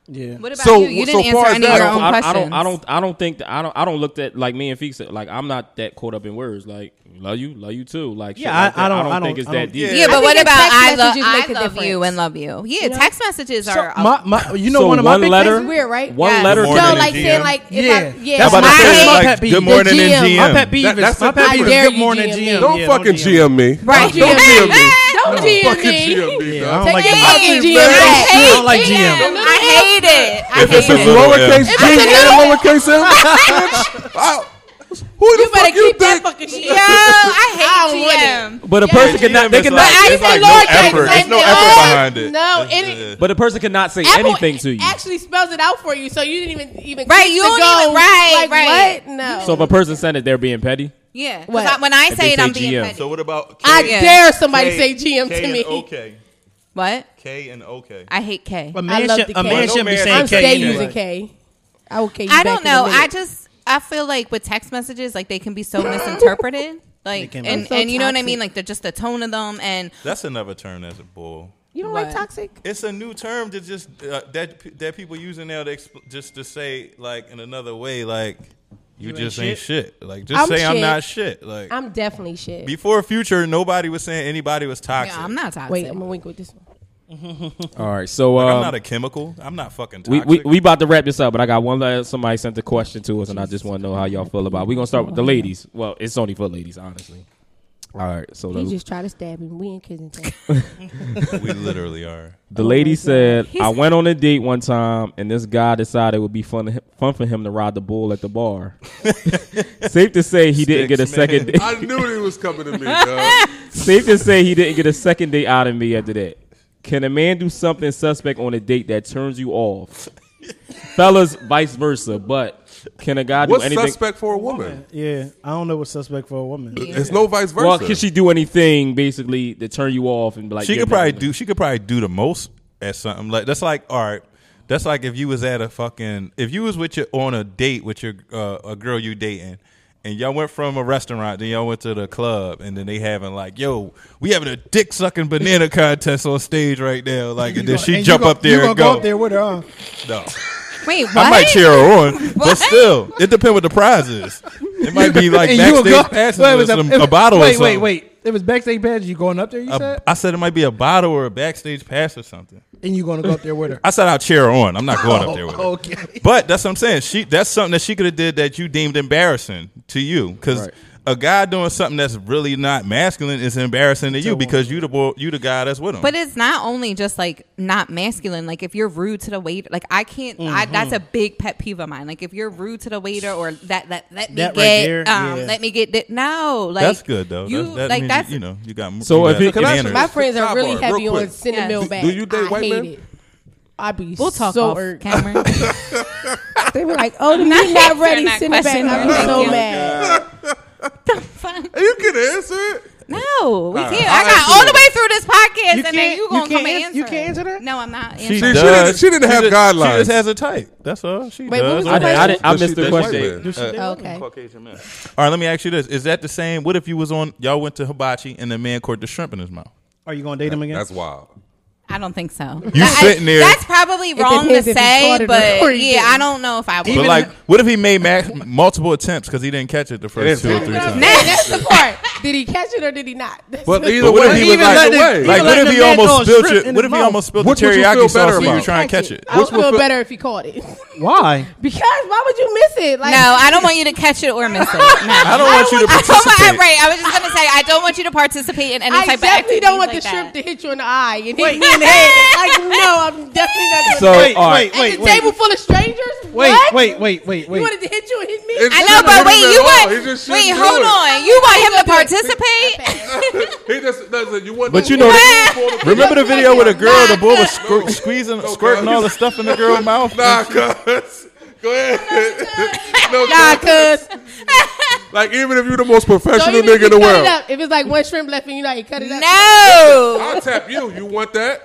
Yeah. What about so, you? You so didn't answer any of your own I, questions. I don't. I don't. I don't think. That, I don't. I don't look that like me and Feek said. Like I'm not that caught up in words. Like love you, love you too. Like yeah, I, like I, don't, I don't. I don't think it's I don't, that deep. Yeah, yeah but what about I love? I love you and love you. Yeah, you know? Text messages so are. My, my, you know, so one of my big letter, things is weird, right? One yes. letter. So like saying like yeah, I, yeah. That's my pet peeve. Good morning, G M. My pet peeve is my pet peeve. Good morning, G M. Don't fucking G M me. Right. Don't G M me. Don't G M me. I don't like G M. I don't like G M. I hate. It. I if hate it's it. Lowercase if G it's and lowercase M, bitch, I, who the you fuck you keep think? That fucking shit. Yo, I hate G M. But a person yeah, cannot. They cannot. Like, it's like no effort. There's no effort behind it. No, any, but a person cannot say Apple anything to you. Actually, spells it out for you, so you didn't even even right. You don't go, even right. Like, right. What? No. So if a person said it, they're being petty. Yeah. I, when I say it, I'm being petty. So what about? I dare somebody say G M to me. Okay. What? K and OK. I hate K. But man I love sh- the K. A man shouldn't be saying I'm K. I'm stay using K. I will K you I back don't know. I just, I feel like with text messages, like they can be so misinterpreted. Like, and, and, so and you know what I mean? Like they're just the tone of them. And that's another term that's a bull. You don't what? Like toxic? It's a new term to just, uh, that that people using now to exp- just to say like in another way, like. You, you just ain't shit. ain't shit. Like, just I'm say shit. I'm not shit. Like, I'm definitely shit. Before Future, nobody was saying anybody was toxic. Yeah, I'm not toxic. Wait, I'm gonna wink with this one. All right, so um, like, I'm not a chemical. I'm not fucking toxic. We, we we about to wrap this up, but I got one last. Somebody sent a question to us, and I just want to know how y'all feel about it. We're gonna start with the ladies. Well, it's only for ladies, honestly. All right, so he just tried to stab him. We in Kensington. We literally are. The lady said, "I went on a date one time, and this guy decided it would be fun fun for him to ride the bull at the bar." Safe to say he Sticks, didn't get a second date. I knew it was coming to me, dog. Safe to say he didn't get a second date out of me after that. Can a man do something suspect on a date that turns you off? Fellas, vice versa, but. Can a guy do What's anything? What's suspect for a woman? Yeah, I don't know what's suspect for a woman. Yeah. It's no vice versa. Well, can she do anything basically to turn you off and be like? She could probably do. She could probably do the most at something like that's like all right. That's like if you was at a fucking if you was with your on a date with your uh, a girl you dating. And y'all went from a restaurant, then y'all went to the club, and then they having like, yo, we having a dick sucking banana contest on stage right now. Like, and then she jump up there and go. You gonna go up there with her on? No. Wait, what? I might cheer her on, but still, it depends what the prize is. It might be like backstage passes or some a bottle or something. Wait, wait, wait. It was backstage passes. You going up there? You said? I said it might be a bottle or a backstage pass or something. And you going to go up there with her? I said I'll cheer her on. I'm not going oh, up there with her. Okay. But that's what I'm saying. She that's something that she could have did that you deemed embarrassing to you because right. a guy doing something that's really not masculine is embarrassing to you because you the boy, you the guy that's with him. But it's not only just like not masculine. Like if you're rude to the waiter, like I can't. Mm-hmm. I, that's a big pet peeve of mine. Like if you're rude to the waiter or that that let me that get right um yeah. let me get that. No, like that's good though. You that, that like that's you, you know you got so you if got it, my friends are really heavy on cinnamon yes. back. Do you date I white men? I be we'll talk so off camera. They were like, oh, the not, not ready cinnamon back. I be so mad. The fuck? You can answer it. No, we right. can't. I, I got all the way through this podcast, you and then you gonna you come and answer. You can't answer that? No, I'm not. She, she, she didn't. She didn't she have did, guidelines. She just has a type. That's all. She Wait, does. What was I, I, did, I missed the question. Uh, okay. Caucasian man. All right. Let me ask you this: is that the same? What if you was on? Y'all went to hibachi, and the man caught the shrimp in his mouth. Are you gonna date him again? That's wild. I don't think so. You sitting there? That's probably wrong to say, but yeah, I don't know if I would. But like, what if he made ma- multiple attempts because he didn't catch it the first two or three times? That's the part. Did he catch it or did he not? But either what if he was like, like what if he almost spilled it? What if he almost spilled the teriyaki sauce when you were trying to catch it? I would feel better if he caught it. Why? Because why would you miss it? Like, no, I don't want you to catch it or miss it. I don't want you to participate. Right? I was just gonna say I don't want you to participate in any type of activity. I definitely don't want the shrimp to hit you in the eye. Wait. Like, no, I'm definitely not doing so, that. All right. Wait, wait, At the wait. table full of strangers? Wait, what? wait, wait, wait, wait. You wanted to hit you and hit me? It's I know, but wait, you want... Wait, hold it. on. You want him to participate? He just doesn't. You want but you know... The, remember the video with a girl, the boy was squ- squeezing, no, squirting all the stuff in the girl's mouth? Nah, cuz. Go ahead. No, nah, cuz. Like, even if you're the most professional so nigga in the world. It up, if it's like one shrimp left and you know you cut it up. No. I'll tap you. You want that?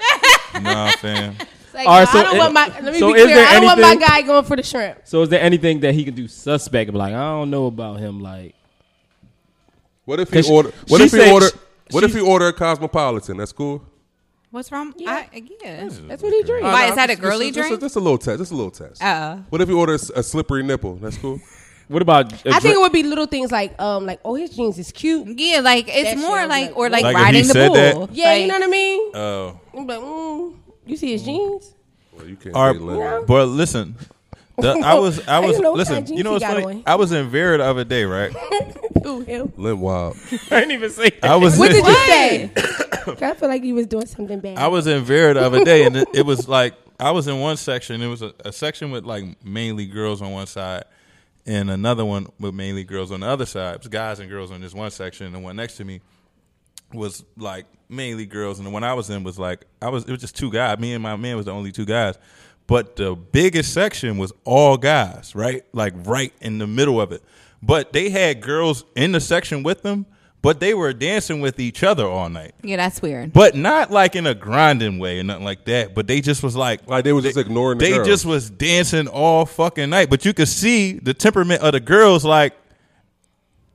Nah, fam. Like, all right, no, so I don't it, want my, let me so be clear. I don't anything, want my guy going for the shrimp. So is there anything that he can do suspect? I'm like, I don't know about him. Like, What if he order, what if he order, what if he order a Cosmopolitan? That's cool. What's wrong? Yeah, I, yeah. That's, that's what he drinks. Why, is that a girly drink? That's a little test. That's a little test. Uh-oh. What if he orders a slippery nipple? That's cool. What about? I dr- think it would be little things like, um, like oh, his jeans is cute. Yeah, like it's that more like, like, or like, like riding the bull. That? Yeah, like, you know what I mean. Oh, uh, like, mm, you see his mm. jeans. Well, you can't. All right, but listen, the, I was, I was, I know listen. You know what's funny? On. I was in Verida the other day, right? Who him? Lil Wop. I didn't even say. That. I was. What in, did you say? I feel like you was doing something bad. I was in Verida the other day, and it, it was like I was in one section. It was a, a section with like mainly girls on one side. And another one with mainly girls on the other side. It was guys and girls on this one section. And the one next to me was like mainly girls. And the one I was in was like, I was, it was just two guys. Me and my man was the only two guys. But the biggest section was all guys, right? Like right in the middle of it. But they had girls in the section with them, but they were dancing with each other all night. Yeah, that's weird. But not like in a grinding way or nothing like that. But they just was like... Like they was they, just ignoring the They girls. Just was dancing all fucking night. But you could see the temperament of the girls like...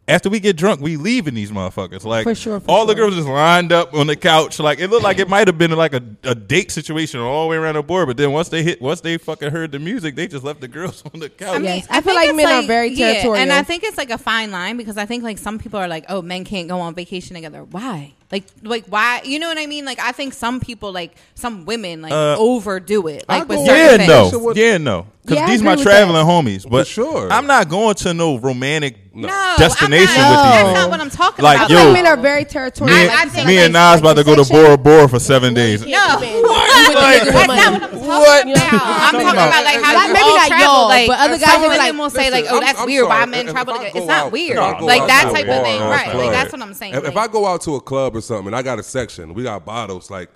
After we get drunk, we leave in these motherfuckers. Like, for sure, for all sure. the girls just lined up on the couch. Like, it looked like it might have been like a, a date situation all the way around the board. But then once they hit, once they fucking heard the music, they just left the girls on the couch. I mean, yes. I, I feel like men like, are very territorial. Yeah, and I think it's like a fine line because I think like some people are like, oh, men can't go on vacation together. Why? Like, like why? You know what I mean? Like, I think some people, like some women, like uh, overdo it. Like, with yeah, no. So what, yeah, no, yeah, no. Because yeah, these are my traveling homies, but sure. I'm not going to no romantic no, destination not, with no. these. That's not what I'm talking like, about. Yo, women are very territorial. Me, I, I me and Nas about to go to Bora Bora for seven days. No, what? Like, that's not what I'm talking what? about. I'm talking about like how maybe all not travel, y'all, like, but other guys some women will say like, "Oh, that's weird. Why men travel together? It's not weird." Like that type of thing, right? Like that's what I'm saying. If I go out to a club or something, and I got a section, we got bottles, like.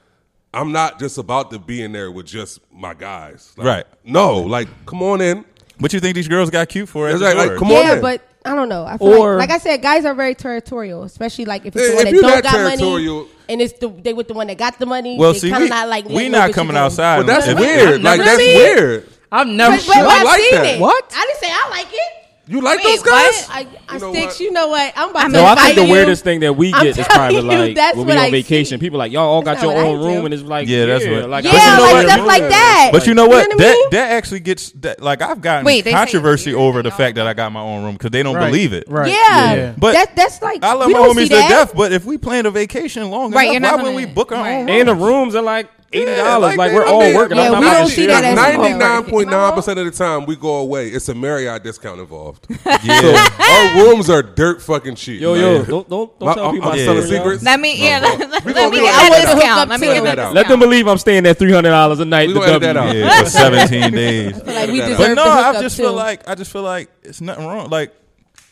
I'm not just about to be in there with just my guys. Like, right. No, like, come on in. What you think these girls got cute for? Like, like, come yeah, on in. But I don't know. I feel or, like, like I said, guys are very territorial, especially like if it's the one that don't got money. And it's the, they with the one that got the money. Well, they see, we, not like we not coming outside. Well, that's weird. Like, that's weird. I've never seen that. What? I didn't say I like it. You like Wait, those guys? I, I you know sticks. What? You know what? I'm about to no, fight I think the you. weirdest thing that we get I'm is probably like when we on I vacation. See. People like y'all all that's got your own room, do. and it's like yeah, that's yeah, what. Like, yeah, you know like what? stuff like that. But you know what? You know what that I mean? that actually gets that, like I've gotten Wait, controversy over the fact that I got my own room because they don't right. believe it. Right. Yeah, yeah. but that, that's like I love my homies to death. But if we plan a vacation long enough, why wouldn't we book our own room? And the rooms are like. eighty dollars yeah, like, like we're all mean, working. Yeah, we don't see that. ninety-nine point nine percent of the time we go away, it's a Marriott discount involved. Yeah. So our rooms are dirt fucking cheap. Yo, yo, don't, don't, don't tell people I'm selling secrets. Let me, yeah, no, let, let, let, let me get that discount. Let me get that discount. Let them believe I'm staying at three hundred dollars a night. We gonna that out. Yeah, for seventeen days. Like we deserve. But no, I just feel like I just feel like it's nothing wrong. Like.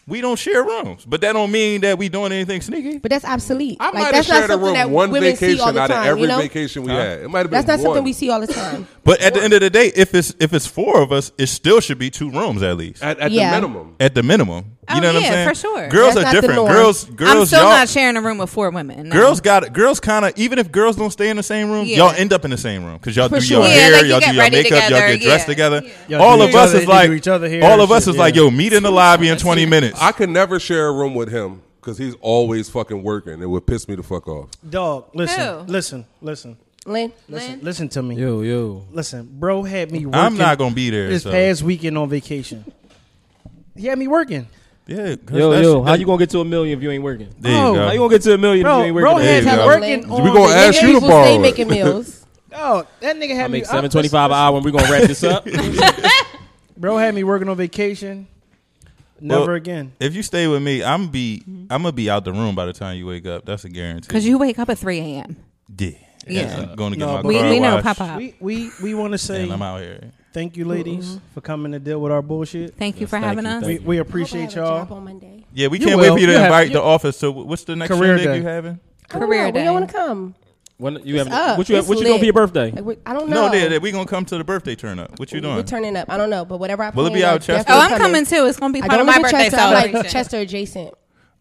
We don't share rooms, but that don't mean that we doing anything sneaky. But that's obsolete. I like, might that's have shared a room one vacation out of time, every you know? vacation we uh, had. It might have been That's not one. something we see all the time. But at the end of the day, if it's if it's four of us, it still should be two rooms at least. At, at yeah. the minimum. At the minimum. You oh, know yeah, what I'm saying? For sure. Girls that's are different. Girls, girls. I'm still not sharing a room with four women. No. Girls got it. Girls kind of even if girls don't stay in the same room, yeah. y'all end up in the same room because y'all for do sure. your yeah, hair, like y'all do your makeup, together, y'all get yeah. dressed together. Yeah. All of us other, is like each other here all of us shit, is yeah. like, yo, meet in the lobby in twenty minutes. I could never share a room with him because he's always fucking working. It would piss me the fuck off. Dog, listen, Ew. listen, listen. Lynn, listen, Lynn? listen to me. Yo, yo, listen, bro had me. working I'm not gonna be there this past weekend on vacation. He had me working. Yeah, yo, yo, how you gonna get to a million if you ain't working? There you oh, go. How you gonna get to a million bro, if you ain't working? Bro had me working on. We gonna ask you to borrow. Stay making meals. Oh, that nigga had I me. Make seven twenty five an hour. And we gonna wrap this up. Bro had me working on vacation. Never well, again. If you stay with me, I'm be I'm gonna be out the room by the time you wake up. That's a guarantee. Cause you wake up at three a m. Yeah. Yeah. yeah. I'm going to no, get my we, car we know, Papa. We we we want to say. And I'm out here. Thank you, ladies, mm-hmm. for coming to deal with our bullshit. Thank you yes, for thank having you, us. We, we appreciate y'all. Job on Monday. Yeah, we you can't will. wait for you to you invite have, the office. So, what's the next career day you having? Career day. We don't want to come. When you it's have up. what you it's what you lit. going for your birthday? Like, I don't know. No, they, they, we gonna come to the birthday turn up. What you doing? We're turning up. I don't know, but whatever I. Will it be out, Chester? Oh, I'm coming too. It's gonna be part of my birthday celebration. Chester adjacent.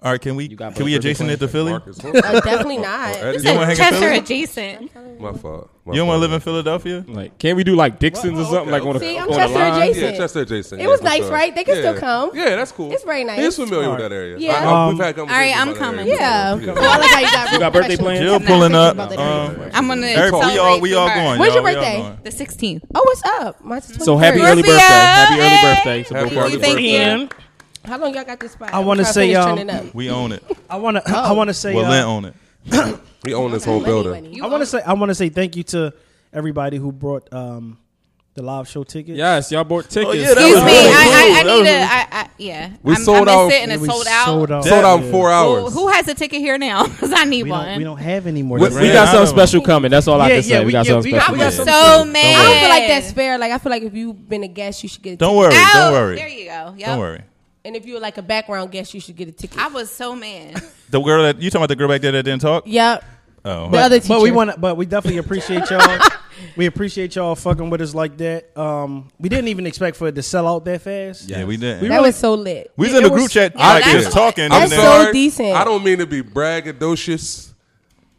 All right, can we can we adjacent it to Philly? Uh, definitely not. You want Chester adjacent. My fault. My you don't want to live in Philadelphia? Like, can we do like Dixon's well, or something? Okay. Like on a See, I'm on Chester a adjacent. Yeah, Chester adjacent. It yeah, was nice, sure. right? They can yeah. still come. Yeah, that's cool. It's very nice. He's familiar right. with that area. Yeah. I, I, we've had all right, I'm coming. Yeah. yeah. I like how you got, you got birthday plans. Jill pulling up. Um, I'm gonna. We all we all going. When's your birthday? The sixteenth. Oh, what's up? So happy early birthday! Happy early birthday! Happy early birthday! How long y'all got this spot? I want to say, um, we own it. I want to. Oh. I want to say, well, uh, Lynn own it. We own this whole building. I want to say, I want to say thank you to everybody who brought um, the live show tickets. Yes, y'all bought tickets. Oh, yeah, Excuse me, really I, cool. I, I need a. I, I, yeah, we I'm, sold out. Sitting and sold out. Sold out, sold out in four hours. Well, who has a ticket here now? Because I need we one. Don't, we don't have any more. We, we got something special coming. That's all yeah, I can yeah, say. We, we got yeah, something we, special. I'm so mad. I don't feel like that's fair. Like I feel like if you've been a guest, you should get. Don't worry. Don't worry. There you go. Don't worry. And if you were like a background guest, you should get a ticket. I was so mad. The girl that you talking about, the girl back there that didn't talk. Yep. Oh, the other teacher. But we want, but we definitely appreciate y'all. We appreciate y'all fucking with us like that. Um, we didn't even expect for it to sell out that fast. Yeah, we didn't. We that really, was so lit. We was yeah, in the group chat yeah, like just talking. That's so sorry. decent. I don't mean to be braggadocious.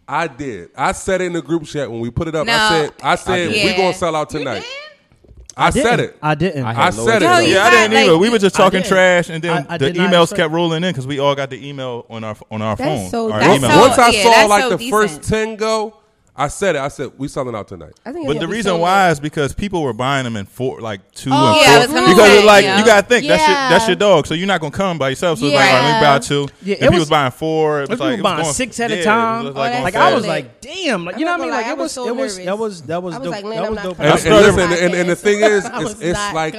I did. I said it in the group chat when we put it up. No, I said, I said I we're gonna sell out tonight. I, I said it. I didn't. I, I said no, it. Yeah, I didn't either. Like, we were just talking trash, and then I, I the emails kept rolling in because we all got the email on our on our that's phone. So our that's so, Once I yeah, saw like so the decent. first ten go, I said it. I said we selling out tonight. I think but the reason why is because people were buying them in four, like two oh, and yeah, four. Because say, it's like yeah. you gotta think yeah. that's your, that's your dog, so you're not gonna come by yourself. So yeah. it's like, all right, let me buy two. Yeah, and people was buying four. It was like buying six at a time. Like I was like, damn, like you know what I mean? Like it was, it was, that was, that was dope. That was dope. And the thing is, it's like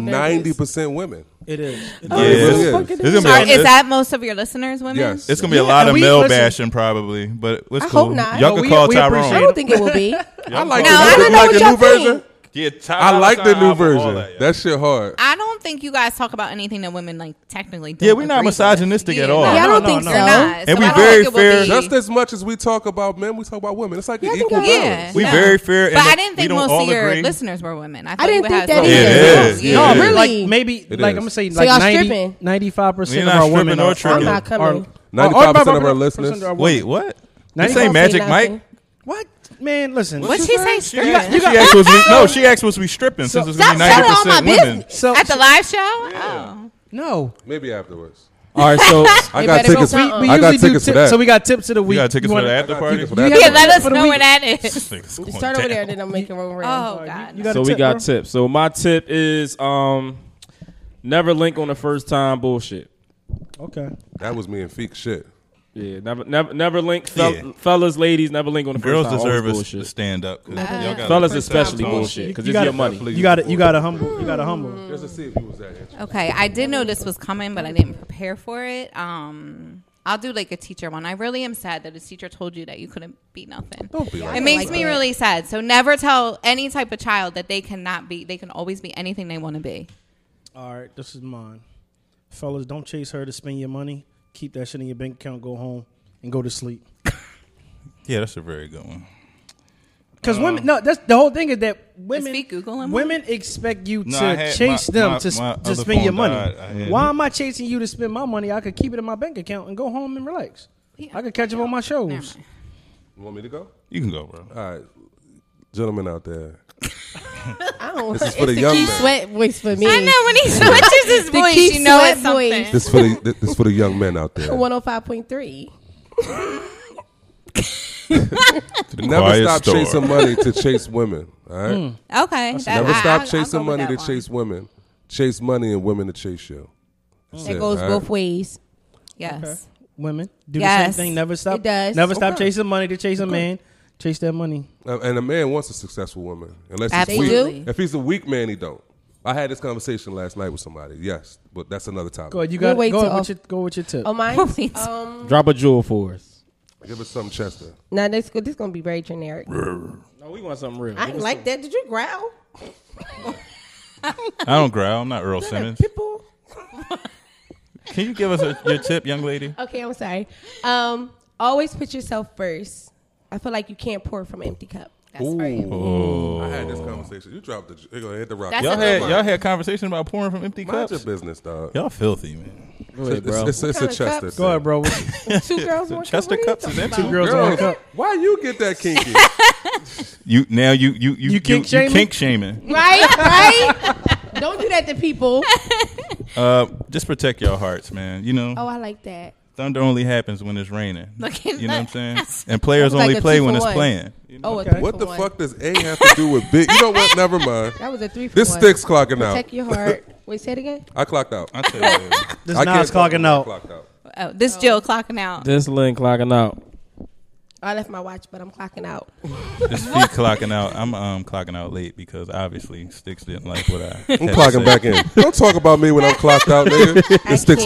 ninety percent women. It is. It oh, is. Yeah. It is. It's so a, is that most of your listeners women? Yes. It's going to be yeah, a lot of male listen. bashing probably, but it's I cool. I hope not. Y'all no, can we, call we Tyrone. I don't think it will be. I like, no, the, I don't know like what the new version. Think. Yeah, I like the new version. That, yeah. that shit hard. I don't think you guys talk about anything that women like technically do. Yeah, we're not misogynistic at all. Yeah, I don't think so. And we very fair. Just as much as we talk about men, we talk about women. It's like an equal balance. We very fair. But I didn't think most of your listeners were women. I didn't think that either. No, really. Like maybe, like I'm going to say like ninety, ninety-five percent of our women are I'm not coming. ninety-five percent of our listeners. Wait, what? You say Magic Mike? What? Man, listen. What she say? Stripping? No, she asked was we stripping so, since it's going to be ninety percent women. So, at the live show? Yeah. Oh. No. Maybe afterwards. All right, so I got tickets. Go we, we I got tickets tip, for that. So we got tips of the week. You got tickets you for the after party? Yeah, let us know where that is. Start over there, then I'm making roll around. Oh, God. So we got tips. So my tip is um, never link on the first time bullshit. Okay. That was me and Feek shit. Yeah, never, never, never link, fel- yeah. fellas, ladies, never link on the girls first time. Girls deserve to stand up. Cause uh, y'all fellas especially bullshit because it's your money. You got to, you got to humble, you got to humble. Mm. Just to see if you was that interested. Okay, I did know this was coming, but I didn't prepare for it. Um, I'll do like a teacher one. I really am sad that a teacher told you that you couldn't be nothing. Don't be like it makes like me that. really sad. So never tell any type of child that they cannot be. They can always be anything they want to be. All right, this is mine, fellas. Don't chase her to spend your money. Keep that shit in your bank account, go home, and go to sleep. Yeah, that's a very good one. Because um, women, no, that's the whole thing is that women Google women expect you no, to chase my, them my, to, my to spend your money. Died. Why am I chasing you to spend my money? I could keep it in my bank account and go home and relax. Yeah, I could catch up on my shows. You want me to go? You can go, bro. All right. Gentlemen out there. I don't this is for the, the young Keith man. Sweat voice for me. I know when he switches his voice, Keith you know it's something. Voice. This for the this for the young men out there. one oh five point three Never stop store. chasing money to chase women. All right. Mm. Okay. Never that, stop I, chasing I'll, I'll money to one. chase women. Chase money and women to chase you. That's it, it goes right? both ways. Yes. Okay. Women do yes. the same thing. Never stop. It does. Never okay. stop chasing money to chase a okay. man. Chase that money. Uh, and a man wants a successful woman. Unless Absolutely. He's weak. If he's a weak man, he don't. I had this conversation last night with somebody. Yes, but that's another topic. Go ahead, you got, we'll go, ahead with your, go with your tip. Oh, mine? um, Drop a jewel for us. Give us something, Chester. Nah, this, this is going to be very generic. No, we want something real. I didn't like something. that. Did you growl? I don't growl. I'm not Earl Simmons. People. Can you give us a, your tip, young lady? Okay, I'm sorry. Um, always put yourself first. I feel like you can't pour from an empty cup. That's Ooh. right. Ooh. I had this conversation. You dropped the, you're gonna hit the rock. That's y'all had, y'all had conversation about pouring from empty Mind cups? Mind your business, dog. Y'all filthy, man. Go ahead, bro. It's, it's, it's a Chester. Go ahead, bro. Two girls, one cup. Chester cups is empty. Two girls, one cup. Why you get that kinky? you now you you you, you kink you, you kink shaming. Right, right. Don't do that to people. Uh, just protect your hearts, man. You know. Oh, I like that. Thunder only happens when it's raining. Look you know that. What I'm saying? And players like only play when it's playing. You know? Oh, okay. What the one. fuck does A have to do with B? You know what? Never mind. That was a three for This one. stick's clocking Protect out. Check your heart. Wait, say it again? I clocked out. I tell you This Nas clocking out. Clocked out. Oh, this oh. Jill clocking out. This Lynn clocking out. I left my watch, but I'm clocking out. This feet clocking out. I'm um, clocking out late because obviously Sticks didn't like what I I'm clocking said. back in. Don't talk about me when I'm clocked out, nigga. This Sticks